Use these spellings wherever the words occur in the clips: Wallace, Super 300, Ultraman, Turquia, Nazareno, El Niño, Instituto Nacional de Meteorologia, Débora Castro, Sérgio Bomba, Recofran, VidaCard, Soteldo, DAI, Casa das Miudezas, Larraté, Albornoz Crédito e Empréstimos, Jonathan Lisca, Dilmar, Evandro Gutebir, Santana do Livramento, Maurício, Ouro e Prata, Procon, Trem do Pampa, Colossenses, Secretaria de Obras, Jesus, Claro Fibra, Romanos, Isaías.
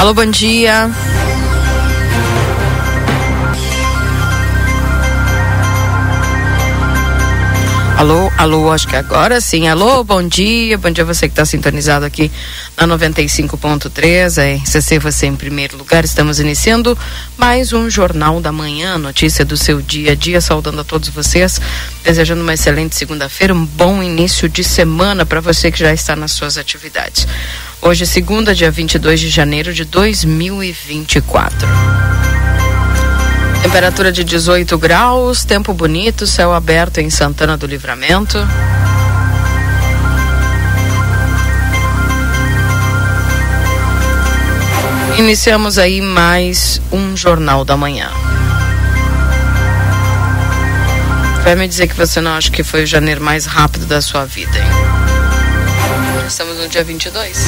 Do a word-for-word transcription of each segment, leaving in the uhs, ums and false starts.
Alô, bom dia. Alô, alô, acho que agora sim. Alô, bom dia. Bom dia a você que está sintonizado aqui na noventa e cinco ponto três. A R C C, você em primeiro lugar. Estamos iniciando mais um Jornal da Manhã, notícia do seu dia a dia. Saudando a todos vocês, desejando uma excelente segunda-feira, um bom início de semana para você que já está nas suas atividades. Hoje é segunda, dia vinte e dois de janeiro de dois mil e vinte e quatro. Temperatura de dezoito graus, tempo bonito, céu aberto em Santana do Livramento. Iniciamos aí mais um Jornal da Manhã. Vai me dizer que você não acha que foi o janeiro mais rápido da sua vida, hein? Estamos no dia vinte e dois.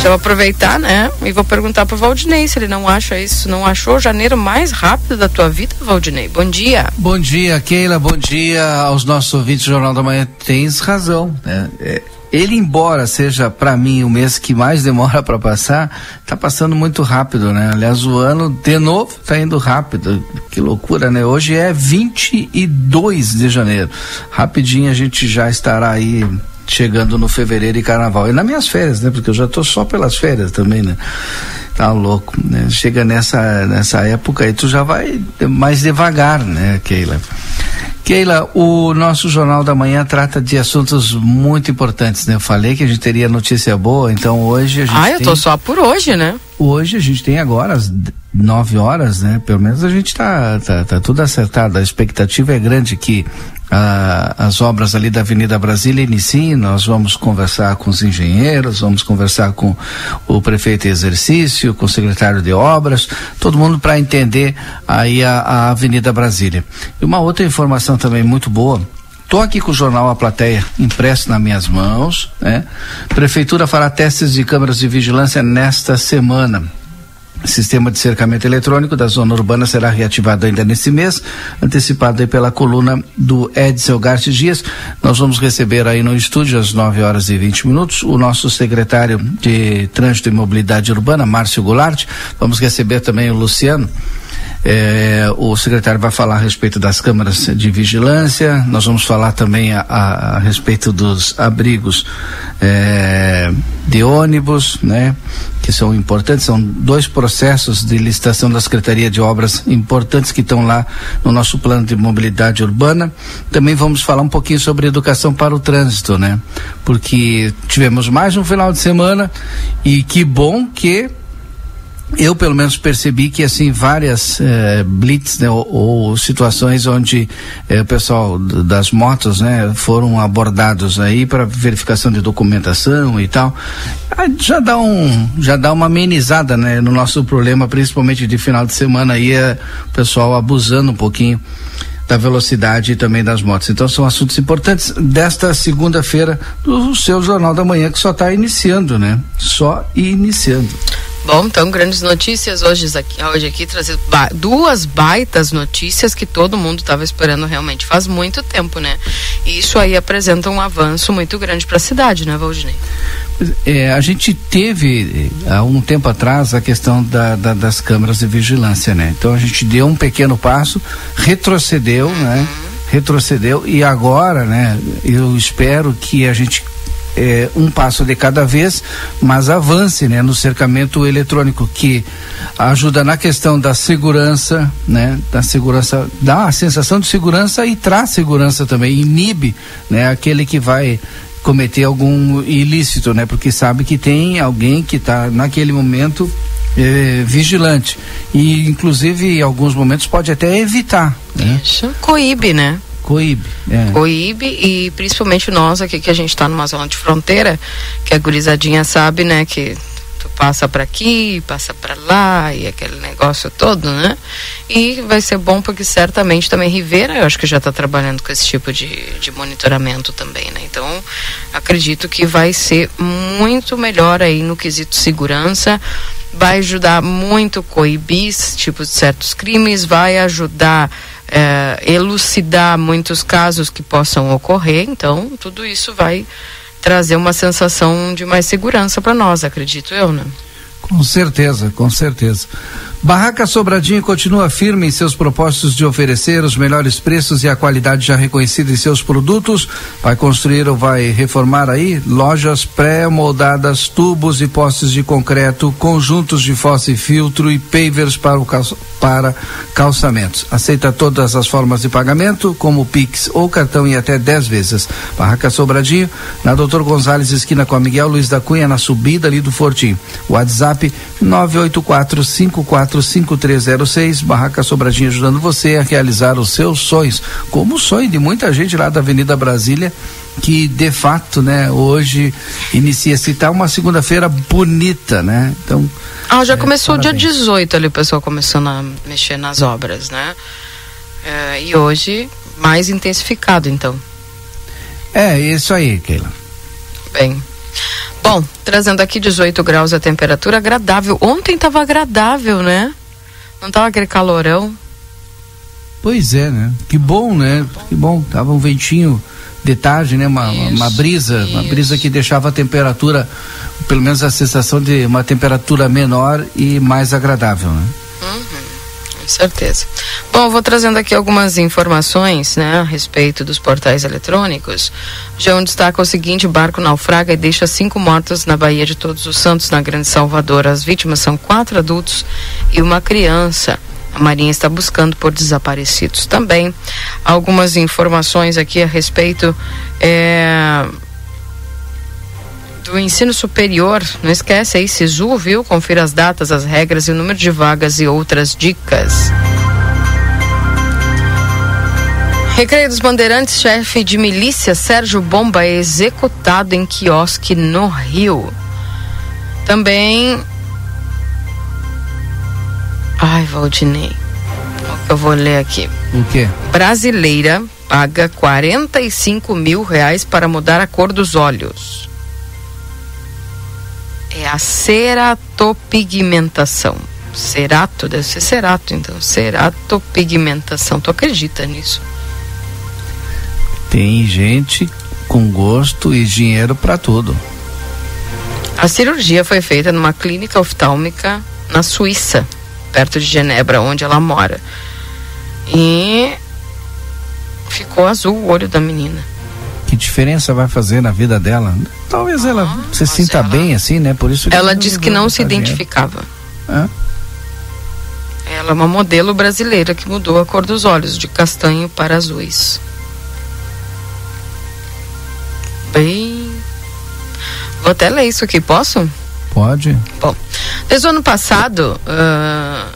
Já vou aproveitar, né? E vou perguntar pro Valdinei se ele não acha isso. Não achou o janeiro mais rápido da tua vida, Valdinei? Bom dia. Bom dia, Keila. Bom dia aos nossos ouvintes do Jornal da Manhã. Tens razão, né? É... Ele, embora seja, para mim, o mês que mais demora para passar, tá passando muito rápido, né? Aliás, o ano, de novo, tá indo rápido. Que loucura, né? Hoje é vinte e dois de janeiro. Rapidinho a gente já estará aí chegando no fevereiro e carnaval. E nas minhas férias, né? Porque eu já tô só pelas férias também, né? Tá louco, né? Chega nessa, nessa época aí, tu já vai mais devagar, né, Keila? Keila, o nosso Jornal da Manhã trata de assuntos muito importantes, né? Eu falei que a gente teria notícia boa, então hoje a gente Ah, eu tem... tô só por hoje, né? Hoje a gente tem agora as nove horas, né? Pelo menos a gente tá, tá, tá tudo acertado. A expectativa é grande que ah, as obras ali da Avenida Brasília iniciem. Nós vamos conversar com os engenheiros, vamos conversar com o prefeito em exercício, com o secretário de obras, todo mundo para entender aí a, a Avenida Brasília. E uma outra informação também muito boa. Estou aqui com o Jornal A Plateia impresso nas minhas mãos, né? Prefeitura fará testes de câmeras de vigilância nesta semana. Sistema de cercamento eletrônico da zona urbana será reativado ainda nesse mês, antecipado aí pela coluna do Edson Garcia Dias. Nós vamos receber aí no estúdio às nove horas e vinte minutos o nosso secretário de Trânsito e Mobilidade Urbana, Márcio Goulart. Vamos receber também o Luciano. É, o secretário vai falar a respeito das câmaras de vigilância. Nós vamos falar também a, a, a respeito dos abrigos é, de ônibus, né? Que são importantes, são dois processos de licitação da Secretaria de Obras importantes que estão lá no nosso plano de mobilidade urbana. Também vamos falar um pouquinho sobre educação para o trânsito, né? Porque tivemos mais um final de semana e que bom que eu pelo menos percebi que assim várias eh, blitz, né, ou, ou situações onde eh, o pessoal das motos, né, foram abordados aí para verificação de documentação e tal, já dá um, já dá uma amenizada, né, no nosso problema, principalmente de final de semana aí, eh, o pessoal abusando um pouquinho da velocidade e também das motos. Então são assuntos importantes desta segunda-feira do seu Jornal da Manhã, que só está iniciando, né? Só iniciando. Bom, então grandes notícias hoje aqui, hoje aqui trazendo ba- duas baitas notícias que todo mundo estava esperando realmente faz muito tempo, né? E isso aí apresenta um avanço muito grande para a cidade, né, Valdinei? É, a gente teve há um tempo atrás a questão da, da, das câmeras de vigilância, né? Então a gente deu um pequeno passo, retrocedeu, uhum. né? Retrocedeu e agora, né? Eu espero que a gente é, um passo de cada vez, mas avance, né, no cercamento eletrônico, que ajuda na questão da segurança, né, da segurança, dá a sensação de segurança e traz segurança também, inibe, né, aquele que vai cometer algum ilícito, né, porque sabe que tem alguém que está naquele momento é, vigilante e inclusive em alguns momentos pode até evitar, né? Isso, coíbe, né? Coíbe, é. Coíbe, e principalmente nós aqui que a gente está numa zona de fronteira, que a gurizadinha sabe, né, que tu passa para aqui, passa para lá e aquele negócio todo, né? E vai ser bom porque certamente também Rivera, eu acho que já está trabalhando com esse tipo de, de monitoramento também, né? Então, acredito que vai ser muito melhor aí no quesito segurança. Vai ajudar muito coibir tipo de certos crimes, vai ajudar é, elucidar muitos casos que possam ocorrer. Então, tudo isso vai trazer uma sensação de mais segurança para nós, acredito eu, né? Com certeza, com certeza. Barraca Sobradinha continua firme em seus propósitos de oferecer os melhores preços e a qualidade já reconhecida em seus produtos. Vai construir ou vai reformar aí lojas pré-moldadas, tubos e postes de concreto, conjuntos de fossa e filtro e pavers para, o calço, para calçamentos. Aceita todas as formas de pagamento, como Pix ou cartão em até dez vezes. Barraca Sobradinho, na doutor Gonzalez, esquina com a Miguel Luiz da Cunha, na subida ali do Fortim. WhatsApp nove oito quatro cinco quatro cinco três zero seis. Barraca Sobradinha ajudando você a realizar os seus sonhos, como o sonho de muita gente lá da Avenida Brasília, que de fato, né, hoje inicia-se, tá uma segunda-feira bonita, né? Então, ah, já é, começou parabéns. Dia dezoito ali o pessoal começando a mexer nas obras, né? É, e hoje mais intensificado, então. É, isso aí, Keila. Bem, bom, trazendo aqui dezoito graus a temperatura, agradável. Ontem estava agradável, né? Não estava aquele calorão. Pois é, né? Que bom, né? Que bom. Tava um ventinho de tarde, né? Uma, isso, uma brisa, isso. Uma brisa que deixava a temperatura, pelo menos a sensação de uma temperatura menor e mais agradável, né? Uhum. Com certeza. Bom, vou trazendo aqui algumas informações, né, a respeito dos portais eletrônicos. Já um destaca o seguinte: barco naufraga e deixa cinco mortos na Baía de Todos os Santos, na Grande Salvador. As vítimas são quatro adultos e uma criança. A Marinha está buscando por desaparecidos também. Algumas informações aqui a respeito é, do ensino superior, não esquece aí, Sisu, viu? Confira as datas, as regras e o número de vagas e outras dicas. Recreio dos Bandeirantes, chefe de milícia Sérgio Bomba é executado em quiosque no Rio. Também, ai, Valdinei, eu vou ler aqui. O quê? Brasileira paga quarenta e cinco mil reais para mudar a cor dos olhos. É a ceratopigmentação. Cerato, deve ser cerato, então. Ceratopigmentação. Tu acredita nisso? Tem gente com gosto e dinheiro para tudo. A cirurgia foi feita numa clínica oftálmica na Suíça, perto de Genebra, onde ela mora. E ficou azul o olho da menina. Que diferença vai fazer na vida dela? Talvez ela ah, se sinta ela, bem assim, né? Por isso que ela disse que não se identificava. Hã? Ela é uma modelo brasileira que mudou a cor dos olhos de castanho para azuis. Bem, vou até ler isso aqui, posso? Pode. Bom, desde o ano passado uh...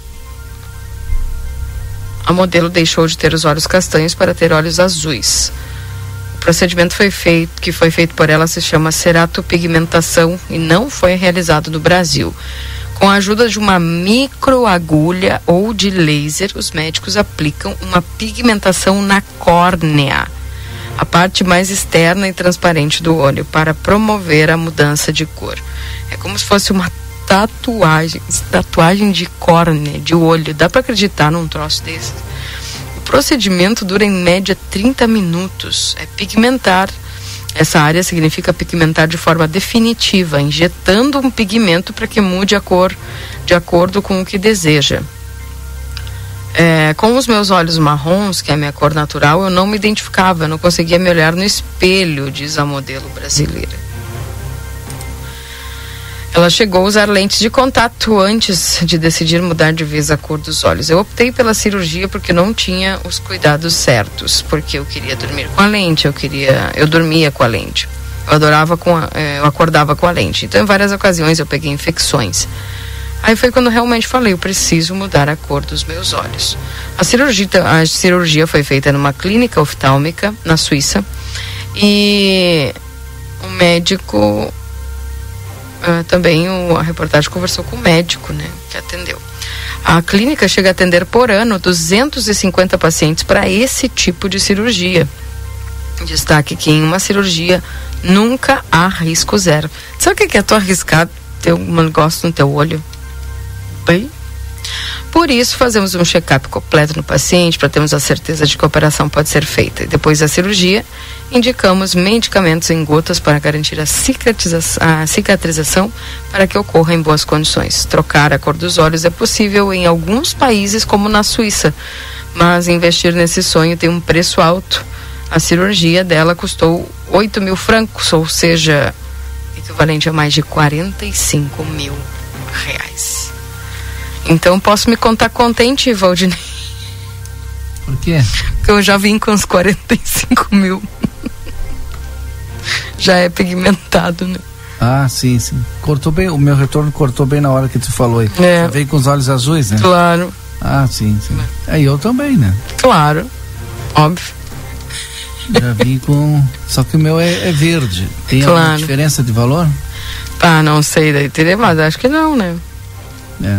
a modelo deixou de ter os olhos castanhos para ter olhos azuis. O procedimento foi feito, que foi feito por ela se chama ceratopigmentação e não foi realizado no Brasil. Com a ajuda de uma microagulha ou de laser, os médicos aplicam uma pigmentação na córnea, a parte mais externa e transparente do olho, para promover a mudança de cor. É como se fosse uma tatuagem, tatuagem de córnea, de olho. Dá para acreditar num troço desse? O procedimento dura em média trinta minutos. É pigmentar. Essa área significa pigmentar de forma definitiva, injetando um pigmento para que mude a cor de acordo com o que deseja. É, com os meus olhos marrons, que é a minha cor natural, eu não me identificava, eu não conseguia me olhar no espelho, diz a modelo brasileira. Ela chegou a usar lentes de contato antes de decidir mudar de vez a cor dos olhos. Eu optei pela cirurgia porque não tinha os cuidados certos, porque eu queria dormir com a lente, eu queria, eu dormia com a lente. Eu adorava com a, eu acordava com a lente. Então, em várias ocasiões eu peguei infecções. Aí foi quando realmente falei, eu preciso mudar a cor dos meus olhos. A cirurgia, a cirurgia foi feita numa clínica oftálmica na Suíça e o médico, uh, também o, a reportagem conversou com o médico, né, que atendeu. A clínica chega a atender por ano duzentos e cinquenta pacientes para esse tipo de cirurgia. Destaque que em uma cirurgia nunca há risco zero. Sabe o que é tu arriscar ter um negócio no teu olho? Bem, por isso fazemos um check-up completo no paciente para termos a certeza de que a operação pode ser feita. Depois da cirurgia, indicamos medicamentos em gotas para garantir a cicatrização, a cicatrização para que ocorra em boas condições. Trocar a cor dos olhos é possível em alguns países, como na Suíça, mas investir nesse sonho tem um preço alto. A cirurgia dela custou oito mil francos, ou seja, equivalente a mais de quarenta e cinco mil reais. Então posso me contar contente, Valdinei? Por quê? Porque eu já vim com uns quarenta e cinco mil. Já é pigmentado, né? Ah, sim, sim. Cortou bem, o meu retorno cortou bem na hora que tu falou aí. É. Veio com os olhos azuis, né? Claro. Ah, sim, sim. Aí eu também, né? Claro, óbvio. Já vim com... Só que o meu é, é verde. Tem claro. Alguma diferença de valor? Ah, não sei, daí teria, mas acho que não, né? É.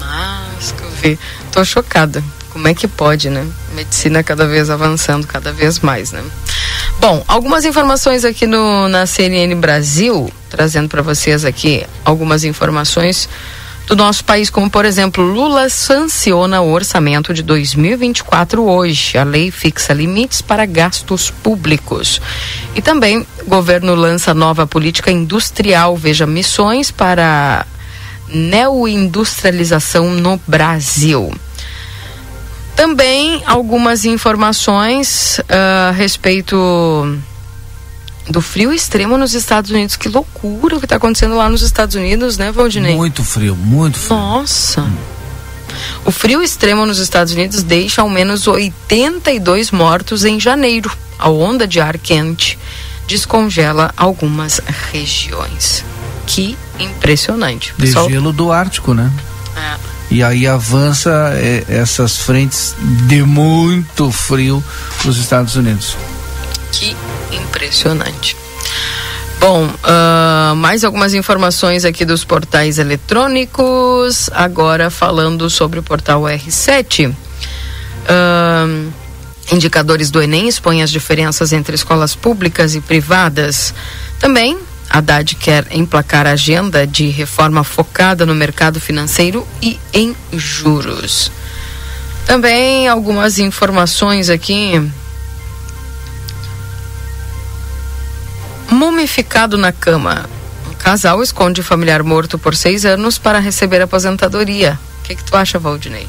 Mas que eu vi. Tô chocada. Como é que pode, né? Medicina cada vez avançando, cada vez mais, né? Bom, algumas informações aqui no, na C N N Brasil, trazendo para vocês aqui algumas informações do nosso país, como por exemplo, Lula sanciona o orçamento de dois mil e vinte e quatro hoje. A lei fixa limites para gastos públicos. E também, governo lança nova política industrial, veja missões para neoindustrialização no Brasil. Também algumas informações uh, a respeito do frio extremo nos Estados Unidos. Que loucura o que está acontecendo lá nos Estados Unidos, né, Valdinei? Muito frio, muito frio. Nossa. Hum. O frio extremo nos Estados Unidos deixa ao menos oitenta e dois mortos em janeiro. A onda de ar quente descongela algumas regiões. Que impressionante. Pessoal... De gelo do Ártico, né? É. E aí avança é, essas frentes de muito frio nos Estados Unidos. Que impressionante. Bom, uh, mais algumas informações aqui dos portais eletrônicos, agora falando sobre o portal R sete. Uh, indicadores do Enem expõem as diferenças entre escolas públicas e privadas. Também, Haddad quer emplacar a agenda de reforma focada no mercado financeiro e em juros. Também algumas informações aqui... Mumificado na cama. Um casal esconde familiar morto por seis anos para receber aposentadoria. O que, que tu acha, Valdinei?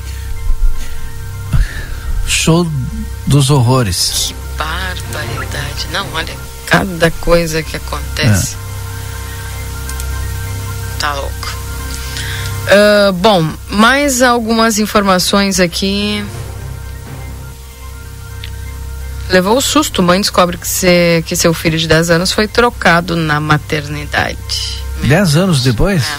Show dos horrores. Que barbaridade. Não, olha, cada coisa que acontece. É. Tá louco. Uh, bom, mais algumas informações aqui. Levou o susto, mãe descobre que, se, que seu filho de dez anos foi trocado na maternidade. dez anos depois? É.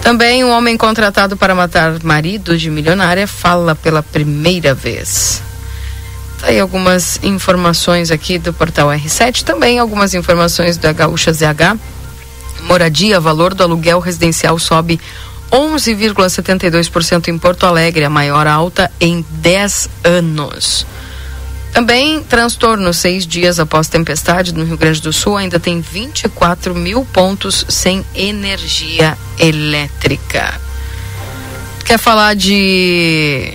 Também um homem contratado para matar marido de milionária fala pela primeira vez. Tá aí algumas informações aqui do portal R sete, também algumas informações da Gaúcha Z H. Moradia, valor do aluguel residencial sobe onze vírgula setenta e dois por cento em Porto Alegre, a maior alta em dez anos. Também, transtorno seis dias após tempestade no Rio Grande do Sul, ainda tem vinte e quatro mil pontos sem energia elétrica. Quer falar de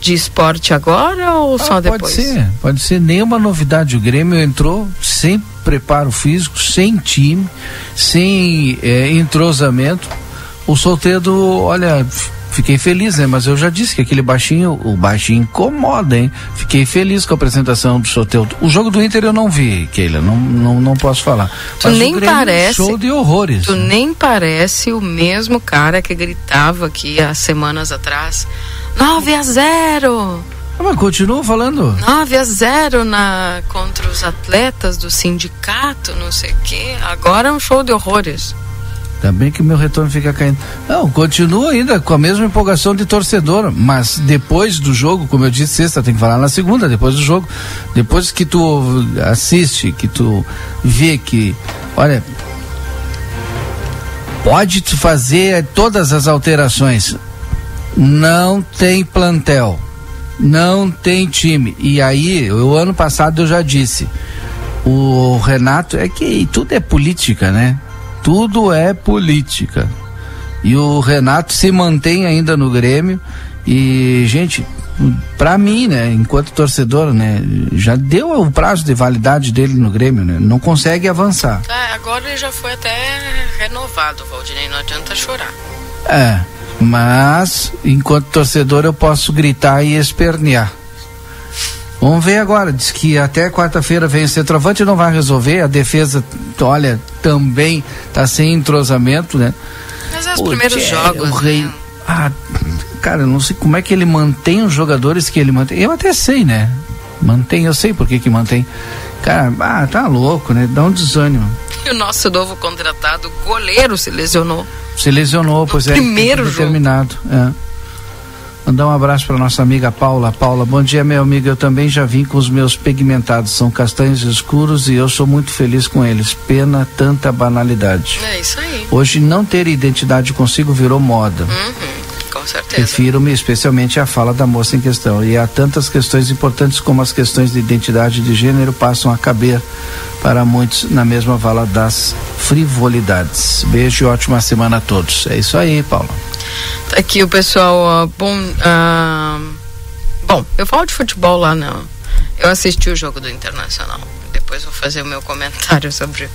de esporte agora ou ah, só pode depois? Pode ser, pode ser. Nenhuma novidade. O Grêmio entrou sem preparo físico, sem time, sem é, entrosamento. O Solteiro, olha... Fiquei feliz, né? Mas eu já disse que aquele baixinho, o baixinho incomoda, hein? Fiquei feliz com a apresentação do Soteldo. O jogo do Inter eu não vi, Keila, não, não, não posso falar. Tu mas nem o parece, show de horrores. Tu né? nem parece o mesmo cara que gritava aqui há semanas atrás, nove a zero. Ah, mas continua falando. nove a zero na, contra os atletas do sindicato, não sei o quê. Agora é um show de horrores. Ainda bem que meu retorno fica caindo. Não, continua ainda com a mesma empolgação de torcedor, mas depois do jogo, como eu disse, sexta, tem que falar na segunda, depois do jogo, depois que tu assiste, que tu vê que, olha, pode fazer todas as alterações, não tem plantel, não tem time. E aí, o ano passado eu já disse, o Renato, é que tudo é política, né? Tudo é política. E o Renato se mantém ainda no Grêmio. E, gente, pra mim, né, enquanto torcedor, né, já deu o prazo de validade dele no Grêmio, né? Não consegue avançar. Ah, agora ele já foi até renovado, Valdinei, não adianta chorar. É, mas enquanto torcedor eu posso gritar e espernear. Vamos ver agora, diz que até quarta-feira vem o centroavante, não vai resolver, a defesa, olha, também tá sem entrosamento, né? Mas é os Pô, primeiros tchê, jogos, o rei... né? Ah, cara, eu não sei como é que ele mantém os jogadores que ele mantém, eu até sei, né? Mantém, eu sei por que que mantém. Cara, ah, tá louco, né? Dá um desânimo. E o nosso novo contratado, goleiro, se lesionou. Se lesionou, pois no é. Primeiro jogo. Terminado, é. Mandar um abraço para nossa amiga Paula. Paula, bom dia, minha amiga. Eu também já vim com os meus pigmentados. São castanhos escuros e eu sou muito feliz com eles. Pena tanta banalidade. É isso aí. Hoje não ter identidade consigo virou moda. Uhum, com certeza. Refiro-me especialmente à fala da moça em questão. E há tantas questões importantes como as questões de identidade de gênero passam a caber para muitos na mesma vala das frivolidades. Beijo e ótima semana a todos. É isso aí, Paula. Tá aqui o pessoal, uh, bom, uh, bom, eu falo de futebol lá não, eu assisti o jogo do Internacional, depois vou fazer o meu comentário sobre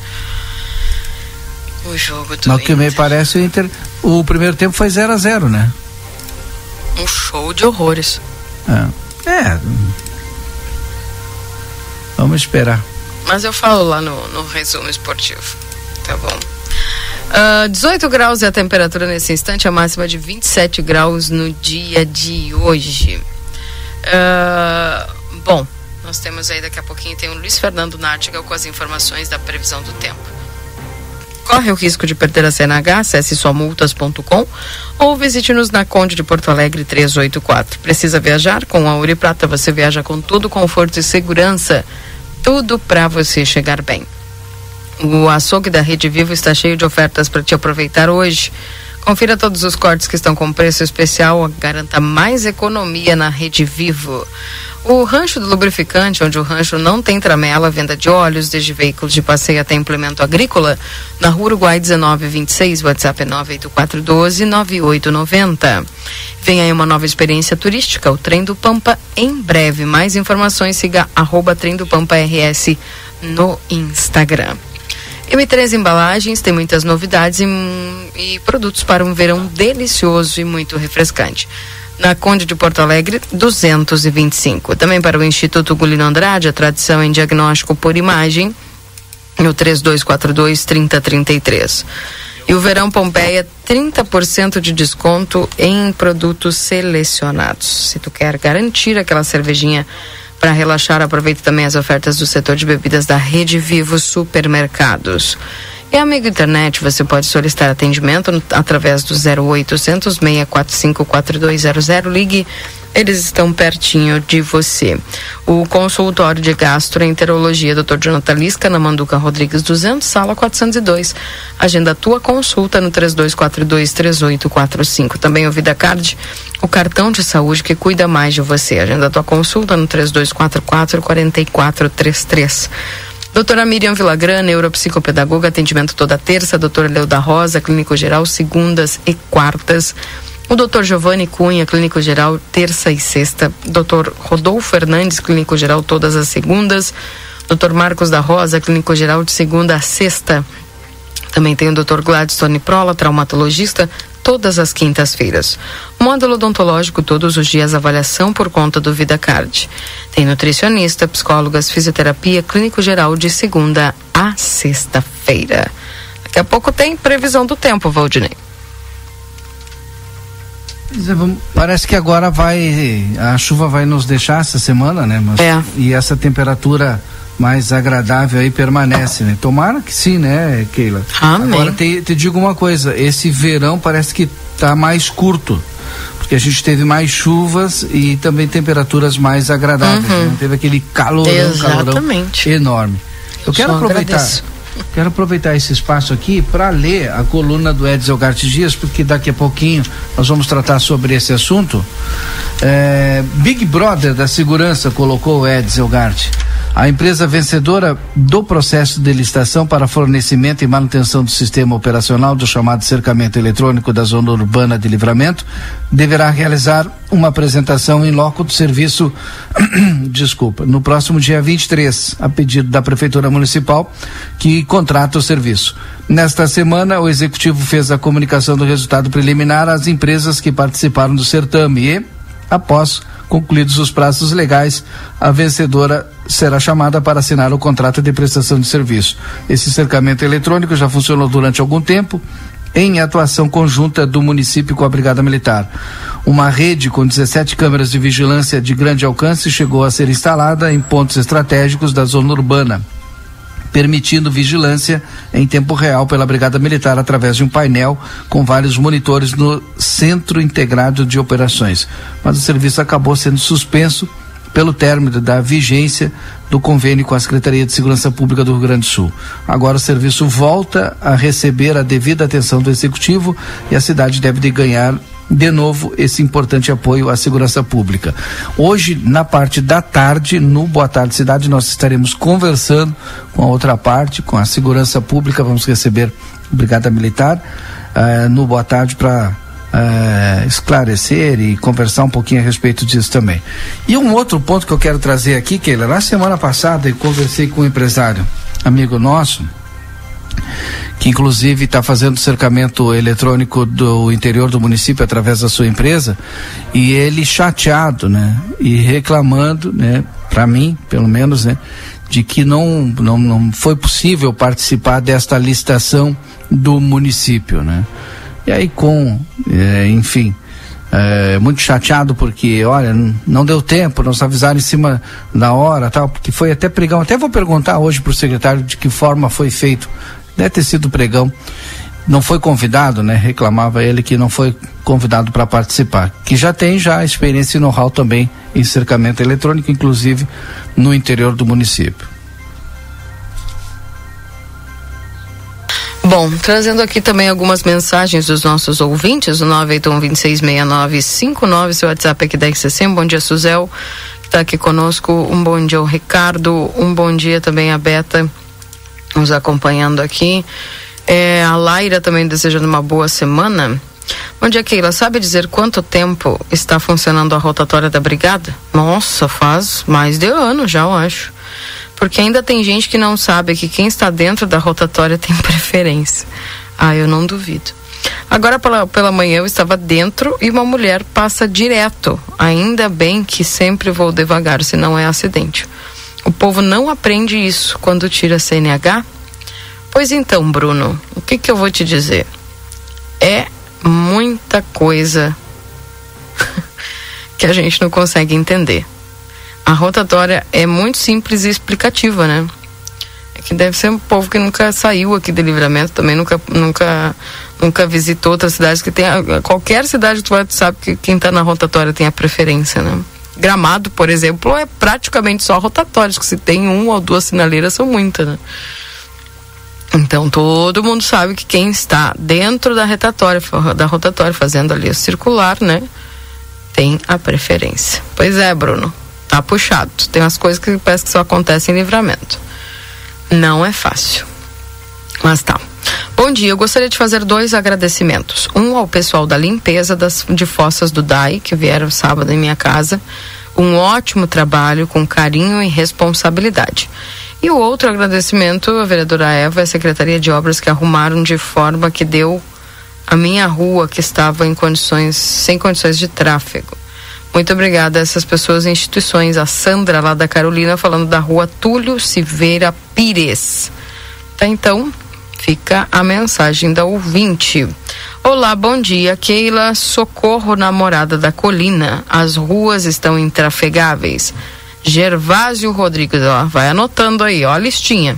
o jogo do Mas Inter. O que me parece, o Inter, o primeiro tempo foi zero a zero, né? Um show de horrores. É, é. Vamos esperar. Mas eu falo lá no, no resumo esportivo, tá bom? Uh, dezoito graus é a temperatura nesse instante, a máxima de vinte e sete graus no dia de hoje. Uh, bom, nós temos aí daqui a pouquinho, tem o Luiz Fernando Nartigal com as informações da previsão do tempo. Corre o risco de perder a C N H, acesse só multas ponto com ou visite-nos na Conde de Porto Alegre trezentos e oitenta e quatro. Precisa viajar? Com a Ouro Prata você viaja com todo conforto e segurança, tudo para você chegar bem. O açougue da Rede Vivo está cheio de ofertas para te aproveitar hoje. Confira todos os cortes que estão com preço especial, garanta mais economia na Rede Vivo. O Rancho do Lubrificante, onde o rancho não tem tramela, venda de óleos, desde veículos de passeio até implemento agrícola, na Rua Uruguai dezenove vinte e seis, WhatsApp nove oito quatro um dois nove oito nove zero. Vem aí uma nova experiência turística, o Trem do Pampa, em breve. Mais informações, siga arroba Trem do Pampa R S no Instagram. M três Embalagens tem muitas novidades e, e produtos para um verão delicioso e muito refrescante. Na Conde de Porto Alegre, duzentos e vinte e cinco. Também para o Instituto Gulino Andrade, a tradição em diagnóstico por imagem, no trinta e dois quarenta e dois, trinta e trinta e três. E o Verão Pompeia, trinta por cento de desconto em produtos selecionados. Se tu quer garantir aquela cervejinha para relaxar, aproveite também as ofertas do setor de bebidas da Rede Vivo Supermercados. E amigo internet, você pode solicitar atendimento no, através do zero oito zero zero seis quatro cinco quatro dois zero zero. Ligue, eles estão pertinho de você. O consultório de gastroenterologia doutor Jonathan Lisca, na Manduca Rodrigues duzentos, sala quatrocentos e dois. Agenda a tua consulta no trinta e dois quarenta e dois, trinta e oito quarenta e cinco. Também o VidaCard, o cartão de saúde que cuida mais de você. Agenda a tua consulta no trinta e dois quarenta e quatro, quarenta e quatro trinta e três. Doutora Miriam Villagrana, neuropsicopedagoga, atendimento toda terça. Doutor Leo da Rosa, clínico geral, segundas e quartas. O doutor Giovanni Cunha, clínico geral, terça e sexta. Doutor Rodolfo Fernandes, clínico geral, todas as segundas. Doutor Marcos da Rosa, clínico geral, de segunda a sexta. Também tem o doutor Gladstone Prola, traumatologista, todas as quintas-feiras. Módulo odontológico todos os dias, avaliação por conta do VidaCard. Tem nutricionista, psicólogas, fisioterapia, clínico geral de segunda a sexta-feira. Daqui a pouco tem previsão do tempo, Valdinei. Parece que agora vai, a chuva vai nos deixar essa semana, né? Mas, é. E essa temperatura mais agradável aí permanece, né? Tomara que sim, né, Keila? Amém. Agora te, te digo uma coisa, esse verão parece que tá mais curto, porque a gente teve mais chuvas e também temperaturas mais agradáveis, uhum. né? Teve aquele calorão, calorão enorme. Eu quero Só aproveitar... Agradeço. Quero aproveitar esse espaço aqui para ler a coluna do Edson Garcia Dias, porque daqui a pouquinho nós vamos tratar sobre esse assunto. É, Big Brother da segurança, colocou o Edson Garcia. A empresa vencedora do processo de licitação para fornecimento e manutenção do sistema operacional do chamado cercamento eletrônico da zona urbana de Livramento deverá realizar uma apresentação em loco do serviço desculpa, no próximo dia vinte e três, a pedido da Prefeitura Municipal, que contrata o serviço. Nesta semana, o executivo fez a comunicação do resultado preliminar às empresas que participaram do certame e, após concluídos os prazos legais, a vencedora será chamada para assinar o contrato de prestação de serviço. Esse cercamento eletrônico já funcionou durante algum tempo, em atuação conjunta do município com a Brigada Militar. Uma rede com dezessete câmeras de vigilância de grande alcance chegou a ser instalada em pontos estratégicos da zona urbana, permitindo vigilância em tempo real pela Brigada Militar através de um painel com vários monitores no Centro Integrado de Operações. Mas o serviço acabou sendo suspenso pelo término da vigência do convênio com a Secretaria de Segurança Pública do Rio Grande do Sul. Agora o serviço volta a receber a devida atenção do Executivo e a cidade deve ganhar de novo esse importante apoio à segurança pública. Hoje, na parte da tarde, no Boa Tarde Cidade, nós estaremos conversando com a outra parte, com a segurança pública. Vamos receber a Brigada Militar uh, no Boa Tarde para uh, esclarecer e conversar um pouquinho a respeito disso também. E um outro ponto que eu quero trazer aqui, Keila, na semana passada eu conversei com um empresário, amigo nosso, que inclusive está fazendo cercamento eletrônico do interior do município através da sua empresa, e ele chateado, né, e reclamando, né, para mim, pelo menos, né, de que não, não, não foi possível participar desta licitação do município, né. E aí com, é, enfim, é, muito chateado porque, olha, não deu tempo, nos avisaram em cima da hora, tal, porque foi até pregão. Até vou perguntar hoje pro secretário de que forma foi feito. Deve ter sido pregão, não foi convidado, né? Reclamava ele que não foi convidado para participar, que já tem já experiência e know-how também em cercamento eletrônico, inclusive no interior do município. Bom, trazendo aqui também algumas mensagens dos nossos ouvintes, o nove oito um, dois seis seis nove cinco nove, seu WhatsApp aqui da R C C. Bom dia, Suzel, que está aqui conosco, um bom dia ao Ricardo, um bom dia também a Beta, nos acompanhando aqui. É, a Laira também desejando uma boa semana. Bom dia, Keila. Sabe dizer quanto tempo está funcionando a rotatória da Brigada? Nossa, faz mais de ano já, eu acho. Porque ainda tem gente que não sabe que quem está dentro da rotatória tem preferência. Ah, eu não duvido. Agora pela, pela manhã eu estava dentro e uma mulher passa direto. Ainda bem que sempre vou devagar, senão é acidente. O povo não aprende isso quando tira C N H? Pois então, Bruno, o que que eu vou te dizer? É muita coisa que a gente não consegue entender. A rotatória é muito simples e explicativa, né? É que deve ser um povo que nunca saiu aqui de Livramento, também nunca, nunca, nunca visitou outras cidades que tem. Qualquer cidade que tu vai, tu sabe que quem tá na rotatória tem a preferência, né? Gramado, por exemplo, é praticamente só rotatórios, que se tem um ou duas sinaleiras são muitas, né? Então todo mundo sabe que quem está dentro da rotatória, da rotatória fazendo ali o circular, né, tem a preferência. Pois é, Bruno, tá puxado. Tem umas coisas que parece que só acontecem em Livramento. Não é fácil. Mas tá. Bom dia, eu gostaria de fazer dois agradecimentos. Um ao pessoal da limpeza das, de fossas do D A I, que vieram sábado em minha casa. Um ótimo trabalho, com carinho e responsabilidade. E o outro agradecimento, a vereadora Eva e a Secretaria de Obras, que arrumaram de forma que deu a minha rua que estava em condições, sem condições de tráfego. Muito obrigada a essas pessoas e instituições. A Sandra, lá da Carolina, falando da rua Túlio Silveira Pires. Tá, então, fica a mensagem da ouvinte. Olá, bom dia, Keila. Socorro na Morada da Colina. As ruas estão intrafegáveis. Gervásio Rodrigues, ó, vai anotando aí, ó, a listinha.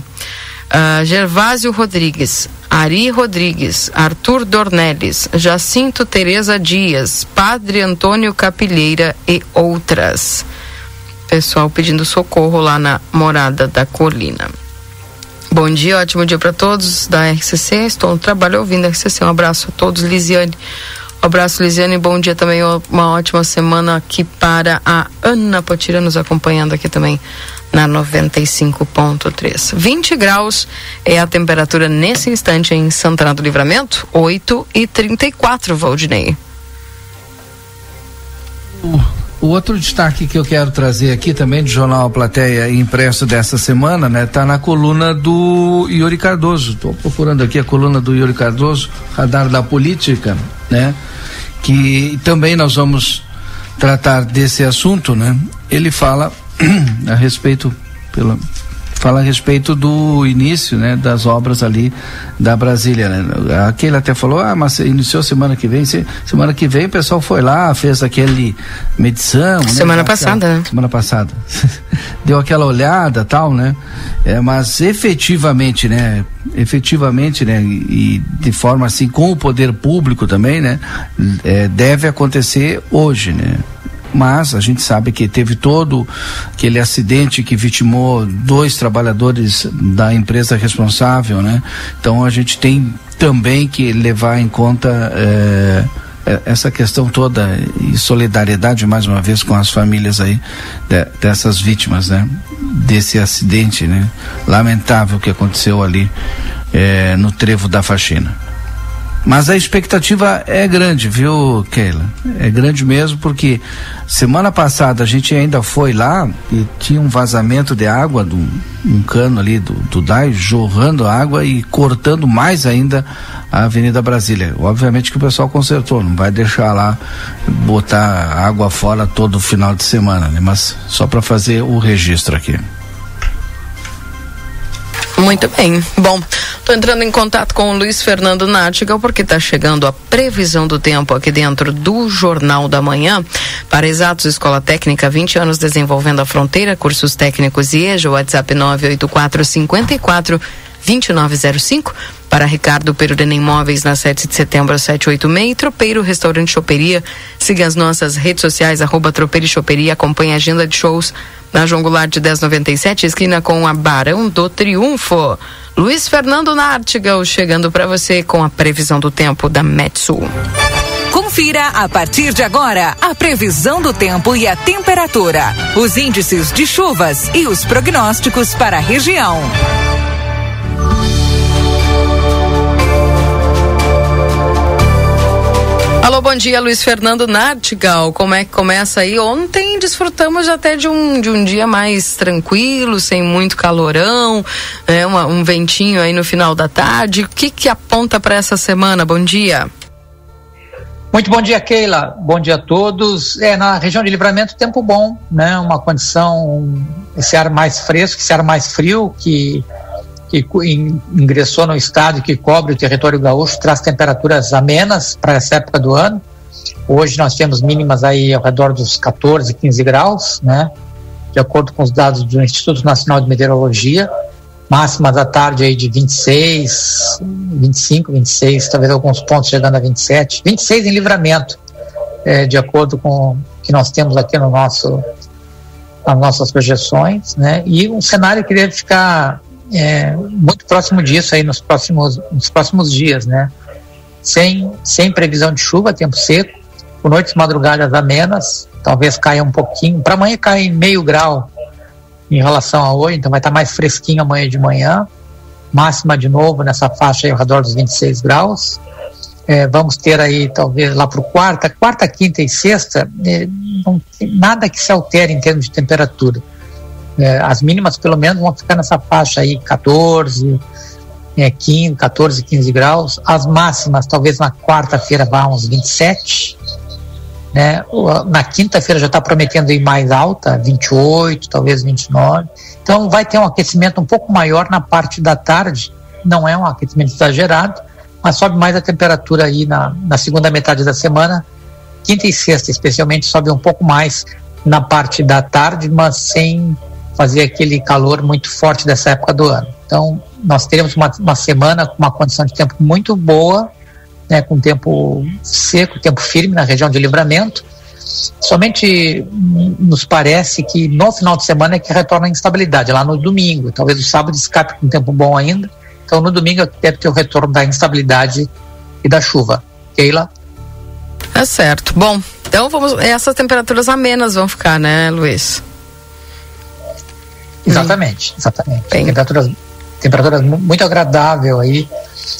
Uh, Gervásio Rodrigues, Ari Rodrigues, Arthur Dornelles, Jacinto Tereza Dias, Padre Antônio Capilheira e outras. Pessoal pedindo socorro lá na Morada da Colina. Bom dia, ótimo dia para todos da R C C. Estou no trabalho ouvindo a R C C. Um abraço a todos, Lisiane. Um abraço, Lisiane. Bom dia também. Uma ótima semana aqui para a Ana Potira, nos acompanhando aqui também na noventa e cinco ponto três. vinte graus é a temperatura nesse instante em Santana do Livramento, oito e trinta e quatro, Valdinei. O, o outro destaque que eu quero trazer aqui também do Jornal A Plateia, impresso dessa semana, né, tá na coluna do Iuri Cardoso. Estou procurando aqui a coluna do Iuri Cardoso, Radar da Política, né, que também nós vamos tratar desse assunto, né? Ele fala a respeito pela, fala a respeito do início, né, das obras ali da Brasília, né? Aquele até falou, ah, mas iniciou semana que vem. Semana que vem o pessoal foi lá, fez aquele medição, semana, né, passada, aquela, né? Semana passada deu aquela olhada, tal, né? É, mas efetivamente, né, efetivamente, né, e de forma assim, com o poder público também, né, é, deve acontecer hoje, né? Mas a gente sabe que teve todo aquele acidente que vitimou dois trabalhadores da empresa responsável, né? Então a gente tem também que levar em conta é, essa questão toda e solidariedade mais uma vez com as famílias aí de, dessas vítimas, né? Desse acidente, né? Lamentável que aconteceu ali é, no trevo da faxina. Mas a expectativa é grande, viu, Keila? É grande mesmo, porque semana passada a gente ainda foi lá e tinha um vazamento de água, do, um cano ali do, do D A I, jorrando água e cortando mais ainda a Avenida Brasília. Obviamente que o pessoal consertou, não vai deixar lá botar água fora todo final de semana, né? Mas só para fazer o registro aqui. Muito bem. Bom, tô entrando em contato com o Luiz Fernando Nartigal porque tá chegando a previsão do tempo aqui dentro do Jornal da Manhã. Para Exatos Escola Técnica, vinte anos desenvolvendo a fronteira, cursos técnicos e E J A, WhatsApp nove oito quatro cinco quatro, dois nove zero cinco. Para Ricardo, Perurene Imóveis, na sete de setembro, sete oito seis, Tropeiro Restaurante Choperia. Siga as nossas redes sociais, arroba Tropeiro e Choperia. Acompanhe a agenda de shows na João Goulart de dez noventa e sete, esquina com a Barão do Triunfo. Luiz Fernando Nartigal chegando para você com a previsão do tempo da Metsul. Confira a partir de agora a previsão do tempo e a temperatura, os índices de chuvas e os prognósticos para a região. Alô, bom dia, Luiz Fernando Nartigal. Como é que começa aí? Ontem desfrutamos até de um, de um dia mais tranquilo, sem muito calorão, né? Uma, um ventinho aí no final da tarde. O que que aponta para essa semana? Bom dia. Muito bom dia, Keila. Bom dia a todos. É, na região de Livramento, tempo bom, né? Uma condição, esse ar mais fresco, esse ar mais frio que... que ingressou no estado e que cobre o território gaúcho, traz temperaturas amenas para essa época do ano. Hoje nós temos mínimas aí ao redor dos catorze, quinze graus, né? De acordo com os dados do Instituto Nacional de Meteorologia, máximas à tarde aí de vinte e seis, vinte e cinco, vinte e seis, talvez alguns pontos chegando a vinte e sete, vinte e seis em Livramento, é, de acordo com o que nós temos aqui no nosso, nas nossas projeções, né? E um cenário que deve ficar É, muito próximo disso aí nos próximos, nos próximos dias, né? Sem, sem previsão de chuva, tempo seco, com noites e madrugadas amenas, talvez caia um pouquinho. Para amanhã cai meio grau em relação a hoje, então vai estar tá mais fresquinho amanhã de manhã. Máxima de novo nessa faixa aí ao redor dos vinte e seis graus. É, vamos ter aí talvez lá para quarta, quarta, quinta e sexta, é, não tem nada que se altere em termos de temperatura. As mínimas pelo menos vão ficar nessa faixa aí, 14 é, quinze, catorze, quinze graus. As máximas, talvez na quarta-feira vá uns vinte e sete, né? Na quinta-feira já está prometendo ir mais alta, vinte e oito, talvez vinte e nove. Então vai ter um aquecimento um pouco maior na parte da tarde, não é um aquecimento exagerado, mas sobe mais a temperatura aí na, na segunda metade da semana. Quinta e sexta, especialmente, sobe um pouco mais na parte da tarde, mas sem fazer aquele calor muito forte dessa época do ano. Então, nós teremos uma, uma semana com uma condição de tempo muito boa, né, com tempo seco, tempo firme na região de Livramento. Somente nos parece que no final de semana é que retorna a instabilidade, lá no domingo. Talvez o sábado escape com tempo bom ainda. Então, no domingo é que deve ter o retorno da instabilidade e da chuva. Keila? É certo. Bom, então vamos, essas temperaturas amenas vão ficar, né, Luiz? Exatamente, exatamente. Temperaturas, temperaturas muito agradável aí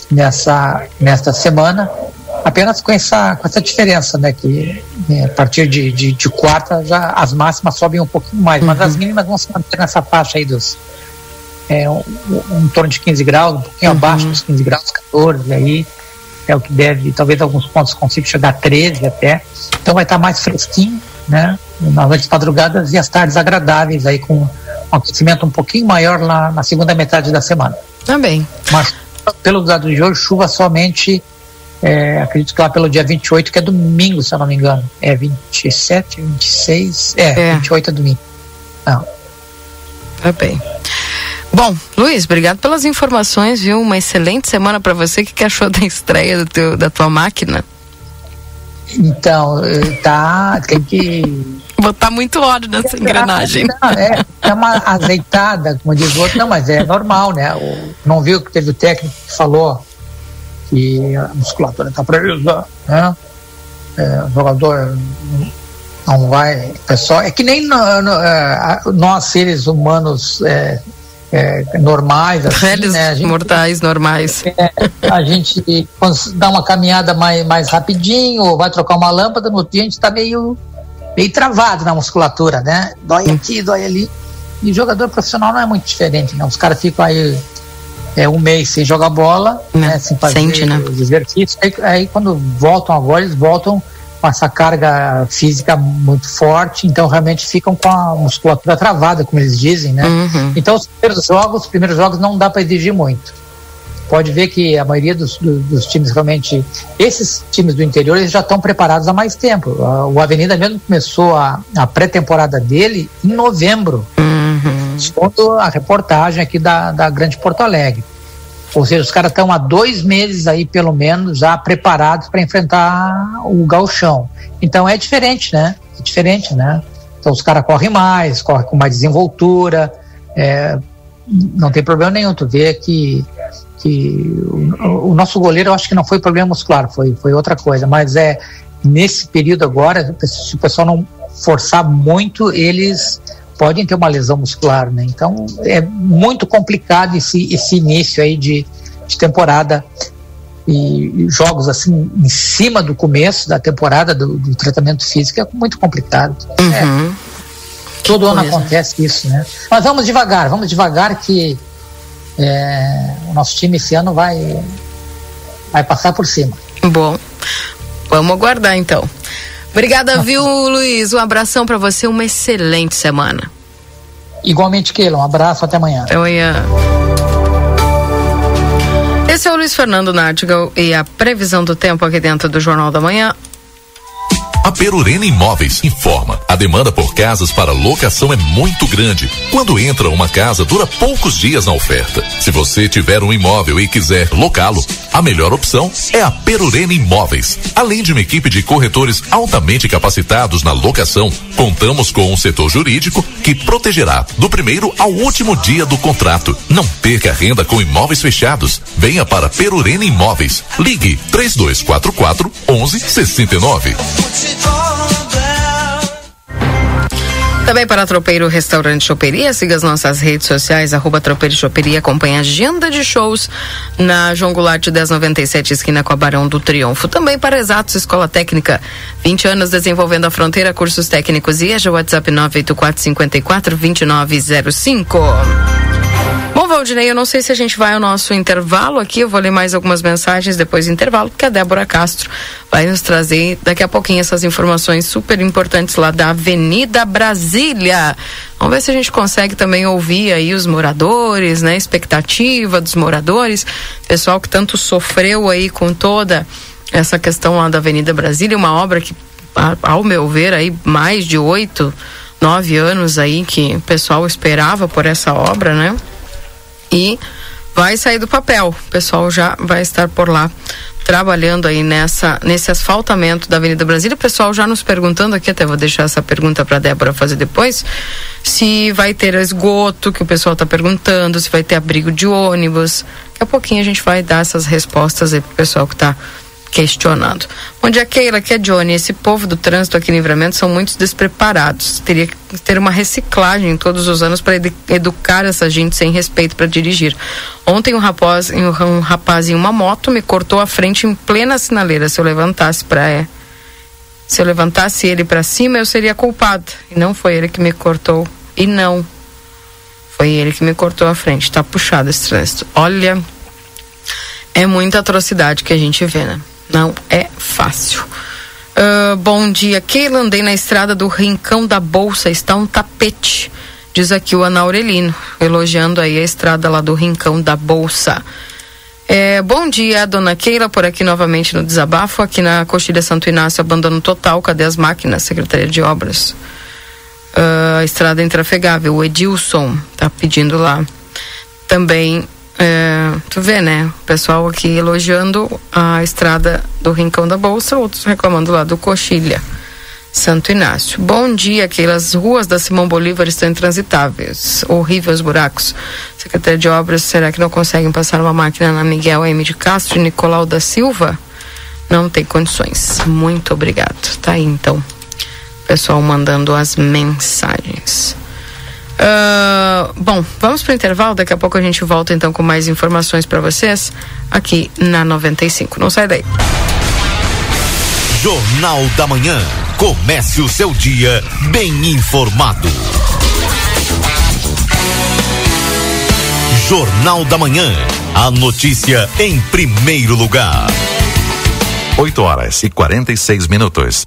nessa, nesta semana, apenas com essa, com essa diferença, né, que né, a partir de, de, de quarta já as máximas sobem um pouquinho mais, uhum. mas as mínimas vão se manter nessa faixa aí dos é, um, um, em torno de quinze graus, um pouquinho uhum. abaixo dos quinze graus, catorze aí, é o que deve, talvez alguns pontos consiga chegar a treze até, então vai estar mais fresquinho, né, nas noites madrugadas e as tardes agradáveis aí com um aquecimento um pouquinho maior lá na segunda metade da semana. Também. Mas pelo dado de hoje, chuva somente, é, acredito que lá pelo dia vinte e oito, que é domingo, se eu não me engano. É vinte e sete, vinte e seis, é, é. vinte e oito é domingo. Não. Tá bem. Bom, Luiz, obrigado pelas informações, viu? Uma excelente semana para você. O que, que achou da estreia do teu, da tua máquina? Então, tá, tem que... botar muito óleo nessa é, engrenagem. Não, é, é uma azeitada, como diz o outro, não, mas é normal, né? O, não viu que teve o técnico que falou que a musculatura está presa, né? É, o jogador não vai, pessoal. É que nem no, no, é, nós, seres humanos é, é, normais, assim, velhos, né? A gente, mortais normais. É, a gente dá uma caminhada mais, mais rapidinho, ou vai trocar uma lâmpada, no dia a gente está meio. meio travado na musculatura, né? Dói aqui, dói ali. E jogador profissional não é muito diferente, né? Os caras ficam aí é, um mês sem jogar bola, não, né? Sem fazer sente, né? os exercícios. Aí, aí quando voltam agora, eles voltam com essa carga física muito forte, então realmente ficam com a musculatura travada, como eles dizem, né? Uhum. Então os primeiros jogos, os primeiros jogos não dá para exigir muito. Pode ver que a maioria dos, dos, dos times realmente, esses times do interior, eles já estão preparados há mais tempo. O Avenida mesmo começou a, a pré-temporada dele em novembro, uhum. segundo a reportagem aqui da, da Grande Porto Alegre. Ou seja, os caras estão há dois meses aí, pelo menos, já preparados para enfrentar o gauchão. Então é diferente, né? É diferente, né? Então os caras correm mais, correm com mais desenvoltura, é, não tem problema nenhum. Tu vê que que o, o nosso goleiro, eu acho que não foi problema muscular, foi, foi outra coisa, mas é, nesse período agora, se o pessoal não forçar muito, eles podem ter uma lesão muscular, né? Então é muito complicado esse, esse início aí de, de temporada e jogos assim em cima do começo da temporada do, do tratamento físico é muito complicado, uhum. é, todo ano acontece isso, né? Mas vamos devagar, vamos devagar que É, o nosso time esse ano vai vai passar por cima. Bom, vamos aguardar então. Obrigada, viu, Luiz? Um abração pra você, uma excelente semana. Igualmente, Keila, um abraço, até amanhã. Até amanhã. Esse é o Luiz Fernando Nartigal e a previsão do tempo aqui dentro do Jornal da Manhã. A Perurene Imóveis informa. A demanda por casas para locação é muito grande. Quando entra uma casa, dura poucos dias na oferta. Se você tiver um imóvel e quiser locá-lo, a melhor opção é a Perurene Imóveis. Além de uma equipe de corretores altamente capacitados na locação, contamos com um setor jurídico que protegerá do primeiro ao último dia do contrato. Não perca renda com imóveis fechados. Venha para Perurene Imóveis. Ligue três dois quatro quatro, um um seis nove. Também para Tropeiro Restaurante Choperia, siga as nossas redes sociais, arroba Tropeiro Choperia, acompanha a agenda de shows na João Goulart dez noventa e sete, esquina com a Barão do Triunfo. Também para Exatos Escola Técnica, vinte anos desenvolvendo a fronteira, cursos técnicos e E J A, WhatsApp nove oito quatro cinco quatro dois nove zero cinco. Bom, Valdinei, eu não sei se a gente vai ao nosso intervalo aqui, eu vou ler mais algumas mensagens depois do intervalo, porque a Débora Castro vai nos trazer daqui a pouquinho essas informações super importantes lá da Avenida Brasília. Vamos ver se a gente consegue também ouvir aí os moradores, né, expectativa dos moradores, pessoal que tanto sofreu aí com toda essa questão lá da Avenida Brasília, uma obra que, ao meu ver, aí mais de oito, nove anos aí que o pessoal esperava por essa obra, né? E vai sair do papel, o pessoal já vai estar por lá trabalhando aí nessa, nesse asfaltamento da Avenida Brasília. O pessoal já nos perguntando aqui, até vou deixar essa pergunta para a Débora fazer depois, se vai ter esgoto, que o pessoal está perguntando, se vai ter abrigo de ônibus. Daqui a pouquinho a gente vai dar essas respostas aí pro pessoal que está questionando. Bom dia, Keila, que é Johnny. Esse povo do trânsito aqui em Livramento são muito despreparados. Teria que ter uma reciclagem todos os anos para ed- educar essa gente sem respeito para dirigir. Ontem um rapaz, um rapaz em uma moto me cortou a frente em plena sinaleira. Se eu levantasse para se eu levantasse ele para cima, eu seria culpado. E não foi ele que me cortou. E não foi ele que me cortou a frente. Tá puxado esse trânsito. Olha, é muita atrocidade que a gente vê, né? Não é fácil. Uh, bom dia, Keila, andei na estrada do Rincão da Bolsa, está um tapete, diz aqui o Ana Aurelino, elogiando aí a estrada lá do Rincão da Bolsa. É, bom dia, dona Keila, por aqui novamente no desabafo, aqui na Coxilha Santo Inácio, abandono total, cadê as máquinas, Secretaria de Obras? Uh, estrada intrafegável, o Edilson tá pedindo lá também. É, tu vê, né, o pessoal aqui elogiando a estrada do Rincão da Bolsa, outros reclamando lá do Coxilha Santo Inácio. Bom dia, aquelas ruas da Simão Bolívar estão intransitáveis, horríveis buracos. Secretaria de Obras, será que não conseguem passar uma máquina na Miguel M de Castro e Nicolau da Silva? Não tem condições. Muito obrigado. Tá aí então o pessoal mandando as mensagens. Uh, bom, vamos para o intervalo. Daqui a pouco a gente volta então com mais informações para vocês aqui na noventa e cinco. Não sai daí. Jornal da Manhã. Comece o seu dia bem informado. Jornal da Manhã. A notícia em primeiro lugar. oito horas e quarenta e seis minutos.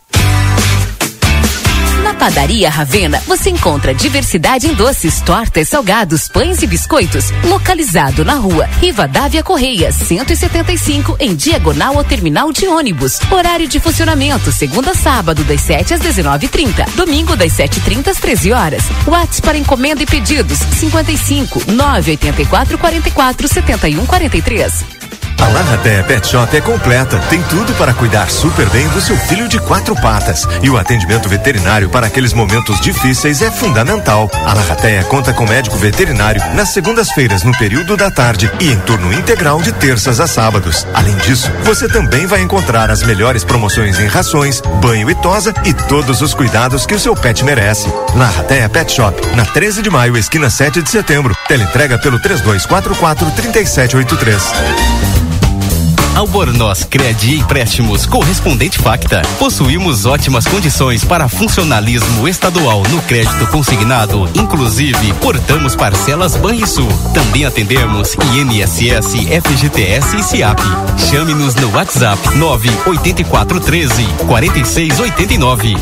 Padaria Ravena, você encontra diversidade em doces, tortas, salgados, pães e biscoitos, localizado na rua Rivadavia Correia, cento e setenta e cinco, em diagonal ao terminal de ônibus. Horário de funcionamento, segunda a sábado, das sete às dezenove e trinta, domingo das sete e trinta às treze horas. WhatsApp para encomenda e pedidos, cinquenta e cinco, nove oitenta e quatro, quarenta e quatro, setenta e um, quarenta e três. A Larraté Pet Shop é completa, tem tudo para cuidar super bem do seu filho de quatro patas. E o atendimento veterinário para aqueles momentos difíceis é fundamental. A Larraté conta com médico veterinário nas segundas-feiras no período da tarde e em turno integral de terças a sábados. Além disso, você também vai encontrar as melhores promoções em rações, banho e tosa e todos os cuidados que o seu pet merece. Larraté Pet Shop, na treze de maio, esquina sete de setembro. Teleentrega pelo três dois quatro quatro, três sete oito três. Albornoz Crédito e Empréstimos Correspondente Facta. Possuímos ótimas condições para funcionalismo estadual no crédito consignado. Inclusive, portamos parcelas Banrisul. Também atendemos I N S S, F G T S e SIAP. Chame-nos no WhatsApp nove oito quatro um três, quatro seis oito nove.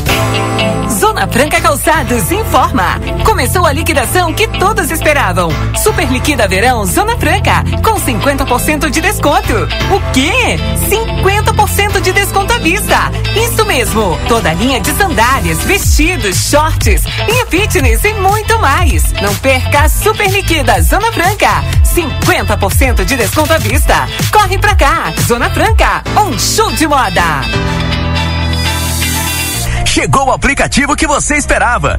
Zona Franca Calçados informa. Começou a liquidação que todos esperavam. Super liquida verão Zona Franca com cinquenta por cento de desconto. O quê? cinquenta por cento de desconto à vista. Isso mesmo. Toda a linha de sandálias, vestidos, shorts, linha fitness e muito mais. Não perca a super liquida Zona Franca. cinquenta por cento de desconto à vista. Corre pra cá. Zona Franca, um show de moda. Chegou o aplicativo que você esperava.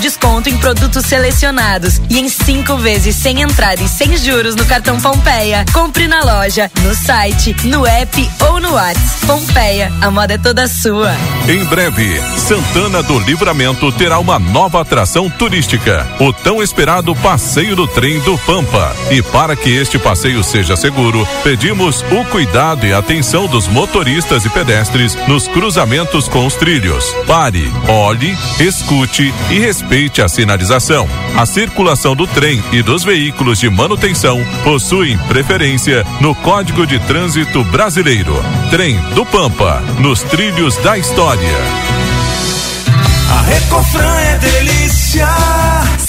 desconto em produtos selecionados e em cinco vezes sem entrada e sem juros no cartão Pompeia. Compre na loja, no site, no app ou no WhatsApp. Pompeia, a moda é toda sua. Em breve, Santana do Livramento terá uma nova atração turística, o tão esperado passeio do Trem do Pampa. E para que este passeio seja seguro, pedimos o cuidado e atenção dos motoristas e pedestres nos cruzamentos com os trilhos. Pare, olhe, escute e respeite a sinalização. A circulação do trem e dos veículos de manutenção possuem preferência no Código de Trânsito Brasileiro. Trem do Pampa, nos trilhos da história. A Recofran é delícia.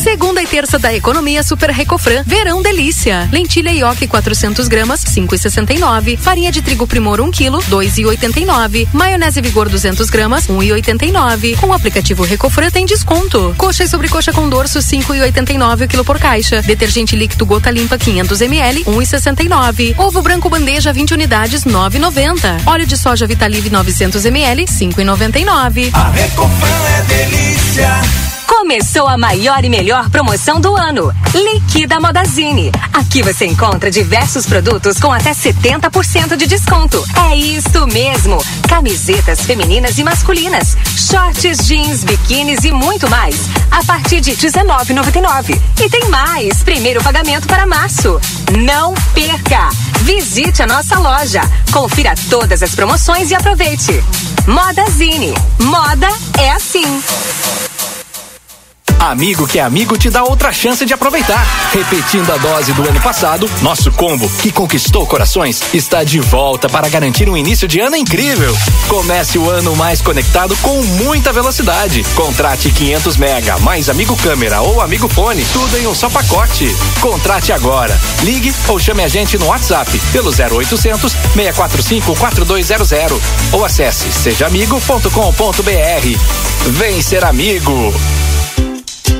Segunda e terça da economia Super Recofran, Verão Delícia. Lentilha Ioki quatrocentos gramas, cinco e sessenta e nove. Farinha de trigo Primor um quilo, dois e oitenta e nove. Maionese Vigor duzentos gramas, um e oitenta e nove. Com o aplicativo Recofran tem desconto. Coxa e sobrecoxa com dorso, cinco e oitenta e nove o quilo por caixa. Detergente líquido Gota Limpa quinhentos mililitros, um e sessenta e nove. Ovo branco bandeja vinte unidades, nove e noventa. Óleo de soja Vitalive novecentos mililitros, cinco e noventa e nove. A Recofran é delícia. Começou a maior e melhor promoção do ano, Liquida Modazine. Aqui você encontra diversos produtos com até setenta por cento de desconto. É isto mesmo, camisetas femininas e masculinas, shorts, jeans, biquínis e muito mais, a partir de dezenove reais e noventa e nove centavos. E tem mais, primeiro pagamento para março. Não perca, visite a nossa loja, confira todas as promoções e aproveite. Modazine, moda é assim. Amigo que é amigo te dá outra chance de aproveitar. Repetindo a dose do ano passado, nosso combo, que conquistou corações, está de volta para garantir um início de ano incrível. Comece o ano mais conectado com muita velocidade. Contrate quinhentos mega, mais amigo câmera ou amigo fone, tudo em um só pacote. Contrate agora. Ligue ou chame a gente no WhatsApp pelo zero oitocentos, seis quatro cinco, quatro dois zero zero ou acesse seja amigo ponto com ponto br. Vem ser amigo.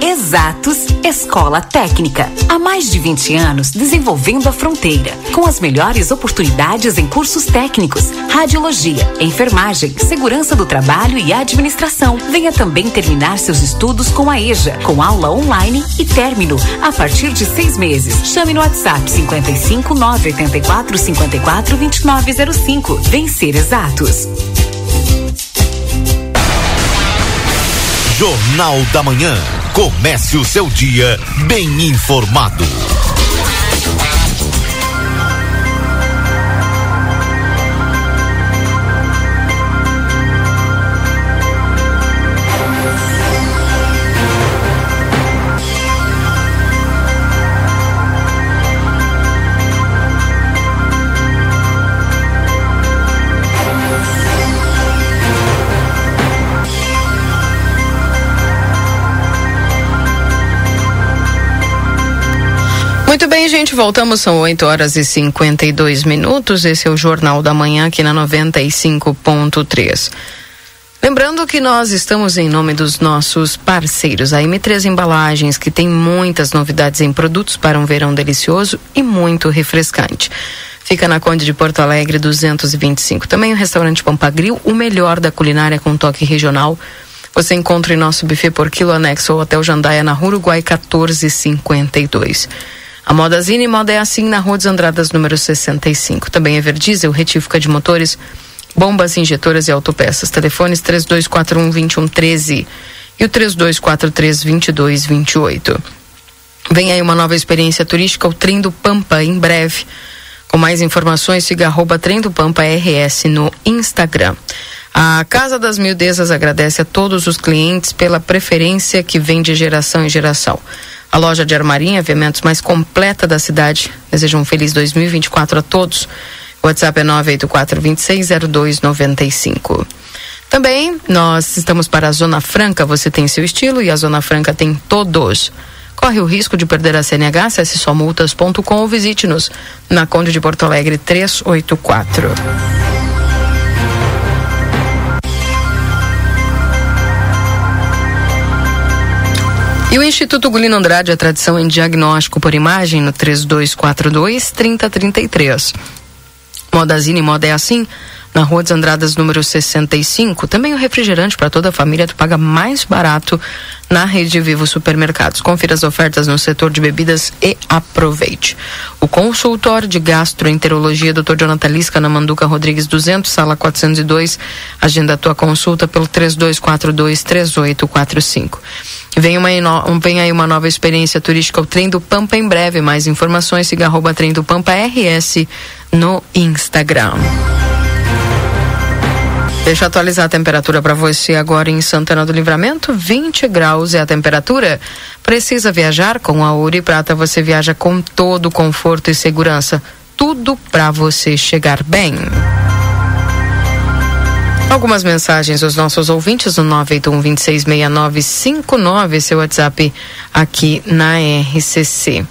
Exatos Escola Técnica. Há mais de vinte anos desenvolvendo a fronteira, com as melhores oportunidades em cursos técnicos, radiologia, enfermagem, segurança do trabalho e administração. Venha também terminar seus estudos com a EJA, com aula online e término a partir de seis meses. Chame no WhatsApp cinquenta e cinco, nove oito quatro, cinquenta e quatro, vinte e nove zero cinco. Vem ser Exatos. Jornal da Manhã. Comece o seu dia bem informado. Muito bem, gente, voltamos, são oito horas e cinquenta e dois minutos, esse é o Jornal da Manhã aqui na noventa e cinco ponto três. Lembrando que nós estamos em nome dos nossos parceiros, a M três Embalagens, que tem muitas novidades em produtos para um verão delicioso e muito refrescante. Fica na Conde de Porto Alegre, duzentos e vinte e cinco. Também o restaurante Pampa Grill, o melhor da culinária com toque regional. Você encontra em nosso buffet por quilo anexo ao Hotel Jandaia na Rua Uruguai quatorze cinquenta e dois. A Modazine Moda é assim na Rua dos Andradas, número sessenta e cinco. Também é Everdiesel, retífica de motores, bombas, injetoras e autopeças. Telefones trinta e dois quarenta e um, vinte e um treze e o trinta e dois quarenta e três, vinte e dois vinte e oito. Vem aí uma nova experiência turística, o Trem do Pampa, em breve. Com mais informações, siga arroba Trem do Pampa R S no Instagram. A Casa das Miudezas agradece a todos os clientes pela preferência que vem de geração em geração. A loja de armarinha, aviamentos mais completa da cidade. Desejo um feliz dois mil e vinte e quatro a todos. O WhatsApp é nove oito quatro, vinte e seis zero dois, noventa e cinco. Também nós estamos para a Zona Franca. Você tem seu estilo e a Zona Franca tem todos. Corre o risco de perder a C N H? Acesse somultas ponto com ou visite-nos na Conde de Porto Alegre trezentos e oitenta e quatro. E o Instituto Gulino Andrade, a tradição em diagnóstico por imagem, no trinta e dois quarenta e dois, trinta e trinta e três. Modazine Moda é assim na Rua dos Andradas, número sessenta e cinco. Também o refrigerante para toda a família tu paga mais barato na Rede Vivo Supermercados. Confira as ofertas no setor de bebidas e aproveite. O consultório de gastroenterologia doutor Jonathan Lisca, na Manduca Rodrigues duzentos, sala quatrocentos e dois. Agenda a tua consulta pelo três dois quatro dois, três oito quatro cinco. Vem, uma, vem aí uma nova experiência turística, o Trem do Pampa, em breve. Mais informações, siga arroba Trem do Pampa R S no Instagram. Deixa eu atualizar a temperatura para você agora em Santana do Livramento. vinte graus é a temperatura. Precisa viajar? Com a Ouro Prata você viaja com todo conforto e segurança. Tudo para você chegar bem. Algumas mensagens dos nossos ouvintes no nove oito um, dois seis seis nove cinco nove, seu WhatsApp aqui na R C C.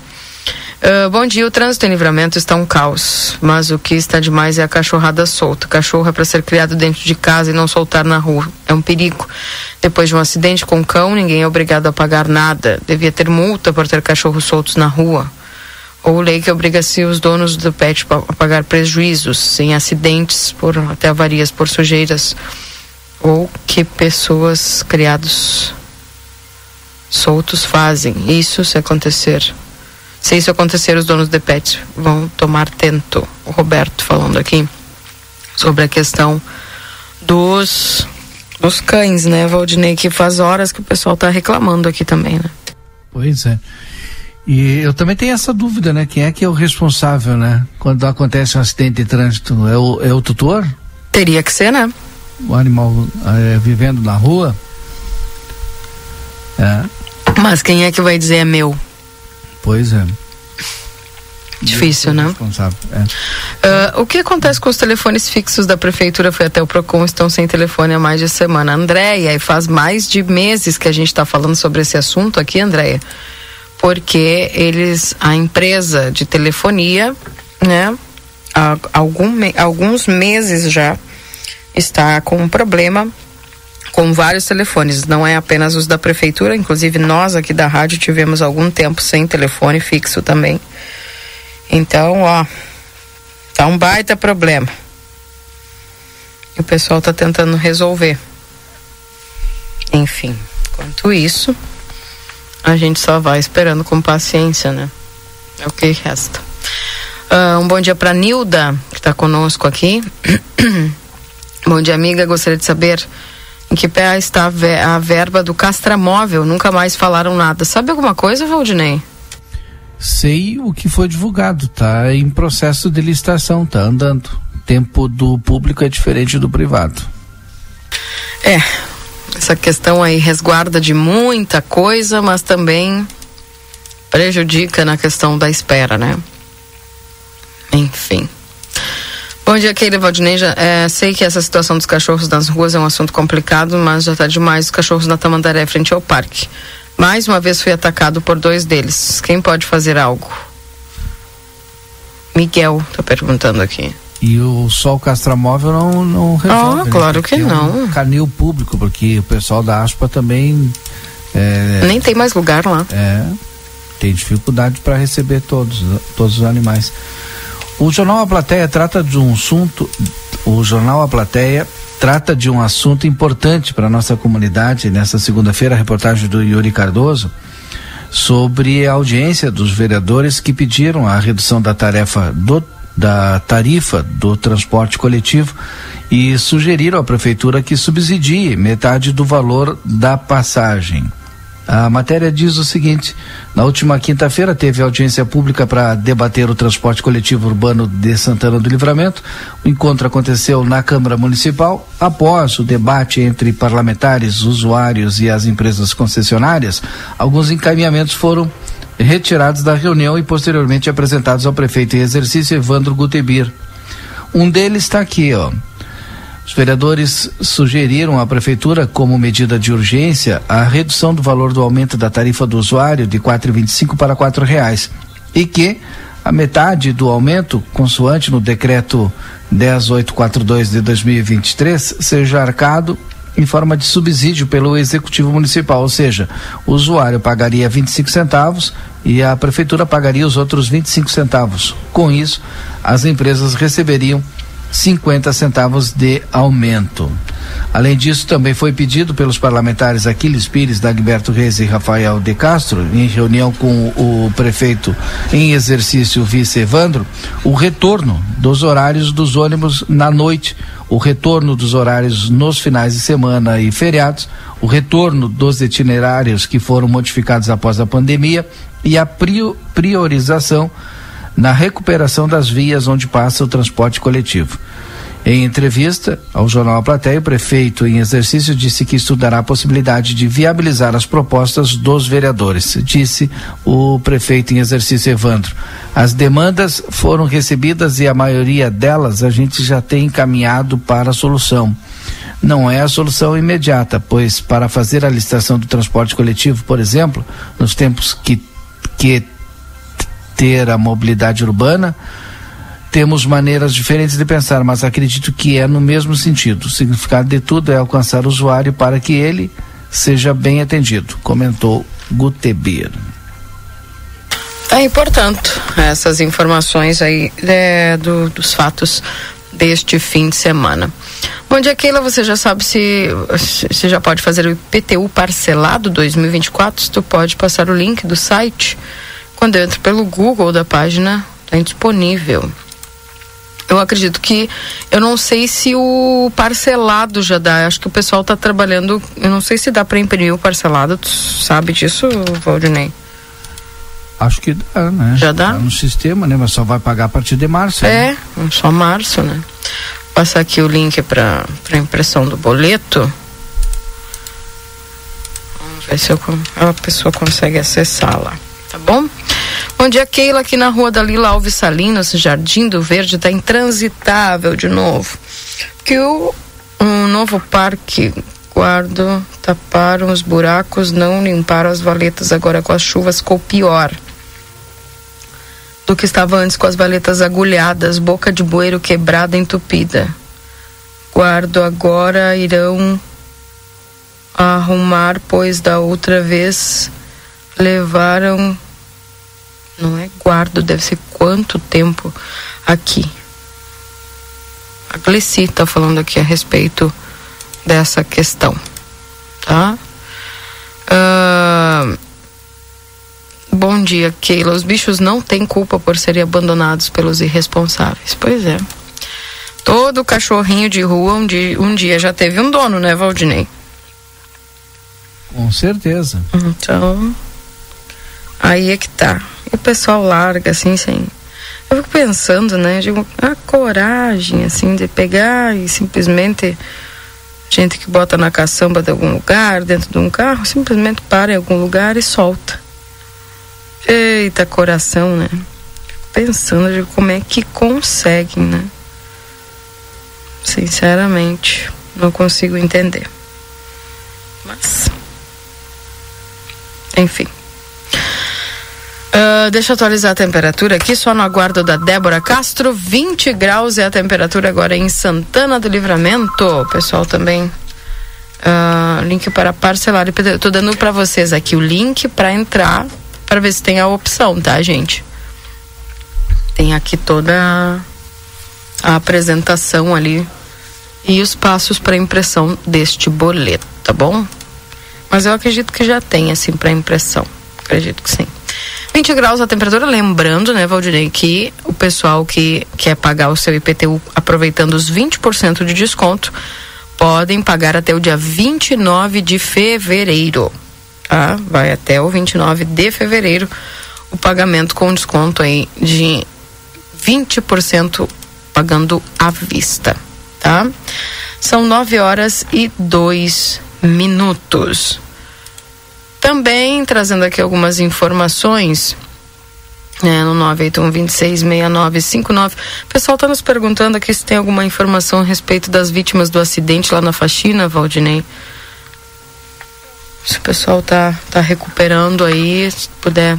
Uh, bom dia, o trânsito em Livramento está um caos, mas o que está demais é a cachorrada solta. Cachorro é para ser criado dentro de casa e não soltar na rua, é um perigo. Depois de um acidente com cão, ninguém é obrigado a pagar nada. Devia ter multa por ter cachorros soltos na rua, ou lei que obriga-se os donos do pet a pagar prejuízos, sem acidentes, por até avarias por sujeiras, ou que pessoas criados soltos fazem. Isso se acontecer. Se isso acontecer, os donos de pets vão tomar tento. O Roberto falando aqui sobre a questão dos, dos cães, né, Valdinei, que faz horas que o pessoal tá reclamando aqui também, né? Pois é. E eu também tenho essa dúvida, né? Quem é que é o responsável, né? Quando acontece um acidente de trânsito, é o, é o tutor? Teria que ser, né? O animal é, vivendo na rua. É. Mas quem é que vai dizer é meu? Pois é. Difícil, né? É. Uh, o que acontece com os telefones fixos da prefeitura? Foi até o Procon, estão sem telefone há mais de semana. Andréia, e faz mais de meses que a gente está falando sobre esse assunto aqui, Andréia, porque eles, a empresa de telefonia, né, há algum, alguns meses já está com um problema com vários telefones, não é apenas os da prefeitura, inclusive nós aqui da rádio tivemos algum tempo sem telefone fixo também. Então, ó, tá um baita problema. E o pessoal tá tentando resolver. Enfim, enquanto isso, a gente só vai esperando com paciência, né? É o que resta. Uh, um bom dia pra Nilda, que tá conosco aqui. Bom dia, amiga, gostaria de saber em que pé está a verba do castramóvel? Nunca mais falaram nada. Sabe alguma coisa, Valdinei? Sei o que foi divulgado. Tá em processo de licitação, tá andando. O tempo do público é diferente do privado. É, essa questão aí resguarda de muita coisa, mas também prejudica na questão da espera, né? Enfim. Bom dia, Keila, Valdinei. É, sei que essa situação dos cachorros nas ruas é um assunto complicado, mas já tá demais os cachorros na Tamandaré, frente ao parque. Mais uma vez fui atacado por dois deles. Quem pode fazer algo? Miguel, tá perguntando aqui. E o sol castramóvel não, não resolve. Ah, claro, né? Que não. É um canil público, porque o pessoal da Aspa também... É, nem tem mais lugar lá. É, tem dificuldade para receber todos, todos os animais. O Jornal A Plateia trata de um assunto, o Jornal A Plateia trata de um assunto importante para a nossa comunidade. Nesta segunda-feira, a reportagem do Iuri Cardoso sobre a audiência dos vereadores que pediram a redução da tarefa do, da tarifa do transporte coletivo e sugeriram à prefeitura que subsidie metade do valor da passagem. A matéria diz o seguinte: na última quinta-feira teve audiência pública para debater o transporte coletivo urbano de Santana do Livramento. O encontro aconteceu na Câmara Municipal. Após o debate entre parlamentares, usuários e as empresas concessionárias, alguns encaminhamentos foram retirados da reunião e posteriormente apresentados ao prefeito em exercício, Evandro Gutebir. Um deles está aqui, ó. Os vereadores sugeriram à prefeitura, como medida de urgência, a redução do valor do aumento da tarifa do usuário de quatro reais e vinte e cinco centavos para quatro reais, e que a metade do aumento, consoante no decreto dez mil oitocentos e quarenta e dois de dois mil e vinte e três, seja arcado em forma de subsídio pelo Executivo Municipal, ou seja, o usuário pagaria vinte e cinco centavos e a prefeitura pagaria os outros vinte e cinco centavos. Com isso, as empresas receberiam cinquenta centavos de aumento. Além disso, também foi pedido pelos parlamentares Aquiles Pires, Dagberto Reis e Rafael de Castro, em reunião com o prefeito em exercício, vice Evandro, o retorno dos horários dos ônibus na noite, o retorno dos horários nos finais de semana e feriados, o retorno dos itinerários que foram modificados após a pandemia e a priorização na recuperação das vias onde passa o transporte coletivo. Em entrevista ao Jornal A Plateia, o prefeito em exercício disse que estudará a possibilidade de viabilizar as propostas dos vereadores, disse o prefeito em exercício Evandro. As demandas foram recebidas e a maioria delas a gente já tem encaminhado para a solução. Não é a solução imediata, pois para fazer a licitação do transporte coletivo, por exemplo, nos tempos que, que ter a mobilidade urbana, temos maneiras diferentes de pensar, mas acredito que é no mesmo sentido. O significado de tudo é alcançar o usuário para que ele seja bem atendido, comentou Gutebir. Aí, portanto, essas informações aí é, do, dos fatos deste fim de semana. Bom dia, Keila, você já sabe se você já pode fazer o I P T U parcelado dois mil e vinte e quatro, tu pode passar o link do site, quando entra pelo Google da página, está indisponível. Eu acredito que, eu não sei se o parcelado já dá, acho que o pessoal tá trabalhando, eu não sei se dá para imprimir o parcelado, tu sabe disso, Valdinei? Acho que dá, né? Já dá? Dá no sistema, né? Mas só vai pagar a partir de março. É, né? Só março, né? Vou passar aqui o link para para impressão do boleto. Vamos ver se eu, a pessoa consegue acessá-la, tá bom? Bom dia, Keila, aqui na rua da Lila Alves Salinas, Jardim do Verde, está intransitável de novo. Que o um novo parque guardo, taparam os buracos, não limparam as valetas, agora com as chuvas ficou pior do que estava antes, com as valetas agulhadas, boca de bueiro quebrada, entupida. Guardo agora irão arrumar, pois da outra vez levaram... Não é guardo, deve ser quanto tempo aqui. A Gleci está falando aqui a respeito dessa questão, tá? Uh, bom dia, Keila. Os bichos não têm culpa por serem abandonados pelos irresponsáveis. Pois é. Todo cachorrinho de rua um dia, um dia já teve um dono, né, Valdinei? Com certeza. Então, aí é que tá. O pessoal larga, assim, sem... Eu fico pensando, né? Eu digo, a coragem, assim, de pegar e simplesmente... Gente que bota na caçamba de algum lugar, dentro de um carro, simplesmente para em algum lugar e solta. Eita, coração, né? Fico pensando, eu digo, como é que conseguem, né? Sinceramente, não consigo entender. Mas... Enfim... Uh, deixa eu atualizar a temperatura aqui, só no aguardo da Débora Castro. vinte graus é a temperatura agora em Santana do Livramento. Pessoal, também uh, link para parcelar. Eu tô dando para vocês aqui o link para entrar, para ver se tem a opção, tá, gente? Tem aqui toda a apresentação ali e os passos para impressão deste boleto, tá bom? Mas eu acredito que já tem, assim, para impressão. Acredito que sim. vinte graus a temperatura, lembrando, né, Valdinei, que o pessoal que quer pagar o seu I P T U aproveitando os vinte por cento de desconto, podem pagar até o dia vinte e nove de fevereiro, tá? Vai até o vinte e nove de fevereiro o pagamento com desconto aí de vinte por cento pagando à vista, tá? São nove horas e dois minutos. Também trazendo aqui algumas informações, né, no nove oito um, dois seis, seis nove cinco nove. O pessoal está nos perguntando aqui se tem alguma informação a respeito das vítimas do acidente lá na faxina, Valdinei. Se o pessoal está tá recuperando aí, se puder,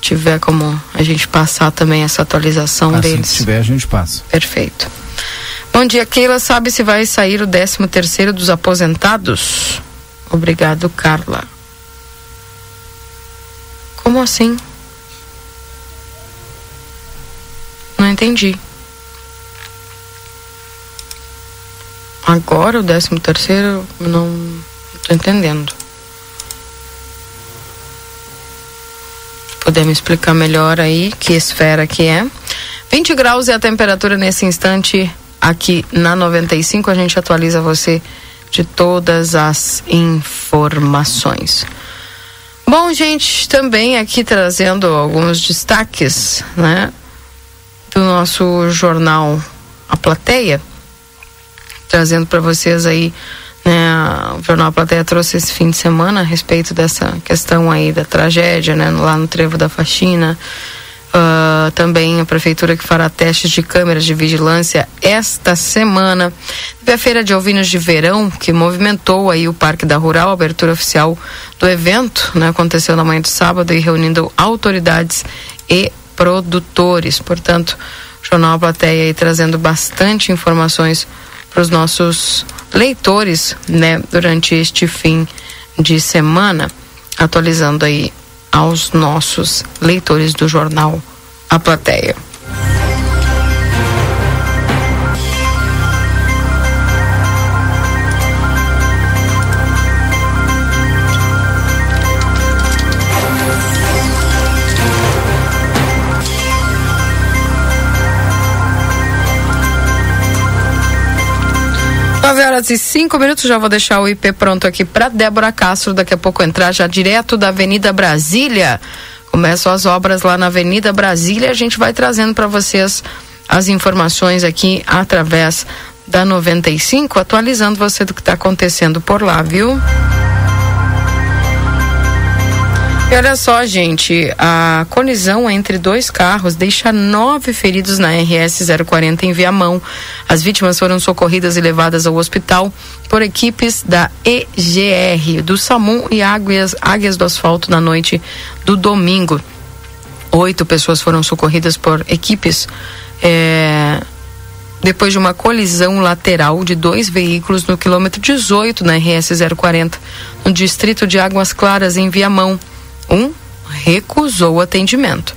tiver como a gente passar também essa atualização assim deles. Se tiver, a gente passa. Perfeito. Bom dia, Keila. Sabe se vai sair o décimo terceiro dos aposentados? Obrigado, Carla. Como assim? Não entendi. Agora o décimo terceiro, não estou entendendo. Poder me explicar melhor aí que esfera que é. vinte graus é a temperatura nesse instante aqui na noventa e cinco. A gente atualiza você de todas as informações. Bom, gente, também aqui trazendo alguns destaques, né, do nosso jornal A Plateia, trazendo para vocês aí, né, o Jornal A Plateia trouxe esse fim de semana a respeito dessa questão aí da tragédia, né, lá no Trevo da Faxina. Uh, também a prefeitura que fará testes de câmeras de vigilância esta semana. Teve a feira de ovinos de verão, que movimentou aí o Parque da Rural. A abertura oficial do evento, né, aconteceu na manhã de sábado e reunindo autoridades e produtores. Portanto, o Jornal A Plateia aí trazendo bastante informações para os nossos leitores, né, durante este fim de semana, atualizando aí aos nossos leitores do jornal A Plateia. nove horas e cinco minutos, já vou deixar o I P pronto aqui para Débora Castro, daqui a pouco entrar já direto da Avenida Brasília. Começam as obras lá na Avenida Brasília, a gente vai trazendo para vocês as informações aqui através da noventa e cinco, atualizando você do que está acontecendo por lá, viu? E olha só, gente, a colisão entre dois carros deixa nove feridos na R S zero quarenta em Viamão. As vítimas foram socorridas e levadas ao hospital por equipes da E G R, do SAMU e Águias, Águias do Asfalto na noite do domingo. Oito pessoas foram socorridas por equipes é, depois de uma colisão lateral de dois veículos no quilômetro dezoito na R S zero quarenta, no distrito de Águas Claras, em Viamão. Um recusou o atendimento.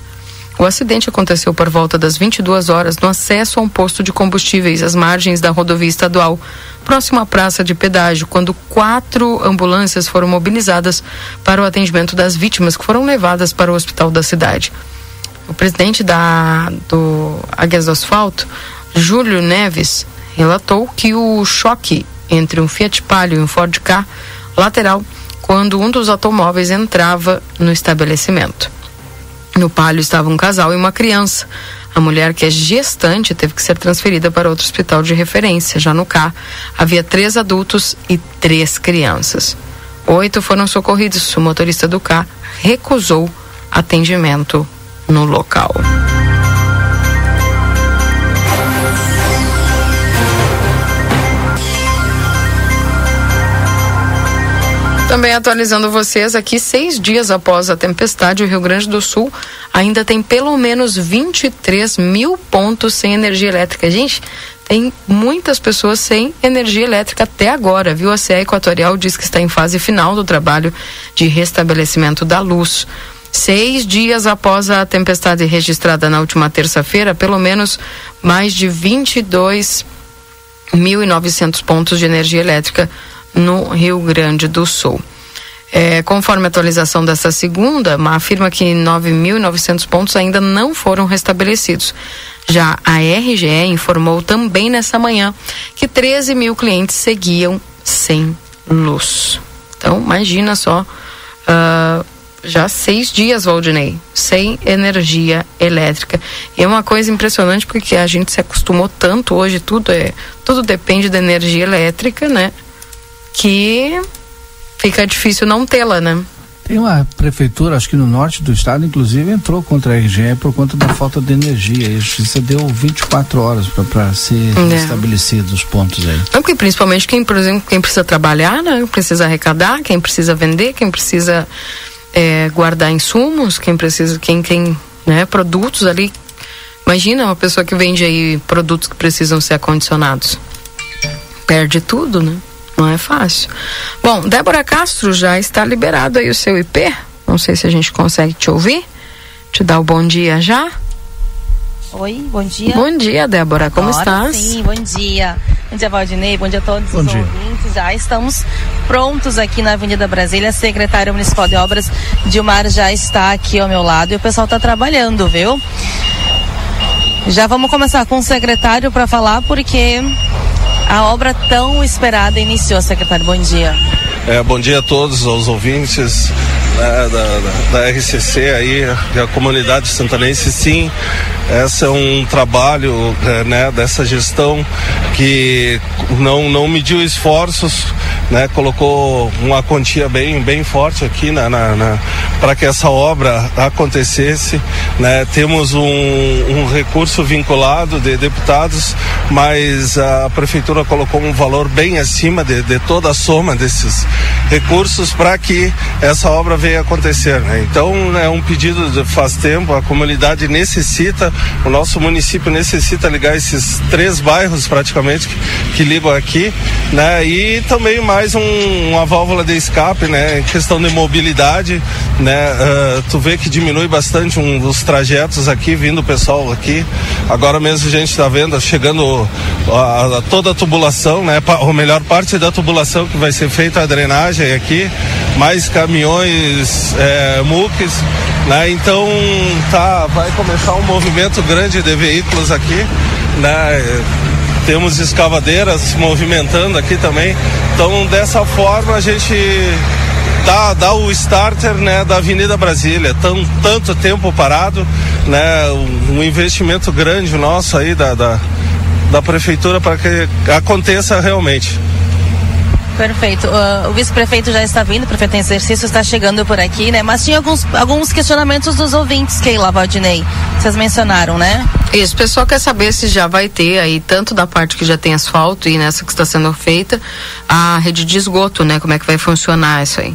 O acidente aconteceu por volta das vinte e duas horas no acesso a um posto de combustíveis às margens da rodovia estadual, próximo à praça de pedágio, quando quatro ambulâncias foram mobilizadas para o atendimento das vítimas, que foram levadas para o hospital da cidade. O presidente da, do Águias do Asfalto, Júlio Neves, relatou que o choque entre um Fiat Palio e um Ford Ka lateral, quando um dos automóveis entrava no estabelecimento. No Palio estava um casal e uma criança. A mulher, que é gestante, teve que ser transferida para outro hospital de referência. Já no K, havia três adultos e três crianças. Oito foram socorridos. O motorista do K recusou atendimento no local. Também atualizando vocês aqui, seis dias após a tempestade, o Rio Grande do Sul ainda tem pelo menos vinte e três mil pontos sem energia elétrica. Gente, tem muitas pessoas sem energia elétrica até agora, viu? A C E Equatorial diz que está em fase final do trabalho de restabelecimento da luz. Seis dias após a tempestade registrada na última terça-feira, pelo menos mais de vinte e dois mil e novecentos pontos de energia elétrica no Rio Grande do Sul. É, conforme a atualização dessa segunda, afirma que nove mil e novecentos pontos ainda não foram restabelecidos. Já a R G E informou também nessa manhã que treze mil clientes seguiam sem luz. Então, imagina só, uh, já seis dias, Valdinei, sem energia elétrica. E é uma coisa impressionante, porque a gente se acostumou tanto hoje, tudo, é, tudo depende da energia elétrica, né? Que fica difícil não tê-la, né? Tem uma prefeitura, acho que no norte do estado, inclusive, entrou contra a R G E por conta da falta de energia. E a justiça deu vinte e quatro horas para ser é. estabelecidos os pontos aí. Não, porque principalmente quem, por exemplo, quem precisa trabalhar, né? Quem precisa arrecadar, quem precisa vender, quem precisa é, guardar insumos, quem precisa, quem tem, né, produtos ali. Imagina uma pessoa que vende aí produtos que precisam ser acondicionados. Perde tudo, né? Não é fácil. Bom, Débora Castro, já está liberado aí o seu I P. Não sei se a gente consegue te ouvir. Te dar o bom dia já. Oi, bom dia. Bom dia, Débora, como Agora, estás? Sim, bom dia. Bom dia, Valdinei, bom dia a todos bom os dia. ouvintes. Já estamos prontos aqui na Avenida Brasília. A secretária municipal de obras, Dilmar, já está aqui ao meu lado e o pessoal está trabalhando, viu? Já vamos começar com o secretário para falar, porque a obra tão esperada iniciou, secretário. Bom dia. É, bom dia a todos, aos ouvintes né, da, da, da R C C, aí, da comunidade santanense. Sim, esse é um trabalho né, dessa gestão que não, não mediu esforços, né, colocou uma quantia bem, bem forte aqui na, na, na para que essa obra acontecesse, né? Temos um, um recurso vinculado de deputados, mas a prefeitura colocou um valor bem acima de, de toda a soma desses recursos para que essa obra venha acontecer, né? Então é um pedido de faz tempo, a comunidade necessita, o nosso município necessita ligar esses três bairros praticamente que, que ligam aqui, né? E também mais um, uma válvula de escape, né? Em questão de mobilidade, né? Uh, tu vê que diminui bastante um dos trajetos aqui, vindo o pessoal aqui, agora mesmo a gente está vendo chegando a, a toda a tubulação, né? Pa, ou melhor, parte da tubulação que vai ser feita a drenagem aqui, mais caminhões, é, muques, né? Então tá, vai começar um movimento grande de veículos aqui, né? Temos escavadeiras movimentando aqui também, então dessa forma a gente Dá, dá o starter, né, da Avenida Brasília, tão, tanto tempo parado, né, um, um investimento grande nosso aí da, da, da prefeitura para que aconteça realmente. Perfeito. Uh, o vice-prefeito já está vindo, o prefeito em exercício está chegando por aqui, né? Mas tinha alguns, alguns questionamentos dos ouvintes, Keila, Valdinei, vocês mencionaram, né? Isso, o pessoal quer saber se já vai ter aí, tanto da parte que já tem asfalto e nessa que está sendo feita, a rede de esgoto, né? Como é que vai funcionar isso aí?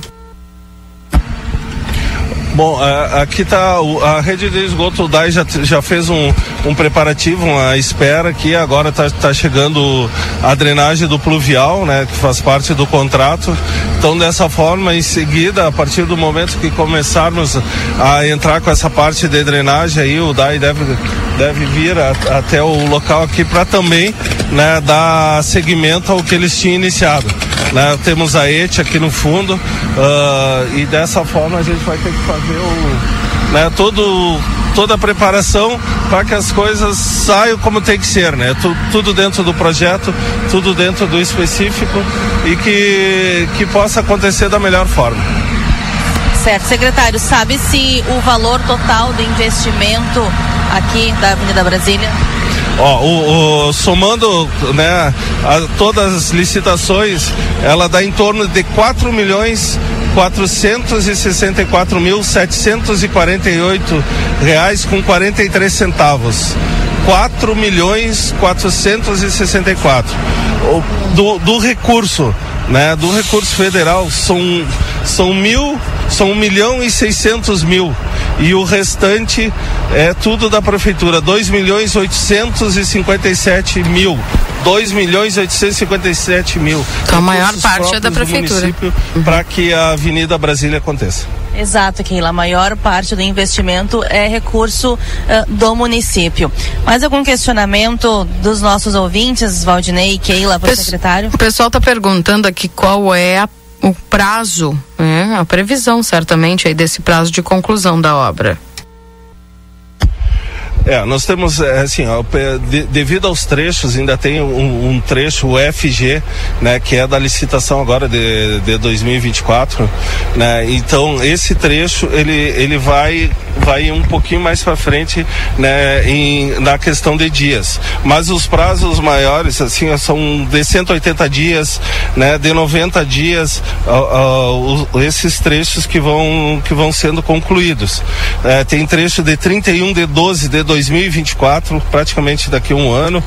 Bom, aqui tá a rede de esgoto, o D A I já, já fez um, um preparativo, uma espera aqui, agora tá, tá chegando a drenagem do pluvial, né, que faz parte do contrato. Então dessa forma, em seguida, a partir do momento que começarmos a entrar com essa parte de drenagem aí, o D A I deve, deve vir a, até o local aqui para também, né, dar seguimento ao que eles tinham iniciado. Né, temos a E T aqui no fundo, uh, e dessa forma a gente vai ter que fazer o, né, todo, toda a preparação para que as coisas saiam como tem que ser, né? Tu, tudo dentro do projeto, tudo dentro do específico e que, que possa acontecer da melhor forma. Certo, secretário, sabe se o valor total do investimento aqui da Avenida Brasília? Ó, o, o, somando, né, a, todas as licitações, ela dá em torno de quatro milhões quatrocentos e sessenta e quatro mil setecentos e quarenta e oito reais com quarenta e três centavos. quatro milhões quatrocentos e sessenta e quatro. Do, do recurso, né, do recurso federal são, são mil, são um milhão e seiscentos mil. E o restante é tudo da prefeitura, dois milhões oitocentos e cinquenta e sete mil. dois milhões oitocentos e cinquenta e sete mil. Então a maior parte é da prefeitura. Uhum. Para que a Avenida Brasília aconteça. Exato, Keila. A maior parte do investimento é recurso uh, do município. Mais algum questionamento dos nossos ouvintes, Valdinei e Keila, para o secretário? O pessoal está perguntando aqui qual é a o prazo, né? A previsão certamente aí desse prazo de conclusão da obra. É, nós temos, assim, ó, de, devido aos trechos, ainda tem um, um trecho, o F G, né, que é da licitação agora de, de dois mil e vinte e quatro, né, então esse trecho, ele, ele vai, vai um pouquinho mais para frente, né, em, na questão de dias, mas os prazos maiores, assim, são de cento e oitenta dias, né, de noventa dias, ó, ó, esses trechos que vão, que vão sendo concluídos. É, tem trecho de trinta e um de doze de dois mil e vinte e quatro, praticamente daqui a um ano.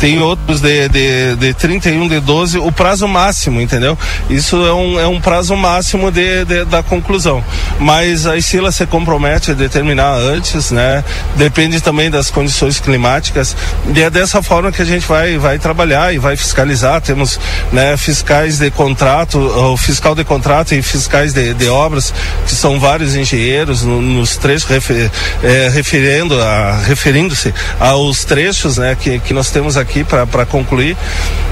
Tem outros de, de, de trinta e um de doze, o prazo máximo, entendeu? Isso é um, é um prazo máximo de, de, da conclusão. Mas a Isila se compromete a determinar antes, né? Depende também das condições climáticas. E é dessa forma que a gente vai, vai trabalhar e vai fiscalizar. Temos, né, fiscais de contrato, o fiscal de contrato e fiscais de, de obras, que são vários engenheiros no, nos trechos refer, é, referendo a referindo-se aos trechos, né, que, que nós temos aqui para concluir.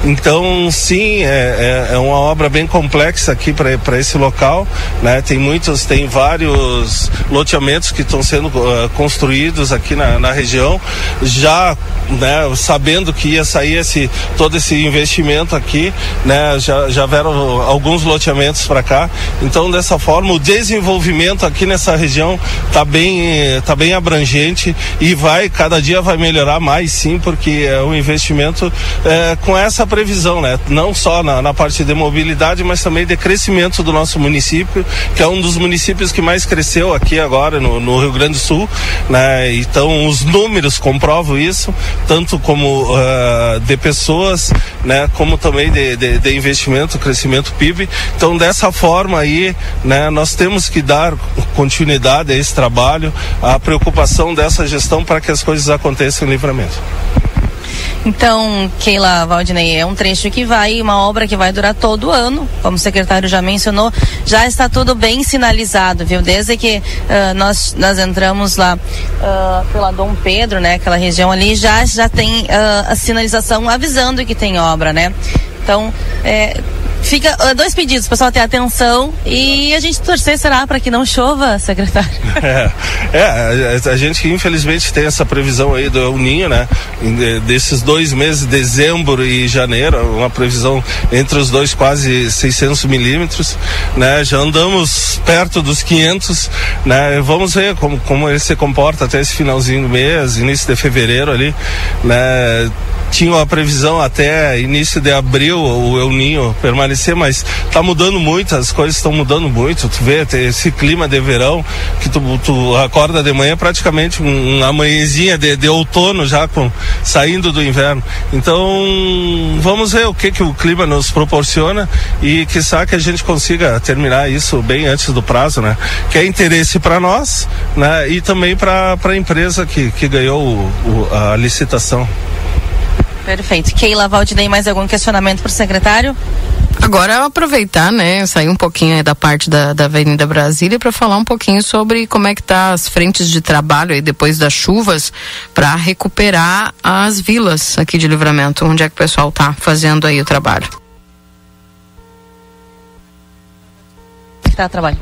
Então, sim, é, é, é uma obra bem complexa aqui para esse local, né? Tem muitos, tem vários loteamentos que estão sendo uh, construídos aqui na, na região, já, né, sabendo que ia sair esse, todo esse investimento aqui, né, já, já vieram alguns loteamentos para cá. Então, dessa forma, o desenvolvimento aqui nessa região está bem, tá bem abrangente e vai, cada dia vai melhorar mais, sim, porque é um investimento é, com essa previsão, né, não só na, na parte de mobilidade, mas também de crescimento do nosso município, que é um dos municípios que mais cresceu aqui agora no, no Rio Grande do Sul, né? Então, os números comprovam isso, tanto como uh, de pessoas, né, como também de, de, de investimento, crescimento P I B. Então, dessa forma aí, né, nós temos que dar continuidade a esse trabalho, a preocupação dessa gestão para que as coisas aconteçam em Livramento. Então, Keila, Valdinei, é um trecho que vai, uma obra que vai durar todo o ano, como o secretário já mencionou, já está tudo bem sinalizado, viu? Desde que uh, nós, nós entramos lá uh, pela Dom Pedro, né? Aquela região ali, já, já tem uh, a sinalização avisando que tem obra, né? Então, é... Fica dois pedidos, pessoal, ter atenção e a gente torcer, será, para que não chova, secretário? É, é, a gente infelizmente tem essa previsão aí do El Niño, né? Desses dois meses, dezembro e janeiro, uma previsão entre os dois quase seiscentos milímetros, né? Já andamos perto dos quinhentos, né? Vamos ver como, como ele se comporta até esse finalzinho do mês, início de fevereiro ali, né? Tinha uma previsão até início de abril o El Niño permanecer, mas tá mudando muito, as coisas estão mudando muito. Tu vê esse clima de verão que tu, tu acorda de manhã praticamente uma manhãzinha de, de outono já, com, saindo do inverno. Então, vamos ver o que que o clima nos proporciona e quiçá que a gente consiga terminar isso bem antes do prazo, né? Que é interesse para nós, né? E também para a empresa que, que ganhou o, o, a licitação. Perfeito. Keila, Valdinei, mais algum questionamento para o secretário? Agora aproveitar, né, sair um pouquinho aí da parte da, da Avenida Brasília para falar um pouquinho sobre como é que tá as frentes de trabalho aí depois das chuvas para recuperar as vilas aqui de Livramento, onde é que o pessoal tá fazendo aí o trabalho. Tá, trabalho.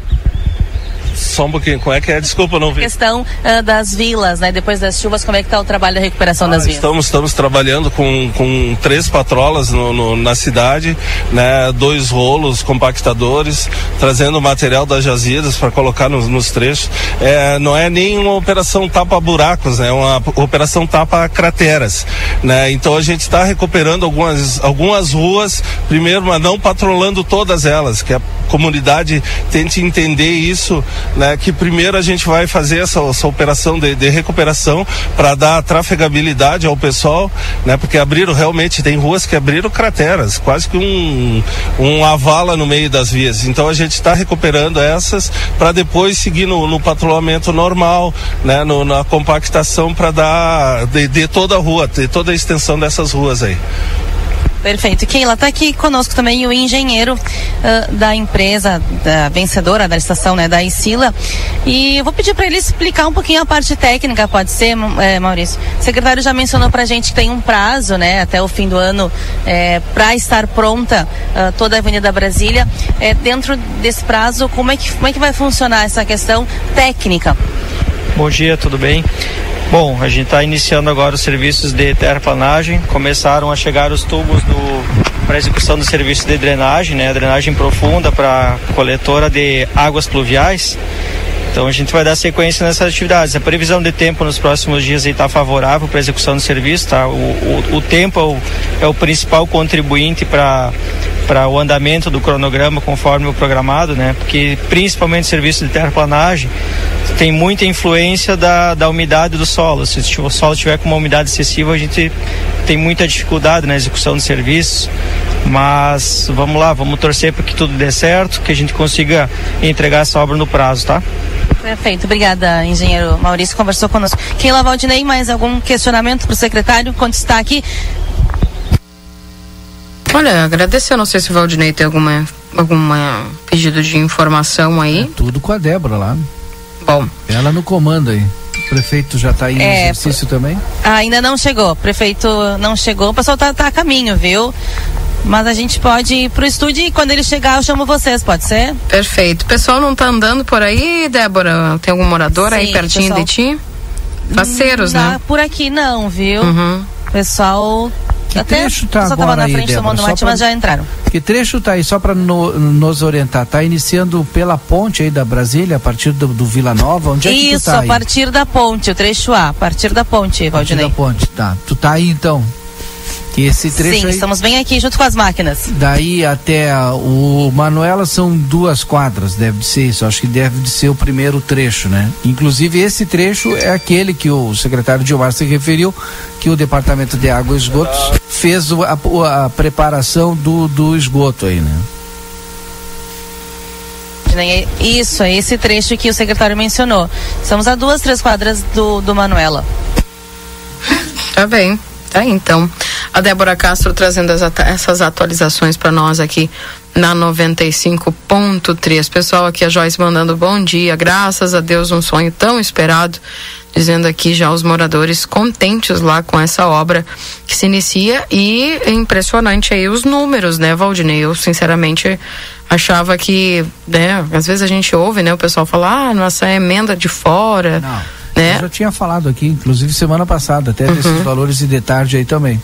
Só um pouquinho, como é que é? Desculpa, não vi. A questão uh, das vilas, né? Depois das chuvas, como é que está o trabalho da recuperação ah, das vilas? Estamos, estamos trabalhando com, com três patrolas no, no, na cidade, né? Dois rolos compactadores, trazendo material das jazidas para colocar nos, nos trechos. É, não é nem uma operação tapa-buracos, né? É uma operação tapa-crateras, né? Então, a gente está recuperando algumas, algumas ruas, primeiro, mas não patrolando todas elas, que a comunidade tente entender isso, né, que primeiro a gente vai fazer essa, essa operação de, de recuperação para dar trafegabilidade ao pessoal, né, porque abriram realmente, tem ruas que abriram crateras, quase que um, uma vala no meio das vias. Então, a gente está recuperando essas para depois seguir no, no patrulhamento normal, né, no, na compactação para dar de, de toda a rua, de toda a extensão dessas ruas aí. Perfeito. Keila, está aqui conosco também o engenheiro uh, da empresa, da vencedora da licitação, né, da Isila. E eu vou pedir para ele explicar um pouquinho a parte técnica, pode ser, é, Maurício? O secretário já mencionou para a gente que tem um prazo, né, até o fim do ano, é, para estar pronta uh, toda a Avenida Brasília. É, dentro desse prazo, como é, que, como é que vai funcionar essa questão técnica? Bom dia, tudo bem? Bom, a gente está iniciando agora os serviços de terraplanagem. Começaram a chegar os tubos para execução do serviço de drenagem, né? Drenagem profunda para coletora de águas pluviais. Então, a gente vai dar sequência nessas atividades. A previsão de tempo nos próximos dias está favorável para a execução do serviço. Tá? O, o, o tempo é o, é o principal contribuinte para o andamento do cronograma conforme o programado, né? Porque, principalmente, o serviço de terraplanagem tem muita influência da, da umidade do solo. Se o solo tiver com uma umidade excessiva, a gente tem muita dificuldade na execução do serviço. Mas vamos lá, vamos torcer para que tudo dê certo, que a gente consiga entregar essa obra no prazo, tá? Perfeito, obrigada, engenheiro Maurício, conversou conosco. Keila, Valdinei, mais algum questionamento para o secretário, quando está aqui? Olha, agradecer, eu não sei se o Valdinei tem alguma, alguma pedido de informação aí. É tudo com a Débora lá. Bom. Ela no comando aí. O prefeito já está em é, exercício também? Ainda não chegou, o prefeito não chegou, o pessoal está tá a caminho, viu? Mas a gente pode ir pro estúdio e quando ele chegar eu chamo vocês, pode ser? Perfeito. O pessoal não tá andando por aí, Débora? Tem algum morador Sim, aí pertinho pessoal... de ti? Faceiros, não, né? Por aqui não, viu? Uhum. Pessoal... Que Até trecho tá agora tava na aí, frente Débora, tomando mate, pra... mas já entraram. Que trecho tá aí, só para no, nos orientar, tá iniciando pela ponte aí da Brasília, a partir do, do Vila Nova, onde Isso, é que tu tá a aí? partir da ponte, o trecho A, a partir da ponte, Valdinei. A partir da ponte, tá. Tu tá aí então? Que esse trecho Sim, aí, estamos bem aqui, junto com as máquinas. Daí até a, o Manuela são duas quadras, deve de ser isso, acho que deve de ser o primeiro trecho, né? Inclusive esse trecho é aquele que o secretário de Obras se referiu, que o Departamento de Água e Esgotos fez a, a preparação do, do esgoto aí, né? Isso, é esse trecho que o secretário mencionou. Estamos a duas, três quadras do, do Manuela. Tá bem. Ah, então, a Débora Castro trazendo as atu- essas atualizações para nós aqui na noventa e cinco ponto três. Pessoal, aqui a Joyce mandando bom dia, graças a Deus, um sonho tão esperado, dizendo aqui já os moradores contentes lá com essa obra que se inicia. E é impressionante aí os números, né, Valdinei? Eu sinceramente achava que, né, às vezes a gente ouve, né, o pessoal falar, ah, nossa emenda de fora... Não. Né? Eu já tinha falado aqui, inclusive semana passada, até uhum. desses valores e de tarde aí também.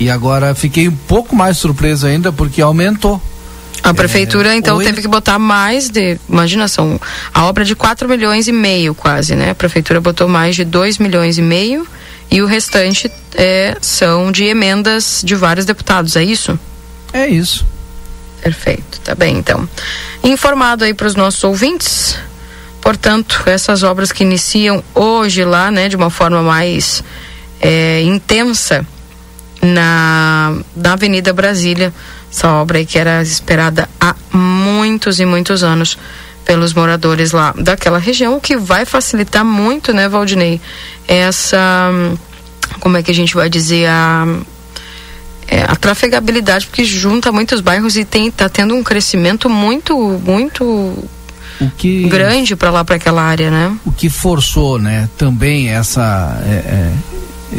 E agora fiquei um pouco mais surpreso ainda porque aumentou. A prefeitura é, então oito... teve que botar mais de, imagina, são a obra de quatro milhões e meio quase, né? A prefeitura botou mais de dois milhões e meio e o restante é, são de emendas de vários deputados, é isso? É isso. Perfeito, tá bem então. Informado aí para os nossos ouvintes. Portanto, essas obras que iniciam hoje lá, né, de uma forma mais é, intensa na, na Avenida Brasília, essa obra aí que era esperada há muitos e muitos anos pelos moradores lá daquela região, o que vai facilitar muito, né, Valdinei, essa, como é que a gente vai dizer, a... É, a trafegabilidade, porque junta muitos bairros e tem, tá tendo um crescimento muito, muito... O que, grande para lá, para aquela área, né? O que forçou, né, também essa, é, é,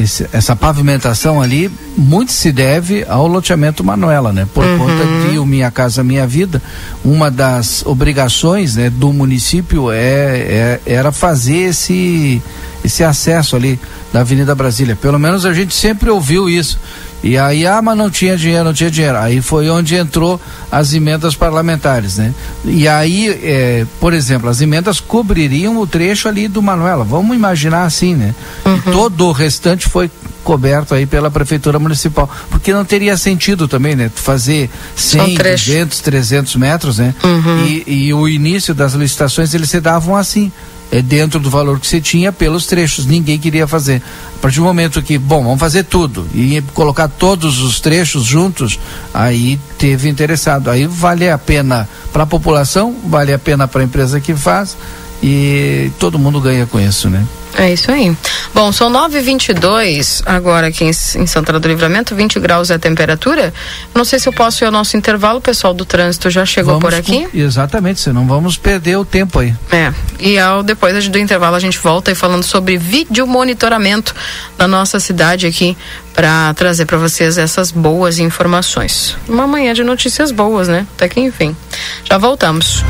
esse, essa pavimentação ali, muito se deve ao loteamento Manuela, né? Por uhum. conta de o Minha Casa Minha Vida, uma das obrigações, né, do município é, é, era fazer esse, esse acesso ali da Avenida Brasília. Pelo menos a gente sempre ouviu isso. E aí, ah, mas não tinha dinheiro, não tinha dinheiro. Aí foi onde entrou as emendas parlamentares, né? E aí, é, por exemplo, as emendas cobririam o trecho ali do Manuela. Vamos imaginar assim, né? Uhum. E todo o restante foi coberto aí pela Prefeitura Municipal. Porque não teria sentido também, né? Fazer cem, duzentos, trezentos metros, né? Uhum. E, e o início das licitações, eles se davam assim. É dentro do valor que você tinha pelos trechos, ninguém queria fazer. A partir do momento que, bom, vamos fazer tudo e colocar todos os trechos juntos, aí teve interessado. Aí vale a pena para a população, vale a pena para a empresa que faz e todo mundo ganha com isso, né? É isso aí. Bom, são nove e vinte e dois agora aqui em, em Santana do Livramento, vinte graus é a temperatura. Não sei se eu posso ir ao nosso intervalo, o pessoal do trânsito já chegou vamos por aqui. Com, exatamente, senão vamos perder o tempo aí. É, e ao, depois do intervalo a gente volta aí falando sobre vídeo monitoramento da nossa cidade aqui, para trazer para vocês essas boas informações. Uma manhã de notícias boas, né? Até que enfim. Já voltamos.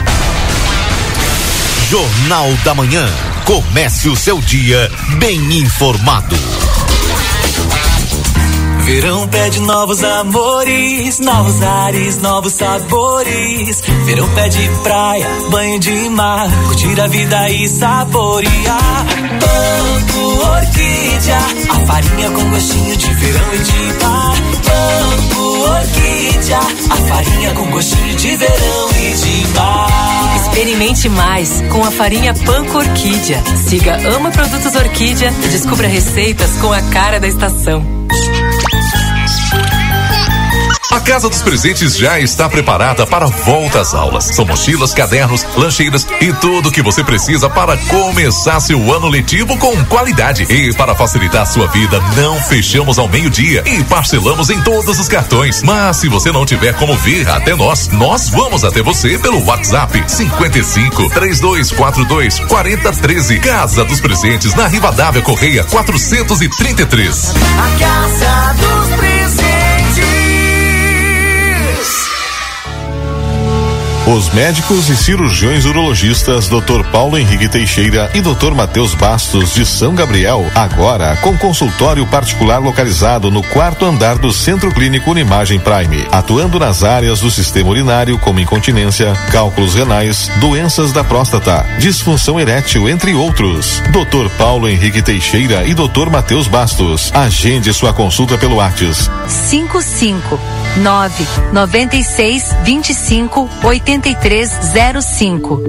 Jornal da Manhã. Comece o seu dia bem informado. Verão pede novos amores, novos ares, novos sabores. Verão pede praia, banho de mar, curtir a vida e saborear. Banco Orquídea, a farinha com gostinho de verão e de mar. Banco Orquídea, a farinha com gostinho de verão e de mar. Experimente mais com a farinha Panko Orquídea. Siga Ama Produtos Orquídea e descubra receitas com a cara da estação. A Casa dos Presentes já está preparada para a volta às aulas. São mochilas, cadernos, lancheiras e tudo o que você precisa para começar seu ano letivo com qualidade. E para facilitar sua vida, não fechamos ao meio-dia e parcelamos em todos os cartões. Mas se você não tiver como vir até nós, nós vamos até você pelo WhatsApp cinquenta e cinco, trinta e dois quarenta e dois, quarenta e treze. Casa dos Presentes, na Rivadavia Correia quatrocentos e trinta e três. A Casa dos Presentes. Os médicos e cirurgiões urologistas doutor Paulo Henrique Teixeira e doutor Matheus Bastos de São Gabriel, agora com consultório particular localizado no quarto andar do Centro Clínico Unimagem Prime, atuando nas áreas do sistema urinário como incontinência, cálculos renais, doenças da próstata, disfunção erétil, entre outros. doutor Paulo Henrique Teixeira e doutor Matheus Bastos. Agende sua consulta pelo WhatsApp cinco cinco nove, noventa e seis, vinte e cinco, oitenta e três zero cinco.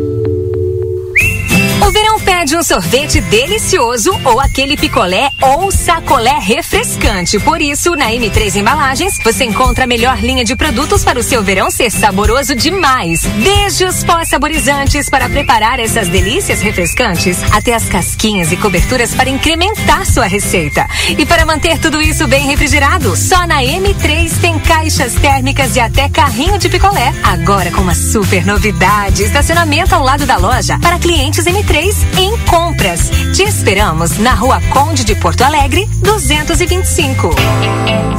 O verão pede um sorvete delicioso ou aquele picolé ou sacolé refrescante. Por isso, na M três Embalagens, você encontra a melhor linha de produtos para o seu verão ser saboroso demais. Desde os pós saborizantes para preparar essas delícias refrescantes, até as casquinhas e coberturas para incrementar sua receita. E para manter tudo isso bem refrigerado, só na M três tem caixas térmicas e até carrinho de picolé. Agora com uma super novidade, estacionamento ao lado da loja para clientes M três em compras. Te esperamos na Rua Conde de Porto Alegre, duzentos e vinte e cinco.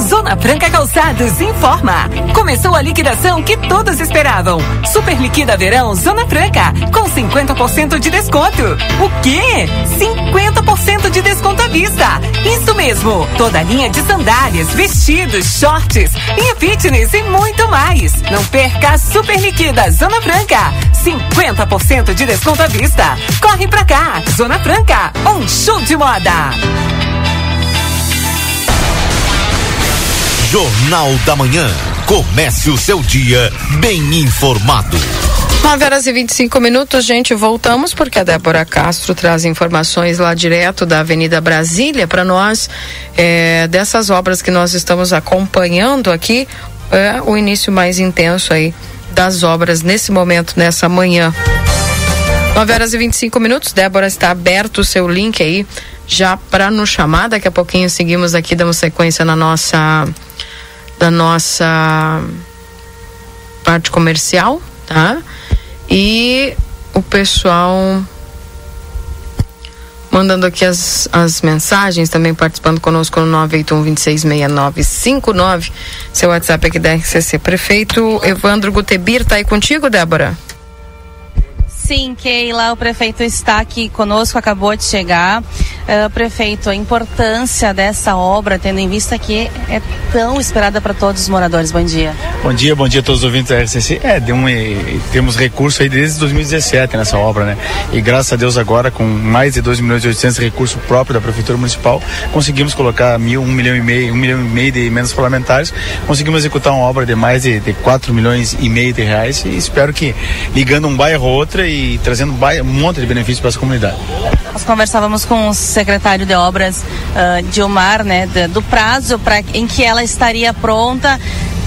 Zona Franca Calçados informa. Começou a liquidação que todos esperavam. Super liquida verão Zona Franca, com cinquenta por cento de desconto. O quê? cinquenta por cento de desconto à vista. Isso mesmo. Toda a linha de sandálias, vestidos, shorts, linha fitness e muito mais. Não perca a super liquida Zona Franca. cinquenta por cento de desconto à vista. Corre pra cá, Zona Franca, um show de moda. Jornal da Manhã. Comece o seu dia bem informado. nove horas e vinte e cinco minutos, gente, voltamos porque a Débora Castro traz informações lá direto da Avenida Brasília para nós, é, dessas obras que nós estamos acompanhando aqui, é, o início mais intenso aí das obras nesse momento, nessa manhã. nove horas e vinte e cinco minutos, Débora, está aberto o seu link aí já para nos chamar. Daqui a pouquinho seguimos aqui, damos sequência na nossa, da nossa parte comercial, tá? E o pessoal mandando aqui as, as mensagens, também participando conosco no nove oito um, dois seis seis nove cinco nove, seu WhatsApp aqui da R C C. Prefeito Evandro Gutebir, tá aí contigo, Débora? Sim, Keila, o prefeito está aqui conosco, acabou de chegar. Uh, prefeito, a importância dessa obra, tendo em vista que é tão esperada para todos os moradores. Bom dia. Bom dia, bom dia a todos os ouvintes da R C C. É, deu um, temos recurso aí desde dois mil e dezessete nessa obra, né? E graças a Deus agora, com mais de dois milhões e oitocentos recurso próprio da Prefeitura Municipal, conseguimos colocar mil, um milhão e meio, um milhão e meio de emendas parlamentares, conseguimos executar uma obra de mais de, de quatro milhões e meio de reais e espero que ligando um bairro ou outro e E trazendo um monte de benefícios para as comunidades. Nós conversávamos com o secretário de Obras, uh, Dilmar, né, do, do prazo pra, em que ela estaria pronta.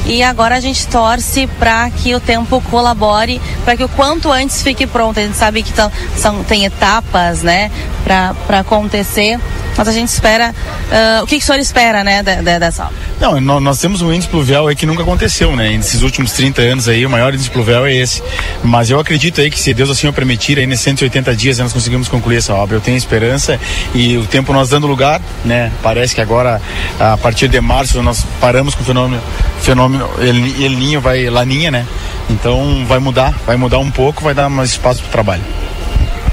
E agora a gente torce para que o tempo colabore, para que o quanto antes fique pronto. A gente sabe que tão, são, tem etapas, né, para acontecer. Mas a gente espera, uh, o que, que o senhor espera, né, de, de, dessa obra? Não, nós, nós temos um índice pluvial aí que nunca aconteceu, né, nesses últimos trinta anos aí, o maior índice pluvial é esse, mas eu acredito aí que se Deus assim o permitir, aí nesses cento e oitenta dias nós conseguimos concluir essa obra, eu tenho esperança e o tempo nós dando lugar, né, parece que agora, a partir de março nós paramos com o fenômeno, fenômeno El, El Ninho vai Laninha, né, então vai mudar, vai mudar um pouco, vai dar mais espaço para o trabalho.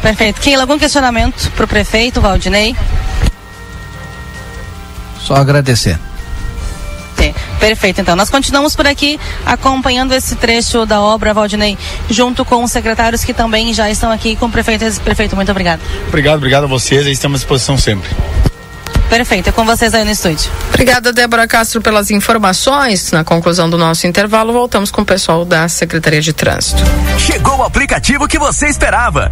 Perfeito. Keila, algum questionamento para o prefeito Valdinei? Só agradecer. Perfeito, então. Nós continuamos por aqui acompanhando esse trecho da obra, Valdinei, junto com os secretários que também já estão aqui com o prefeito. Prefeito, muito obrigado. Obrigado, obrigado a vocês, estamos à disposição sempre. Perfeito, é com vocês aí no estúdio. Obrigada, Débora Castro, pelas informações. Na conclusão do nosso intervalo, voltamos com o pessoal da Secretaria de Trânsito. Chegou o aplicativo que você esperava.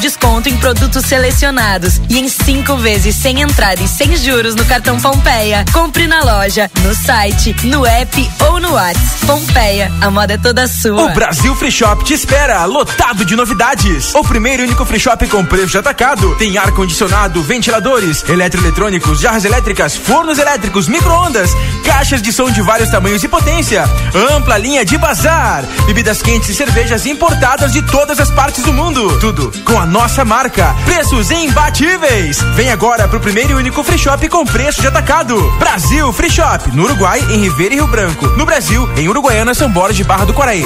desconto em produtos selecionados e em cinco vezes sem entrada e sem juros no cartão Pompeia. Compre na loja, no site, no app ou no WhatsApp. Pompeia, a moda é toda sua. O Brasil Free Shop te espera, lotado de novidades. O primeiro e único free shop com preço de atacado. Tem ar-condicionado, ventiladores, eletroeletrônicos, jarras elétricas, fornos elétricos, micro-ondas, caixas de som de vários tamanhos e potência, ampla linha de bazar, bebidas quentes e cervejas importadas de todas as partes do mundo. Tudo com a nossa marca, preços imbatíveis. Vem agora pro primeiro e único free shop com preço de atacado. Brasil Free Shop, no Uruguai, em Ribeira e Rio Branco. No Brasil, em Uruguaiana, São Borges de Barra do Quaraí.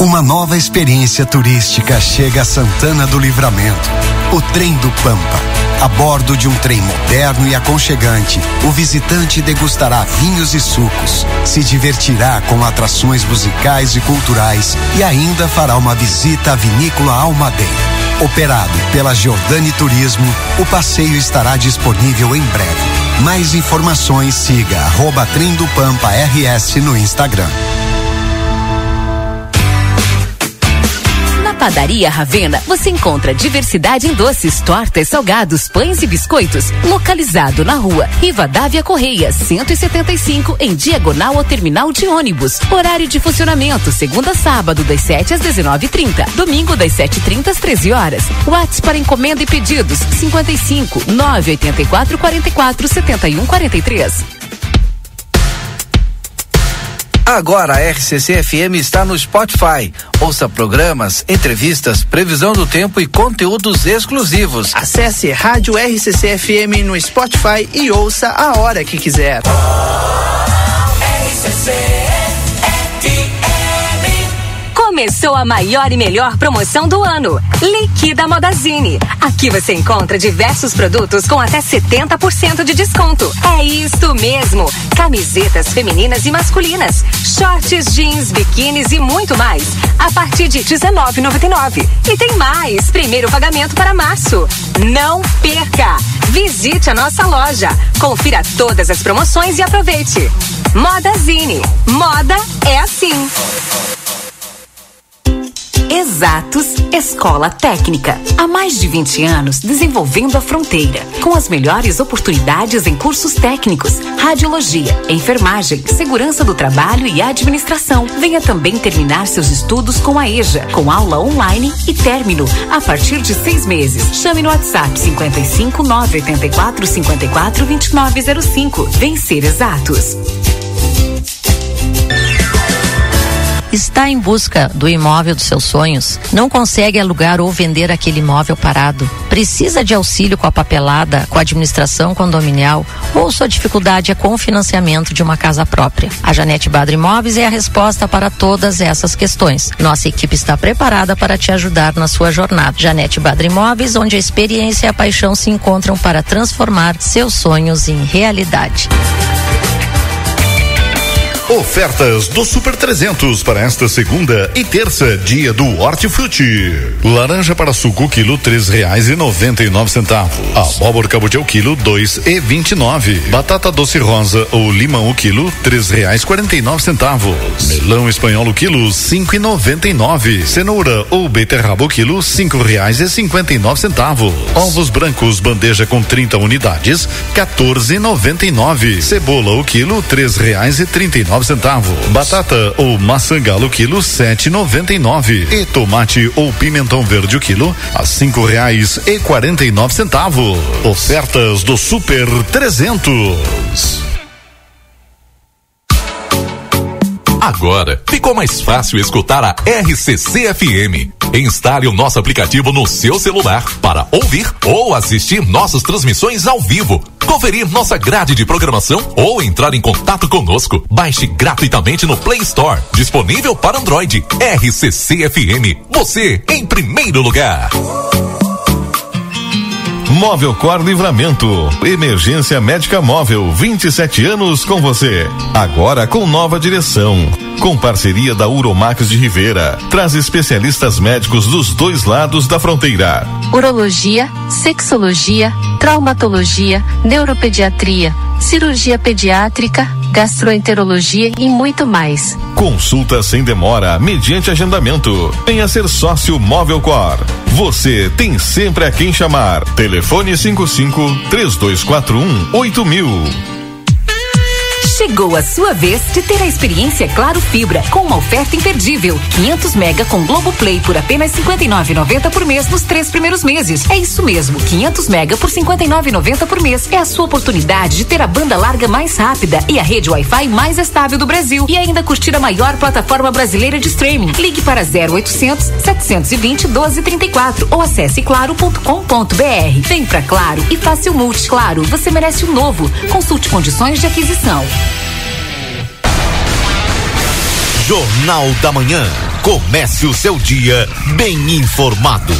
Uma nova experiência turística chega a Santana do Livramento. O Trem do Pampa. A bordo de um trem moderno e aconchegante, o visitante degustará vinhos e sucos, se divertirá com atrações musicais e culturais e ainda fará uma visita à vinícola Almadeira. Operado pela Giordani Turismo, o passeio estará disponível em breve. Mais informações, siga arroba Trem do Pampa R S no Instagram. Padaria Ravena, você encontra diversidade em doces, tortas, salgados, pães e biscoitos. Localizado na rua Rivadavia Correia, cento e setenta e cinco, em diagonal ao terminal de ônibus. Horário de funcionamento: segunda a sábado, das sete às dezenove e trinta. Domingo, das sete e trinta às treze horas. WhatsApp para encomenda e pedidos: cinquenta e cinco, nove oito quatro, quatro quatro, sete um quatro três. Agora a R C C F M está no Spotify. Ouça programas, entrevistas, previsão do tempo e conteúdos exclusivos. Acesse Rádio R C C F M no Spotify e ouça a hora que quiser. Começou a maior e melhor promoção do ano, Liquida Modazine. Aqui você encontra diversos produtos com até setenta por cento de desconto. É isto mesmo, camisetas femininas e masculinas, shorts, jeans, biquínis e muito mais, a partir de dezenove reais e noventa e nove centavos. E tem mais, primeiro pagamento para março. Não perca, visite a nossa loja, confira todas as promoções e aproveite. Modazine, moda é assim. Exatos Escola Técnica. Há mais de vinte anos desenvolvendo a fronteira, com as melhores oportunidades em cursos técnicos, radiologia, enfermagem, segurança do trabalho e administração. Venha também terminar seus estudos com a EJA, com aula online e término a partir de seis meses. Chame no WhatsApp cinquenta e cinco, nove oito quatro, cinquenta e quatro, vinte e nove zero cinco. Vem ser Exatos. Está em busca do imóvel dos seus sonhos? Não consegue alugar ou vender aquele imóvel parado? Precisa de auxílio com a papelada, com a administração condominial, ou sua dificuldade é com o financiamento de uma casa própria? A Janete Badra Imóveis é a resposta para todas essas questões. Nossa equipe está preparada para te ajudar na sua jornada. Janete Badra Imóveis, onde a experiência e a paixão se encontram para transformar seus sonhos em realidade. Ofertas do Super trezentos para esta segunda e terça, dia do hortifruti. Laranja para suco, quilo três reais e noventa e nove centavos. Abóbora cabotiá, o quilo dois e vinte e nove. Batata doce rosa ou limão, o quilo três reais quarenta e nove centavos. Melão espanhol, o quilo cinco e noventa e nove. Cenoura ou beterraba, o quilo cinco reais e cinquenta e nove centavos. Ovos brancos, bandeja com trinta unidades, quatorze e noventa e nove. Cebola, o quilo três reais e trinta e nove. Centavos. Batata ou maçã galo, quilo sete e noventa e nove. E tomate ou pimentão verde, o quilo a cinco reais e quarenta e nove centavos. Ofertas do Super trezentos. Agora ficou mais fácil escutar a R C C F M. Instale o nosso aplicativo no seu celular para ouvir ou assistir nossas transmissões ao vivo, conferir nossa grade de programação ou entrar em contato conosco. Baixe gratuitamente no Play Store, disponível para Android. R C C F M, você em primeiro lugar. Móvel Cor Livramento, emergência médica móvel, vinte e sete anos com você. Agora com nova direção, com parceria da Uromax de Rivera, traz especialistas médicos dos dois lados da fronteira. Urologia, sexologia, traumatologia, neuropediatria, cirurgia pediátrica, gastroenterologia e muito mais. Consulta sem demora, mediante agendamento. Venha ser sócio Móvel Cor. Você tem sempre a quem chamar. Telefone cinco cinco, três dois quatro um, oito mil. Chegou a sua vez de ter a experiência Claro Fibra, com uma oferta imperdível. quinhentos mega com Globo Play por apenas cinquenta e nove reais e noventa centavos por mês nos três primeiros meses. É isso mesmo, quinhentos mega por cinquenta e nove reais e noventa centavos por mês. É a sua oportunidade de ter a banda larga mais rápida e a rede Wi-Fi mais estável do Brasil e ainda curtir a maior plataforma brasileira de streaming. Ligue para zero oitocentos, setecentos e vinte, doze trinta e quatro ou acesse claro ponto com ponto br. Vem pra Claro e faça o multi. Claro, você merece um novo. Consulte condições de aquisição. Jornal da Manhã. Comece o seu dia bem informado.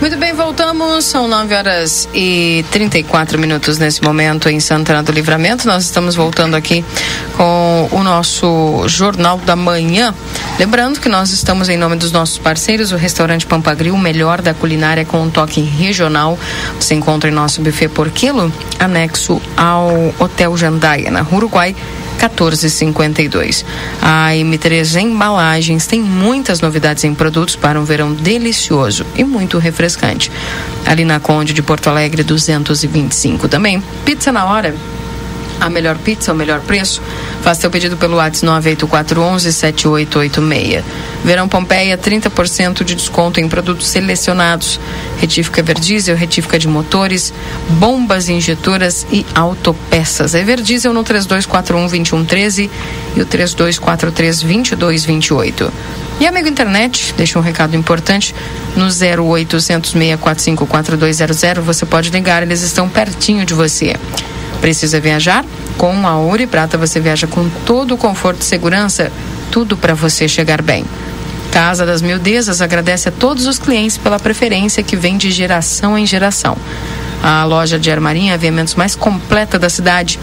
Muito bem, voltamos. São nove horas e trinta e quatro minutos nesse momento em Santana do Livramento. Nós estamos voltando aqui com o nosso Jornal da Manhã. Lembrando que nós estamos em nome dos nossos parceiros, o restaurante Pampa Grill, o melhor da culinária com um toque regional. Você encontra em nosso buffet por quilo, anexo ao Hotel Jandaia, na Rua Uruguai, quatorze cinquenta e dois. A M três Embalagens tem muitas novidades em produtos para um verão delicioso e muito refrescante. Ali na Conde de Porto Alegre, duzentos e vinte e cinco também. Pizza na hora. A melhor pizza, o melhor preço. Faça seu pedido pelo WhatsApp nove oito quatro um um, sete oito oito seis. Verão Pompeia, trinta por cento de desconto em produtos selecionados. Retífica Everdiesel, retífica de motores, bombas, injetoras e autopeças. Everdiesel no três dois quatro um, dois um um três e o três dois quatro três, dois dois dois oito. E amigo internet, deixa um recado importante no zero oitocentos, seis quatro cinco, quatro dois zero zero. Você pode ligar, eles estão pertinho de você. Precisa viajar? Com a Ouro e Prata você viaja com todo o conforto e segurança, tudo para você chegar bem. Casa das Mildezas agradece a todos os clientes pela preferência que vem de geração em geração. A loja de armarinha e aviamentos mais completa da cidade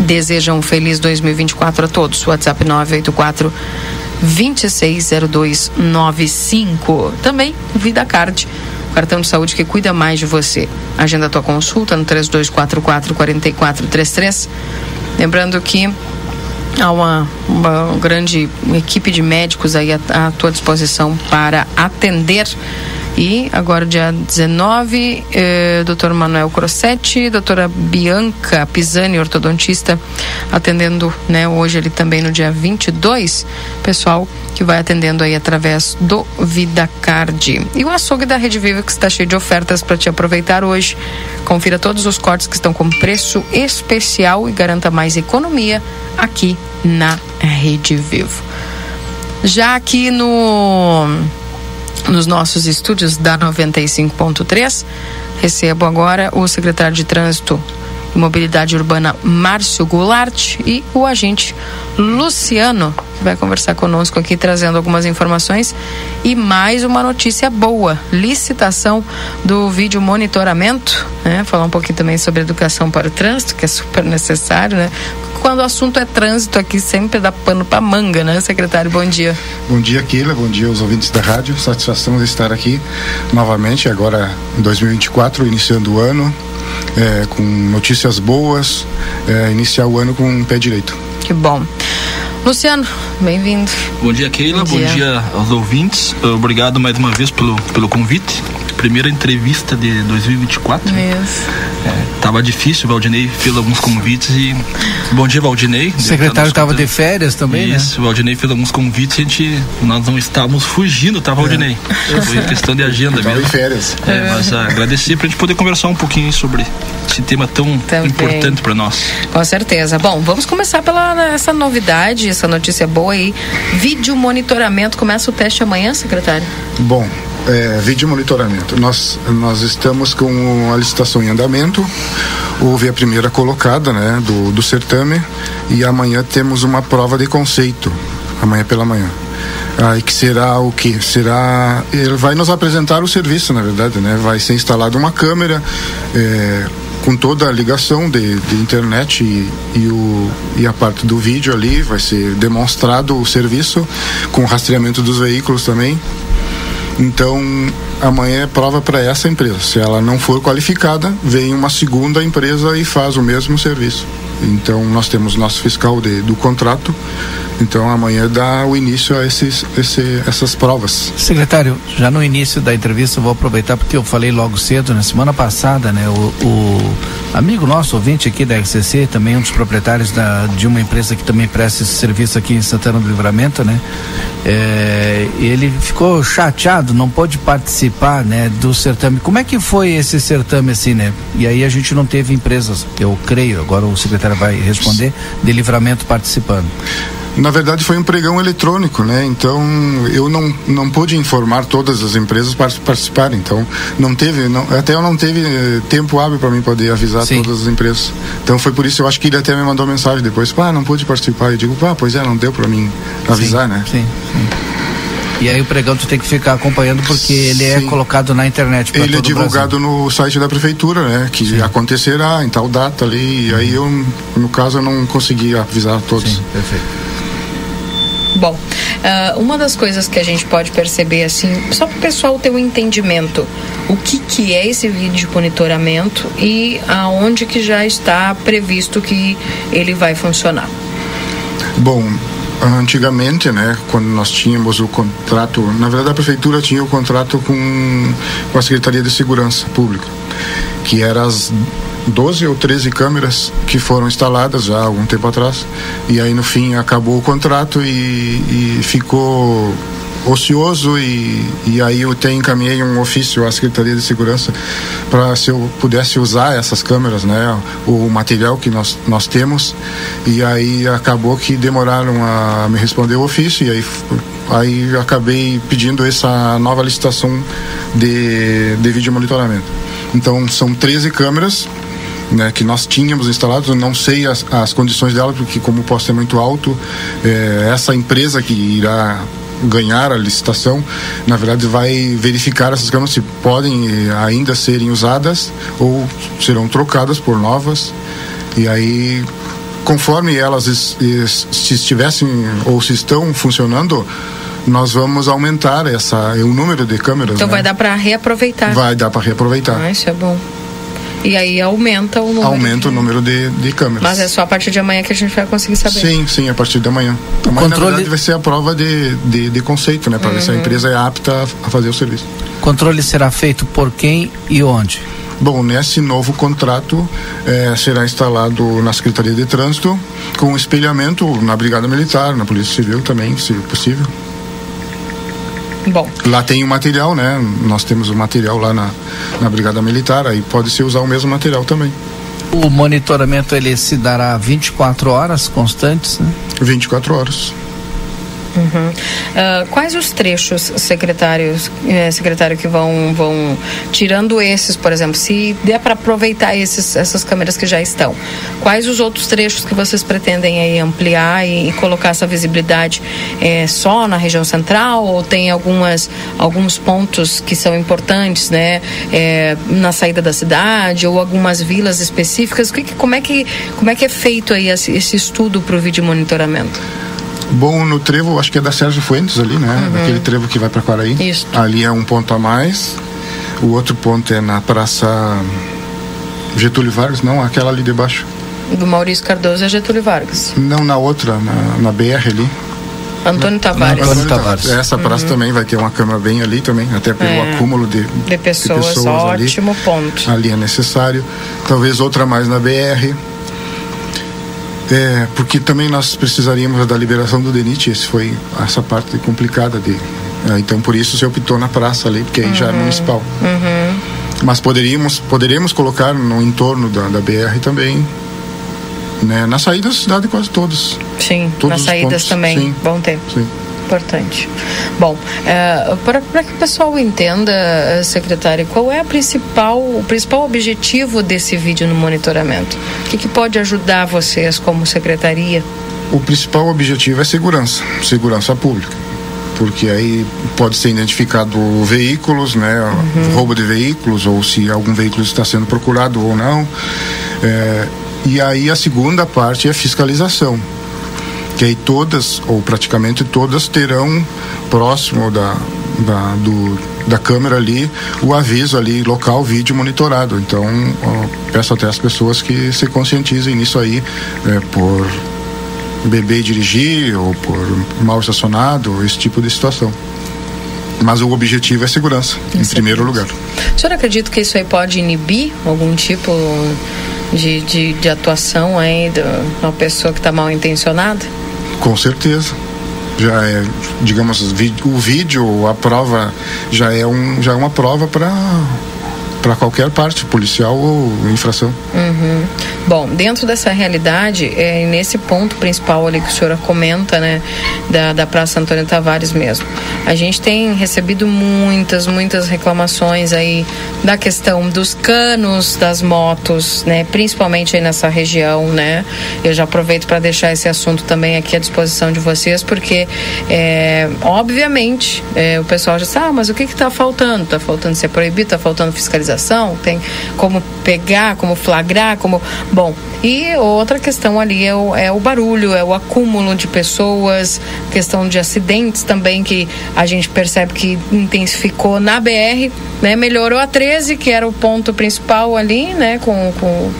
deseja um feliz dois mil e vinte e quatro a todos. WhatsApp nove oito quatro, dois seis zero dois nove cinco. Também VidaCard, cartão de saúde que cuida mais de você. Agenda a tua consulta no três dois quatro quatro, quatro quatro três três. Lembrando que há uma, uma grande equipe de médicos aí à, à tua disposição para atender. E agora dia dezenove, eh, doutor Manuel Crossetti, doutora Bianca Pisani, ortodontista, atendendo, né, hoje ele também no dia vinte e dois, pessoal que vai atendendo aí através do VidaCard. E o açougue da Rede Vivo, que está cheio de ofertas para te aproveitar hoje. Confira todos os cortes que estão com preço especial e garanta mais economia aqui na Rede Vivo. Já aqui no... nos nossos estúdios da noventa e cinco ponto três, recebo agora o secretário de Trânsito e Mobilidade Urbana, Márcio Goulart, e o agente Luciano, que vai conversar conosco aqui, trazendo algumas informações e mais uma notícia boa: licitação do vídeo monitoramento, né? Falar um pouquinho também sobre educação para o trânsito, que é super necessário, né? Quando o assunto é trânsito aqui, sempre dá pano pra manga, né, secretário? Bom dia. Bom dia, Keila. Bom dia aos ouvintes da rádio. Satisfação de estar aqui novamente, agora em dois mil e vinte e quatro, iniciando o ano, é, com notícias boas, é, iniciar o ano com o pé direito. Que bom. Luciano, bem-vindo. Bom dia, Keila. Bom dia. Bom dia aos ouvintes. Obrigado mais uma vez pelo, pelo convite. Primeira entrevista de dois mil e vinte e quatro. Isso. É, tava difícil, o Valdinei fez alguns convites e... Bom dia, Valdinei. O secretário estava de férias também, né? Isso, o Valdinei fez alguns convites e a gente... Nós não estávamos fugindo, tá, Valdinei? É. Foi questão de agenda mesmo. Estava de férias. É, mas uh, agradecer pra gente poder conversar um pouquinho sobre esse tema tão também importante para nós. Com certeza. Bom, vamos começar pela essa novidade, essa notícia boa aí. Vídeo monitoramento, começa o teste amanhã, secretário? Bom... É, vídeo monitoramento. Nós, nós estamos com a licitação em andamento. Houve a primeira colocada, né, do, do certame, e amanhã temos uma prova de conceito, amanhã pela manhã. Aí ah, que será o que? Será... Ele vai nos apresentar o serviço, na verdade, né? Vai ser instalada uma câmera, é, com toda a ligação de, de internet e, e, o, e a parte do vídeo ali. Vai ser demonstrado o serviço, com rastreamento dos veículos também. Então, amanhã é prova para essa empresa. Se ela não for qualificada, vem uma segunda empresa e faz o mesmo serviço. Então, nós temos nosso fiscal de, do contrato. Então, amanhã dá o início a esses, esse, essas provas. Secretário, já no início da entrevista, eu vou aproveitar porque eu falei logo cedo, na semana passada, né? O, o amigo nosso, ouvinte aqui da R C C, também um dos proprietários da, de uma empresa que também presta esse serviço aqui em Santana do Livramento, né? É, ele ficou chateado, não pôde participar, né, do certame. Como é que foi esse certame, assim, né? E aí a gente não teve empresas, eu creio, agora o secretário vai responder, de Livramento participando. Na verdade foi um pregão eletrônico, né? Então eu não, não pude informar todas as empresas para participar, então não teve, não, até eu não teve tempo hábil para mim poder avisar. Sim. Todas as empresas. Então foi por isso, eu acho que ele até me mandou mensagem depois, pá, não pude participar. Eu digo, pá, pois é, não deu para mim avisar, sim, né? Sim, sim. E aí o pregão tu tem que ficar acompanhando porque ele é, sim, colocado na internet para todo o Brasil. Ele é divulgado no site da prefeitura, né? Que, sim, acontecerá em tal data ali, e aí eu, no caso, eu não consegui avisar todos. Sim, perfeito. Bom, uma das coisas que a gente pode perceber, assim, só para o pessoal ter um entendimento, o que que é esse vídeo de monitoramento e aonde que já está previsto que ele vai funcionar? Bom, antigamente, né, quando nós tínhamos o contrato, na verdade a prefeitura tinha o contrato com, com a Secretaria de Segurança Pública, que era as doze ou treze câmeras que foram instaladas já há algum tempo atrás, e aí no fim acabou o contrato e, e ficou ocioso, e, e aí eu até encaminhei um ofício à Secretaria de Segurança para se eu pudesse usar essas câmeras, né, o material que nós, nós temos, e aí acabou que demoraram a me responder o ofício, e aí, aí acabei pedindo essa nova licitação de, de vídeo monitoramento. Então são treze câmeras, né, que nós tínhamos instalado. Eu não sei as, as condições dela, porque como o posto é muito alto, é, essa empresa que irá ganhar a licitação, na verdade vai verificar essas câmeras se podem ainda serem usadas ou serão trocadas por novas, e aí conforme elas es, es, se estivessem ou se estão funcionando, nós vamos aumentar essa, o número de câmeras. Então, né? Vai dar para reaproveitar. Vai dar para reaproveitar. Ah, isso é bom. E aí aumenta o número. Aumenta de... o número de, de câmeras. Mas é só a partir de amanhã que a gente vai conseguir saber. Sim, sim, a partir de amanhã. O Mas, controle... na verdade, vai ser a prova de, de, de conceito, né? Para, uhum, ver se a empresa é apta a fazer o serviço. O controle será feito por quem e onde? Bom, nesse novo contrato eh, será instalado na Secretaria de Trânsito, com espelhamento na Brigada Militar, na Polícia Civil também, se possível. Bom. Lá tem o material, né? Nós temos o material lá na, na Brigada Militar, aí pode-se usar o mesmo material também. O monitoramento, ele se dará vinte e quatro horas constantes, né? vinte e quatro horas. Uhum. Uh, quais os trechos, secretários, eh, secretário, que vão, vão tirando esses, por exemplo, se der para aproveitar esses, essas câmeras que já estão, quais os outros trechos que vocês pretendem aí ampliar e, e colocar essa visibilidade, eh, só na região central, ou tem algumas, alguns pontos que são importantes, né, eh, na saída da cidade, ou algumas vilas específicas? Que, que, como, é que, como é que é feito aí esse, esse estudo para o vídeo monitoramento? Bom, no trevo, acho que é da Sérgio Fuentes ali, né? Uhum. Aquele trevo que vai para Quaraí. Isso. Ali é um ponto a mais. O outro ponto é na Praça Getúlio Vargas, não, aquela ali debaixo. Do Maurício Cardoso é Getúlio Vargas. Não, na outra, na, na B R ali. Antônio Tavares. Antônio Tavares. Essa praça, uhum, também vai ter uma câmera bem ali também, até pelo é, acúmulo de, de pessoas. De pessoas, ótimo ali, ponto. Ali é necessário. Talvez outra mais na B R. É, porque também nós precisaríamos da liberação do DENIT, esse foi essa parte complicada dele. É, então por isso se optou na praça ali, porque aí, uhum, já é municipal. Uhum. Mas poderíamos, poderíamos colocar no entorno da, da B R também, né? Na saída da cidade quase todos. Sim, todos nas saídas pontos, também, sim, vão ter. Sim. Importante. Bom, é, para que o pessoal entenda, secretária, qual é a principal, o principal objetivo desse vídeo no monitoramento? O que, que pode ajudar vocês como secretaria? O principal objetivo é segurança, segurança pública, porque aí pode ser identificado veículos, né, uhum. roubo de veículos, ou se algum veículo está sendo procurado ou não. É, e aí a segunda parte é fiscalização, que aí todas, ou praticamente todas, terão próximo da, da, do, da câmera ali, o aviso ali, local, vídeo monitorado. Então, ó, peço até às pessoas que se conscientizem nisso aí, é, por beber e dirigir, ou por mal estacionado, esse tipo de situação. Mas o objetivo é segurança, em primeiro lugar. O senhor acredita que isso aí pode inibir algum tipo de, de, de atuação aí de uma pessoa que está mal intencionada? Com certeza. Já é, digamos, o vídeo, a prova, já é, um, já é uma prova para... para qualquer parte, policial ou infração. Uhum. Bom, dentro dessa realidade, é nesse ponto principal ali que a senhora comenta, né, da, da Praça Antônio Tavares mesmo, a gente tem recebido muitas, muitas reclamações aí da questão dos canos das motos, né, principalmente aí nessa região, né. Eu já aproveito para deixar esse assunto também aqui à disposição de vocês, porque é, obviamente é, o pessoal já sabe, ah, mas o que que tá faltando? Tá faltando ser proibido, tá faltando fiscalização, tem como pegar, como flagrar, como... Bom, e outra questão ali é o, é o barulho, é o acúmulo de pessoas, questão de acidentes também, que a gente percebe que intensificou na B R, né? Melhorou a treze, que era o ponto principal ali, né? Com, com,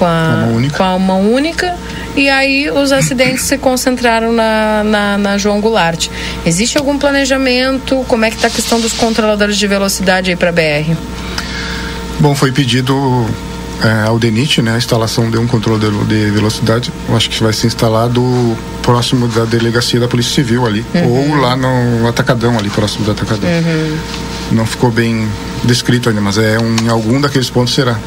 com, a, com a uma única. E aí os acidentes se concentraram na, na, na João Goulart. Existe algum planejamento? Como é que está a questão dos controladores de velocidade aí para a B R? Bom, foi pedido é, ao DENIT, né, a instalação de um controle de, de velocidade. Eu acho que vai ser instalado próximo da delegacia da Polícia Civil ali, uhum. ou lá no Atacadão ali, próximo do Atacadão. Uhum. Não ficou bem descrito ainda, mas é um, em algum daqueles pontos será.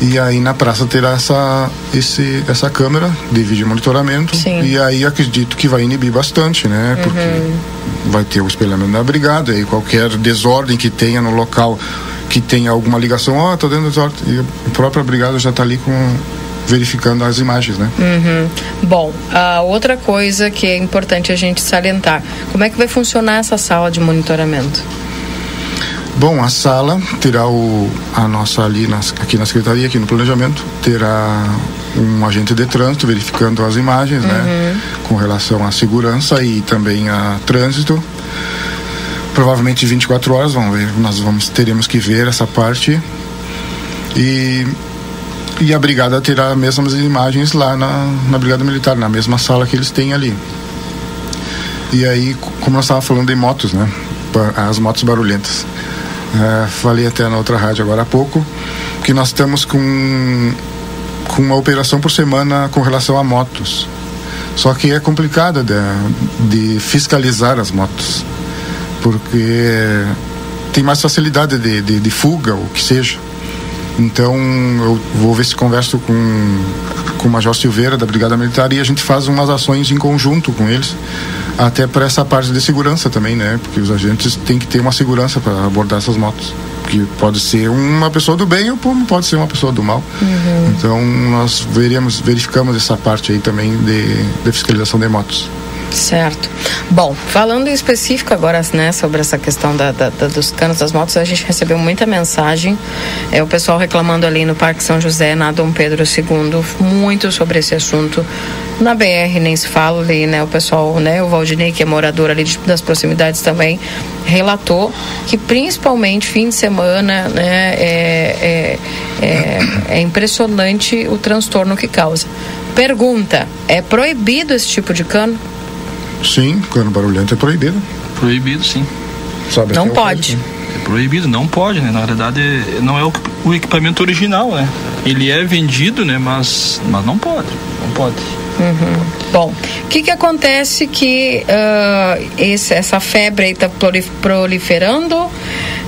E aí na praça terá essa, esse, essa câmera de vídeo monitoramento. Sim. E aí acredito que vai inibir bastante, né, uhum. porque vai ter o espelhamento da brigada e qualquer desordem que tenha no local que tem alguma ligação, ó, oh, tô dentro do... E a própria brigada já tá ali com... verificando as imagens, né? Uhum. Bom, a outra coisa que é importante a gente salientar, como é que vai funcionar essa sala de monitoramento? Bom, a sala terá o... a nossa ali, nas, aqui na secretaria, aqui no planejamento, terá um agente de trânsito verificando as imagens, uhum. né? Com relação à segurança e também a trânsito. Provavelmente vinte e quatro horas, vamos ver, nós vamos, teremos que ver essa parte. E, e a brigada terá as mesmas imagens lá na, na Brigada Militar, na mesma sala que eles têm ali. E aí, como nós estávamos falando de motos, né? As motos barulhentas. É, falei até na outra rádio agora há pouco, que nós estamos com, com uma operação por semana com relação a motos. Só que é complicado de, de fiscalizar as motos, porque tem mais facilidade de, de, de fuga, ou que seja. Então eu vou ver se converso com, com o Major Silveira da Brigada Militar, e a gente faz umas ações em conjunto com eles, até para essa parte de segurança também, né? Porque os agentes têm que ter uma segurança para abordar essas motos, que pode ser uma pessoa do bem ou pode ser uma pessoa do mal. Uhum. Então nós veremos, verificamos essa parte aí também de, de fiscalização de motos. Certo. Bom, falando em específico agora, né, sobre essa questão da, da, da, dos canos das motos, a gente recebeu muita mensagem, é, o pessoal reclamando ali no Parque São José, na Dom Pedro segundo, muito sobre esse assunto. Na B R nem se fala ali, né, o pessoal, né, o Valdinei, que é morador ali de, das proximidades também, relatou que principalmente fim de semana, né, é, é, é, é impressionante o transtorno que causa. Pergunta, é proibido esse tipo de cano? Sim, cano barulhento é proibido. Proibido, sim. Sabe, não pode. É proibido, não pode, né? Na verdade, não é o, o equipamento original, né? Ele é vendido, né? Mas, mas não pode, não pode. Uhum. Bom, o que que acontece que uh, esse, essa febre aí tá proliferando,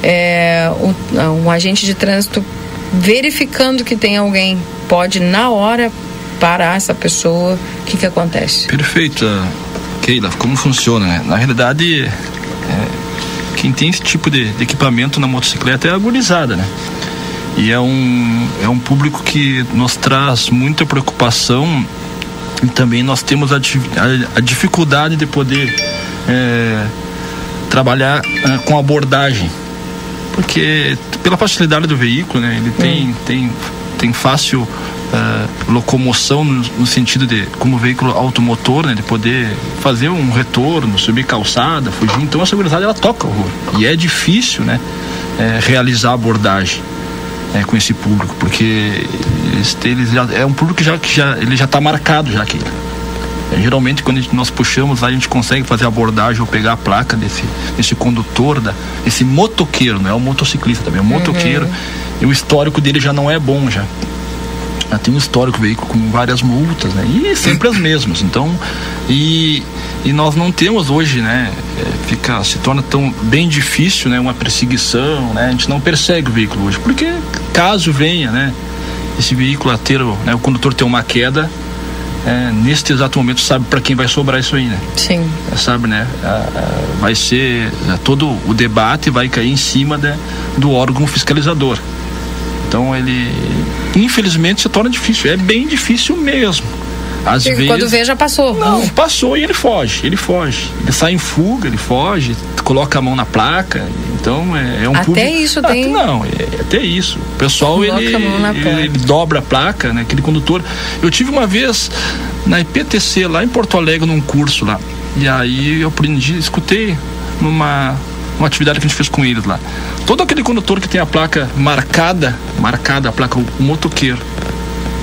é, um, um agente de trânsito verificando que tem alguém, pode na hora parar essa pessoa, o que que acontece? Perfeita. Keila, como funciona, né? Na realidade, é, quem tem esse tipo de, de equipamento na motocicleta é a gurizada, né? E é um, é um público que nos traz muita preocupação e também nós temos a, a, a dificuldade de poder é, trabalhar é, com abordagem, porque pela facilidade do veículo, né, ele tem, hum. tem, tem fácil uh, locomoção no, no sentido de, como veículo automotor, né, de poder fazer um retorno, subir calçada, fugir. Então a segurança, ela toca o rolo e é difícil, né, é, realizar abordagem É, com esse público, porque eles, eles já, é um público que já, que já ele já está marcado já aqui. É, geralmente quando a gente, nós puxamos lá, a gente consegue fazer abordagem ou pegar a placa desse, desse condutor, da, desse motoqueiro, não é o motociclista também, é o motoqueiro, uhum. E o histórico dele já não é bom já. já tem um histórico veículo com várias multas, né? E sempre as mesmas. Então, e, e nós não temos hoje, né? Fica, se torna tão bem difícil, né, uma perseguição, né? A gente não persegue o veículo hoje, porque caso venha, né, esse veículo a ter, né, o condutor ter uma queda, é, neste exato momento sabe para quem vai sobrar isso aí, né? Sim. É, sabe, né? A, a, vai ser a, todo o debate vai cair em cima de, do órgão fiscalizador. Então ele, infelizmente, se torna difícil. É bem difícil mesmo. Às vezes, quando vê, já passou. Não, passou e ele foge, ele foge. Ele sai em fuga, ele foge, coloca a mão na placa. Então é, é um até público... isso ah, tem. Não, é, até isso. O pessoal ele, ele, ele dobra a placa, né? Aquele condutor. Eu tive uma vez na I P T C lá em Porto Alegre, num curso lá. E aí eu aprendi, escutei numa uma atividade que a gente fez com eles lá. Todo aquele condutor que tem a placa marcada, marcada a placa, o motoqueiro,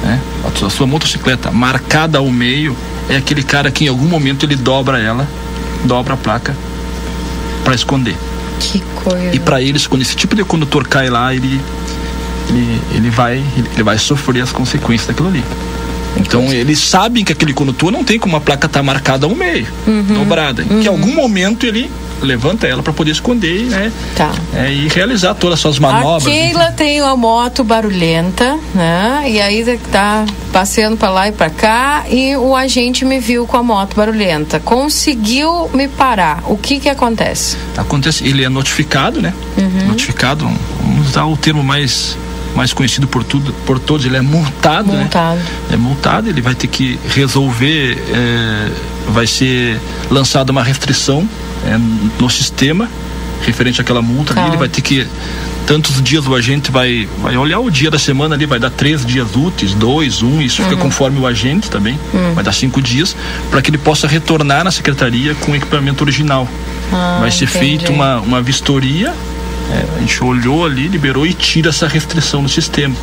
né? A sua motocicleta marcada ao meio, é aquele cara que em algum momento ele dobra ela, dobra a placa para esconder. Que coisa. E para eles, quando esse tipo de condutor cai lá, ele ele, ele vai ele vai sofrer as consequências daquilo ali. Então, então eles sabem que aquele condutor não tem como a placa estar tá marcada ao meio, uhum, dobrada, uhum. Que em algum momento ele levanta ela para poder esconder, né? Tá. É, e realizar todas as suas manobras. A Keila tem uma moto barulhenta, né? E aí tá passeando para lá e para cá e o agente me viu com a moto barulhenta, conseguiu me parar. O que que acontece? Acontece, ele é notificado, né? Uhum. Notificado, vamos usar o termo mais mais conhecido por tudo, por todos, ele é multado, multado. Né? É multado, ele vai ter que resolver, é, vai ser lançada uma restrição É, no sistema referente àquela multa, tá. Ali, ele vai ter que tantos dias, o agente vai, vai olhar o dia da semana ali, vai dar três dias úteis, dois, um, isso uhum. Fica conforme o agente também, uhum. Vai dar cinco dias para que ele possa retornar na secretaria com o equipamento original. Ah, vai ser feita uma, uma vistoria, é, a gente olhou ali, liberou e tira essa restrição do sistema.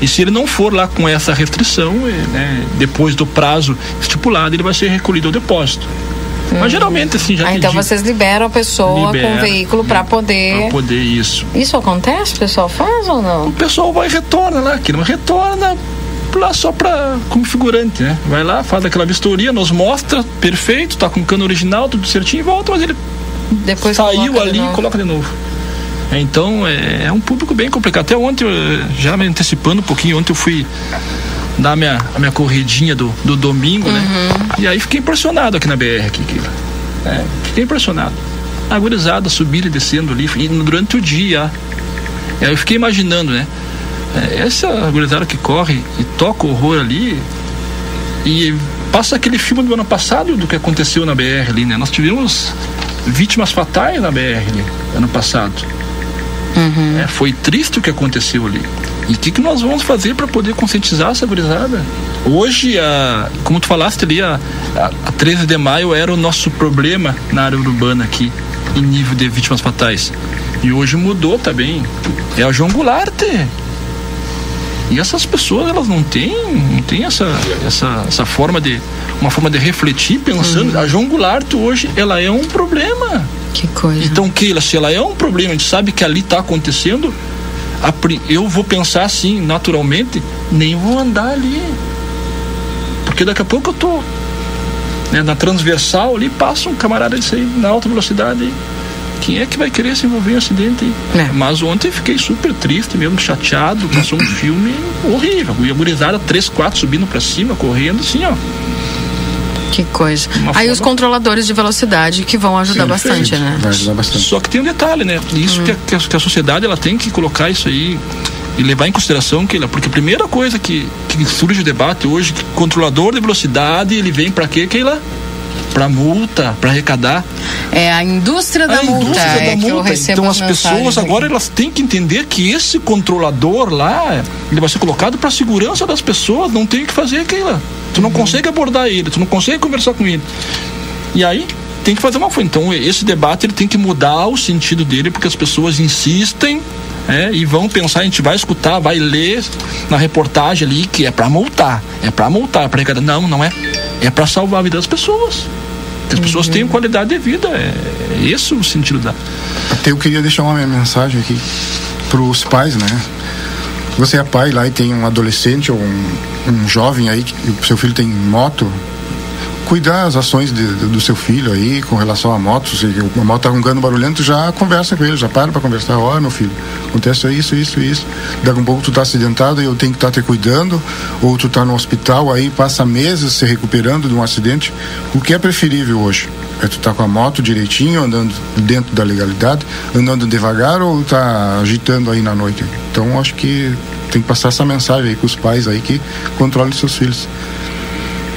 E se ele não for lá com essa restrição, né, depois do prazo estipulado, ele vai ser recolhido ao depósito. Mas geralmente assim já ah, então digo, vocês liberam a pessoa libera, com o veículo para poder pra poder isso. Isso acontece? O pessoal faz ou não? O pessoal vai e retorna lá, aquilo retorna lá só para como figurante, né? Vai lá, faz aquela vistoria, nos mostra, perfeito, tá com o cano original, tudo certinho e volta, mas ele depois saiu ali e coloca de novo. Então é, é um público bem complicado. Até ontem, eu, já me antecipando um pouquinho, ontem eu fui dar a minha, a minha corridinha do, do domingo, uhum. Né? E aí fiquei impressionado aqui na B R, aqui, aqui, é, fiquei impressionado. A gurizada subindo e descendo ali e durante o dia. E aí eu fiquei imaginando, né? É, essa gurizada que corre e toca horror ali e passa aquele filme do ano passado do que aconteceu na B R ali, né? Nós tivemos vítimas fatais na B R ali, ano passado. Uhum. É, foi triste o que aconteceu ali. E o que, que nós vamos fazer para poder conscientizar essa gurizada? Hoje, a, como tu falaste ali, a, a, a treze de maio era o nosso problema na área urbana aqui, em nível de vítimas fatais. E hoje mudou também. É a João Goulart. E essas pessoas, elas não têm, não têm essa, essa, essa forma de, uma forma de refletir, pensando. Uhum. A João Goulart hoje, ela é um problema. Que coisa. Então, Keila, se ela é um problema, a gente sabe que ali está acontecendo... Eu vou pensar assim, naturalmente, nem vou andar ali. Porque daqui a pouco eu tô, né, na transversal ali, passa um camarada disso aí, na alta velocidade. Aí. Quem é que vai querer se envolver em um acidente aí? É. Mas ontem fiquei super triste, mesmo chateado, passou um filme horrível. E a gurizada, três, quatro, subindo pra cima, correndo assim, ó. Que coisa. Uma Aí forma... os controladores de velocidade que vão ajudar Sim, bastante, perfeito. né? Vai ajudar bastante. Só que tem um detalhe, né? Isso hum. que, a, que a sociedade ela tem que colocar isso aí e levar em consideração, que ela, porque a primeira coisa que, que surge o debate hoje, que controlador de velocidade, ele vem para quê, Keila? Para multa, para arrecadar. É a indústria da a multa. Indústria é da é multa. Então as pessoas agora elas têm que entender que esse controlador lá, ele vai ser colocado para a segurança das pessoas, não tem o que fazer aquilo. Tu não uhum. consegue abordar ele, tu não consegue conversar com ele. E aí tem que fazer uma coisa. Então esse debate ele tem que mudar o sentido dele, porque as pessoas insistem é, e vão pensar, a gente vai escutar, vai ler na reportagem ali que é para multar, é para multar, é para arrecadar. Não, não é. É para salvar a vida das pessoas. Que as pessoas uhum. tenham qualidade de vida. É esse o sentido da... Até eu queria deixar uma mensagem aqui para os pais, né? Você é pai lá e tem um adolescente ou um, um jovem aí, que seu filho tem moto, cuidar as ações de, de, do seu filho aí com relação à moto. Se a moto tá rungando barulhento, já conversa com ele, já para para conversar. Ó, oh, meu filho, acontece isso, isso, isso. Daqui um pouco tu tá acidentado e eu tenho que estar tá te cuidando, ou tu tá no hospital aí, passa meses se recuperando de um acidente. O que é preferível hoje? É tu tá com a moto direitinho, andando dentro da legalidade, andando devagar, ou tá agitando aí na noite? Então acho que tem que passar essa mensagem aí com os pais aí que controlem seus filhos.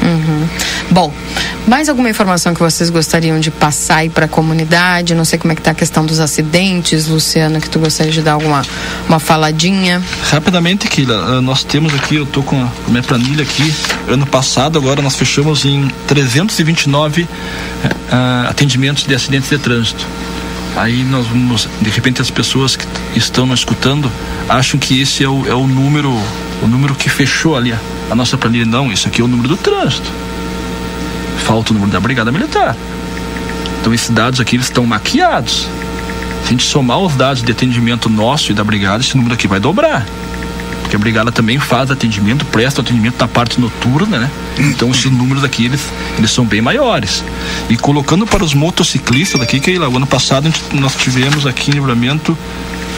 Uhum. Bom, mais alguma informação que vocês gostariam de passar aí para a comunidade? Não sei como é que está a questão dos acidentes, Luciano, que tu gostaria de dar alguma uma faladinha? Rapidamente, Keila, nós temos aqui, eu estou com a minha planilha aqui, ano passado agora nós fechamos em trezentos e vinte e nove uh, atendimentos de acidentes de trânsito. Aí nós vamos, de repente as pessoas que estão nos escutando acham que esse é o, é o número o número que fechou ali a, a nossa planilha. Não, isso aqui é o número do trânsito, falta o número da Brigada Militar. Então esses dados aqui eles estão maquiados. Se a gente somar os dados de atendimento nosso e da Brigada, esse número aqui vai dobrar, porque a Brigada também faz atendimento, presta atendimento na parte noturna, né? Então esses números aqui, eles, eles são bem maiores. E colocando para os motociclistas aqui, que aí lá, o ano passado nós tivemos aqui em Livramento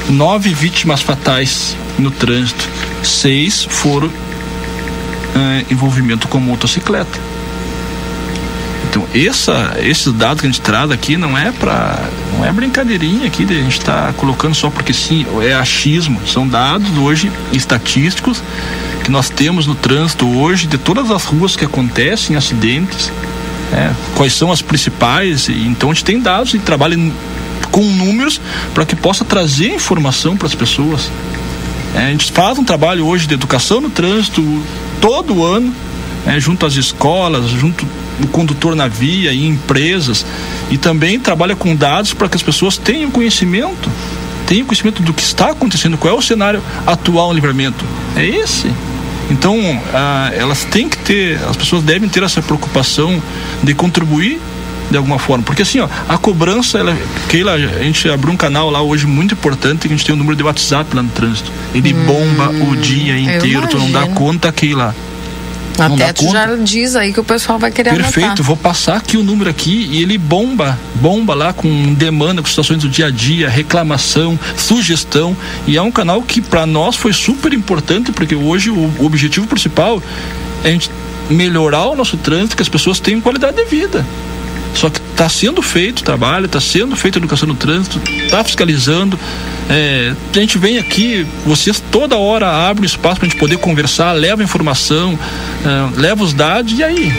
nove vítimas fatais no trânsito, seis foram eh, envolvimento com motocicleta. Então essa, esses dados que a gente traz aqui não é para, não é brincadeirinha aqui de a gente estar colocando só porque sim, é achismo. São dados hoje estatísticos que nós temos no trânsito hoje, de todas as ruas que acontecem acidentes, é, quais são as principais. E então a gente tem dados e trabalha com números para que possa trazer informação para as pessoas. É, a gente faz um trabalho hoje de educação no trânsito todo ano, é, junto às escolas, junto o condutor na via e empresas, e também trabalha com dados para que as pessoas tenham conhecimento tenham conhecimento do que está acontecendo, qual é o cenário atual no Livramento, é esse. Então ah, elas têm que ter, as pessoas devem ter essa preocupação de contribuir de alguma forma, porque assim ó, a cobrança, ela, Keila, a gente abriu um canal lá hoje muito importante, que a gente tem um número de WhatsApp lá no trânsito, ele hum, bomba o dia inteiro, tu não dá conta, Keila. Não, até tu já diz aí que o pessoal vai querer anotar. Perfeito, vou passar aqui o número aqui e ele bomba, bomba lá com demanda, com situações do dia a dia, reclamação, sugestão, e é um canal que para nós foi super importante, porque hoje o objetivo principal é a gente melhorar o nosso trânsito, que as pessoas tenham qualidade de vida. Só que está sendo feito trabalho, está sendo feita educação no trânsito, está fiscalizando. É, a gente vem aqui, vocês toda hora abrem espaço para a gente poder conversar, leva informação, é, leva os dados, e aí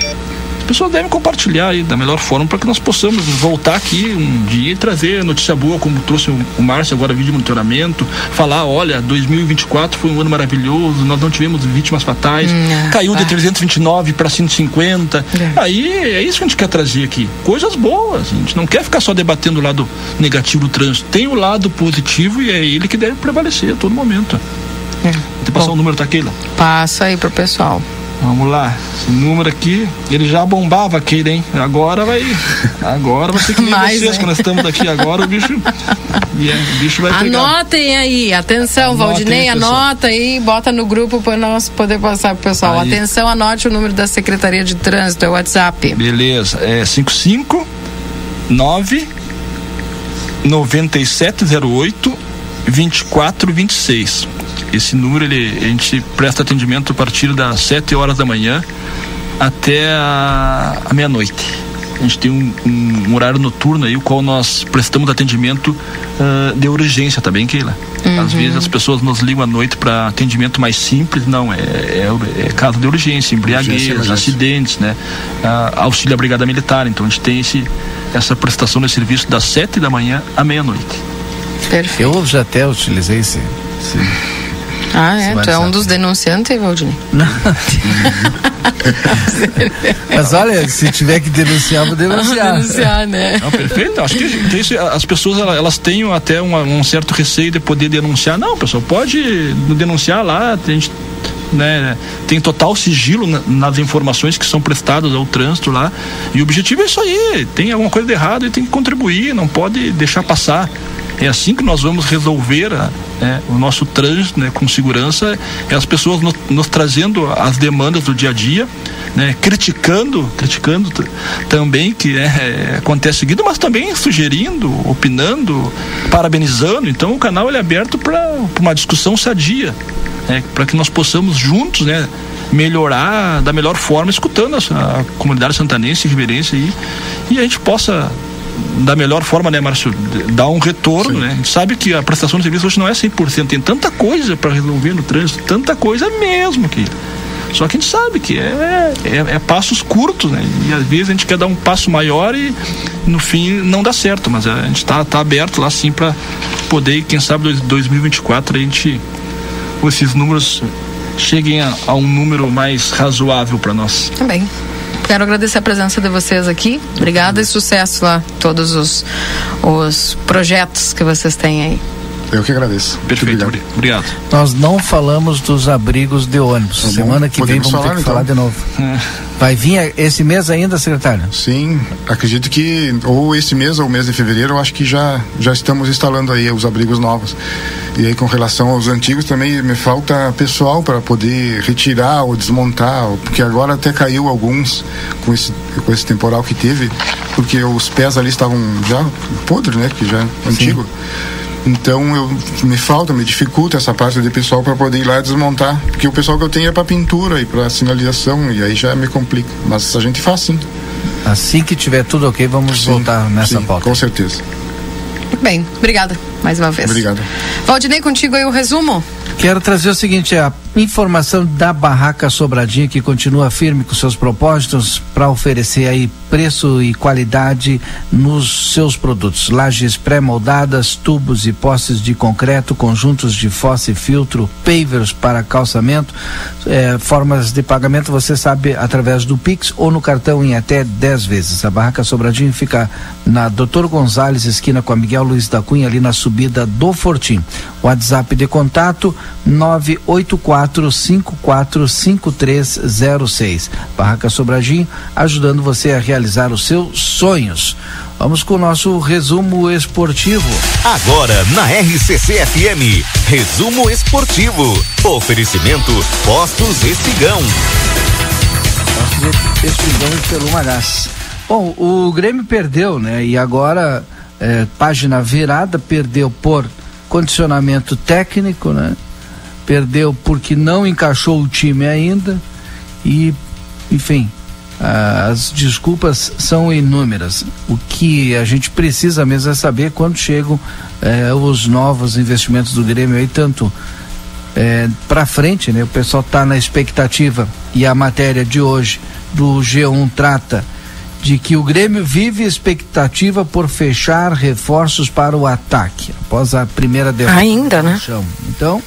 as pessoas devem compartilhar aí da melhor forma para que nós possamos voltar aqui um dia e trazer notícia boa, como trouxe o Márcio agora, vídeo de monitoramento, falar, olha, dois mil e vinte e quatro foi um ano maravilhoso, nós não tivemos vítimas fatais, hum, caiu tá. de trezentos e vinte e nove para cento e cinquenta, é. Aí é isso que a gente quer trazer aqui, coisas boas, a gente não quer ficar só debatendo o lado negativo do trânsito, tem o lado positivo e é ele que deve prevalecer a todo momento. É. Vou passar o número da Keila? Passa aí pro pessoal. Vamos lá, esse número aqui, ele já bombava aquele, hein? Agora vai, agora vai ser que nem mais, vocês, né? Que nós estamos aqui agora, o bicho, yeah, o bicho vai pegar. Anotem aí, atenção, Valdinei, anota aí, bota no grupo para nós poder passar pro pessoal. Aí. Atenção, anote o número da Secretaria de Trânsito, é o WhatsApp. Beleza, é cinco cinco nove nove sete zero oito dois quatro dois seis. Esse número, ele, a gente presta atendimento a partir das sete horas da manhã até a, a meia-noite. A gente tem um, um, um horário noturno aí, o qual nós prestamos atendimento uh, de urgência, tá bem, Keila? Uhum. Às vezes as pessoas nos ligam à noite para atendimento mais simples, não, é, é, é caso de urgência, embriaguez, urgência, acidentes, né? Uh, auxílio à Brigada Militar, então a gente tem esse, essa prestação de serviço das sete da manhã à meia-noite. Perfeito. Eu já até utilizei esse... esse... Ah, é? Tu é um dos denunciantes, Valdinei? Não. Mas olha, se tiver que denunciar, vou denunciar. denunciar, né? Não, perfeito. Acho que isso, as pessoas, elas têm até um, um certo receio de poder denunciar. Não, pessoal, pode denunciar lá, a gente... Né, tem total sigilo na, nas informações que são prestadas ao trânsito lá, e o objetivo é isso aí. Tem alguma coisa de errado e tem que contribuir, não pode deixar passar. É assim que nós vamos resolver a, né, o nosso trânsito, né, com segurança, é as pessoas no, nos trazendo as demandas do dia a dia, né, criticando criticando t- também que é, acontece seguido, mas também sugerindo, opinando, parabenizando. Então o canal ele é aberto para uma discussão sadia, né, para que nós possamos juntos, né, melhorar da melhor forma, escutando a, a comunidade santanense e ribeirense aí, e a gente possa da melhor forma, né, Márcio, dar um retorno, sim, né? A gente sabe que a prestação de serviço hoje não é cem por cento, tem tanta coisa para resolver no trânsito, tanta coisa mesmo que... Só que a gente sabe que é, é, é passos curtos, né? E às vezes a gente quer dar um passo maior e no fim não dá certo, mas a gente tá, tá aberto lá sim para poder, quem sabe em dois mil e vinte e quatro a gente... esses números cheguem a, a um número mais razoável para nós. Tá bem. Quero agradecer a presença de vocês aqui. Obrigada e sucesso lá, todos os, os projetos que vocês têm aí. Eu que agradeço. Perfeito, obrigado. obrigado. Nós não falamos dos abrigos de ônibus. Tá Semana que Podemos vem vamos falar, ter que então. falar de novo. É. Vai vir esse mês ainda, secretário? Sim, acredito que ou esse mês ou o mês de fevereiro, eu acho que já, já estamos instalando aí os abrigos novos. E aí com relação aos antigos também me falta pessoal para poder retirar ou desmontar, porque agora até caiu alguns com esse, com esse temporal que teve, porque os pés ali estavam já podres, né? Que já é antigo. Sim. Então eu, me falta, me dificulta essa parte de pessoal para poder ir lá desmontar, porque o pessoal que eu tenho é para pintura e para sinalização, e aí já me complica, mas a gente faz sim. Assim que tiver tudo ok, vamos sim, voltar nessa sim, pauta. Com certeza. Bem, obrigada mais uma vez. Obrigado. Valdinei, contigo aí o resumo. Quero trazer o seguinte, a informação da Barraca Sobradinha, que continua firme com seus propósitos para oferecer aí preço e qualidade nos seus produtos. Lajes pré-moldadas, tubos e postes de concreto, conjuntos de fossa e filtro, pavers para calçamento, eh, formas de pagamento, você sabe, através do Pix ou no cartão em até dez vezes. A Barraca Sobradinha fica na doutor Gonzalez, esquina com a Miguel Luiz da Cunha, ali na subida do Fortim. WhatsApp de contato nove oito quatro, cinco quatro cinco, três zero seis. Barraca Sobradinho, ajudando você a realizar os seus sonhos. Vamos com o nosso resumo esportivo. Agora na R C C F M, resumo esportivo. Oferecimento Postos Espigão. Postos Espigão e Feluma Gás. Bom, o Grêmio perdeu, né? E agora, é, página virada, perdeu por condicionamento técnico, né? Perdeu porque não encaixou o time ainda e, enfim, as desculpas são inúmeras. O que a gente precisa mesmo é saber quando chegam eh, os novos investimentos do Grêmio aí, tanto eh, para frente, né? O pessoal tá na expectativa, e a matéria de hoje do G um trata de que o Grêmio vive expectativa por fechar reforços para o ataque, após a primeira derrota. Ainda, né? Então,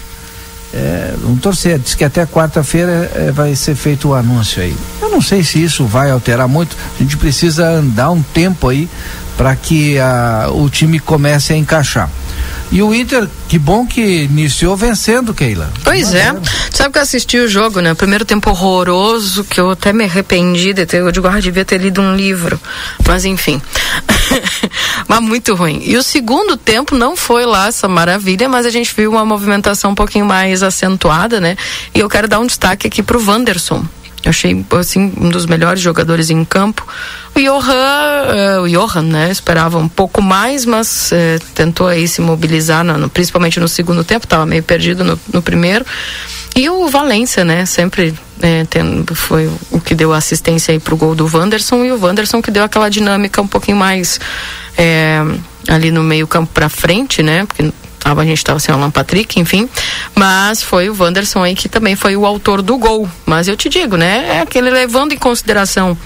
é, vamos torcer. Diz que até quarta-feira é, vai ser feito o anúncio aí. Eu não sei se isso vai alterar muito. A gente precisa andar um tempo aí para que a, o time comece a encaixar. E o Inter, que bom que iniciou vencendo, Keila. Pois é. Tu sabe que eu assisti o jogo, né? O primeiro tempo horroroso, que eu até me arrependi de ter, eu digo, ah, devia ter lido um livro. Mas enfim. Mas muito ruim. E o segundo tempo não foi lá essa maravilha, mas a gente viu uma movimentação um pouquinho mais acentuada, né? E eu quero dar um destaque aqui pro Wanderson. Eu achei, assim, um dos melhores jogadores em campo. O Johan, uh, o Johan, né, esperava um pouco mais, mas uh, tentou aí se mobilizar, no, no, principalmente no segundo tempo, estava meio perdido no, no primeiro. E o Valência, né, sempre é, tendo, foi o que deu assistência aí pro gol do Wanderson, e o Wanderson que deu aquela dinâmica um pouquinho mais é, ali no meio campo pra frente, né, porque a gente estava sem o Alan Patrick, enfim, mas foi o Wanderson aí que também foi o autor do gol. Mas eu te digo, né, é aquele, levando em consideração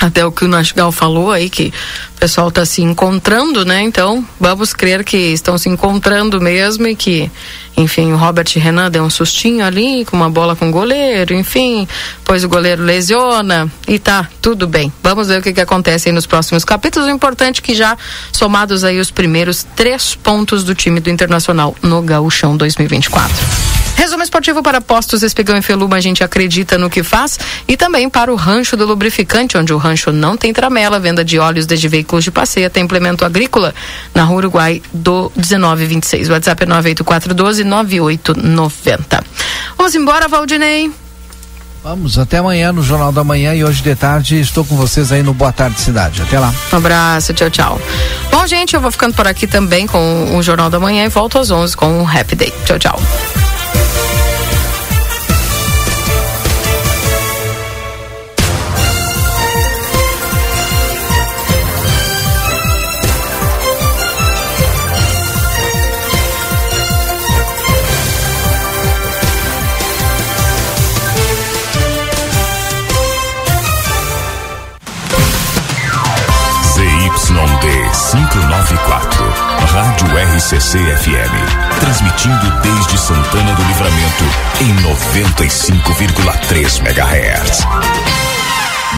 até o que o Nartigal falou aí, que o pessoal está se encontrando, né? Então, vamos crer que estão se encontrando mesmo e que, enfim, o Robert Renan deu um sustinho ali, com uma bola com o goleiro, enfim, pois o goleiro lesiona e tá, tudo bem. Vamos ver o que que acontece aí nos próximos capítulos. O importante é que já somados aí os primeiros três pontos do time do Internacional no Gaúchão dois mil e vinte e quatro. Resumo esportivo para Postos Espigão e Feluma, a gente acredita no que faz, e também para o Rancho do Lubrificante, onde o rancho não tem tramela, venda de óleos desde veículos de passeio até implemento agrícola, na Rua Uruguai do dezenove vinte e seis. O WhatsApp é nove oito quatro um dois nove oito nove zero. Vamos embora, Valdinei. Vamos, até amanhã no Jornal da Manhã, e hoje de tarde estou com vocês aí no Boa Tarde Cidade. Até lá. Um abraço, tchau, tchau. Bom, gente, eu vou ficando por aqui também com o Jornal da Manhã e volto às onze com o Happy Day. Tchau, tchau. cinco nove quatro, Rádio R C C F M, transmitindo desde Santana do Livramento em noventa e cinco vírgula três megahertz.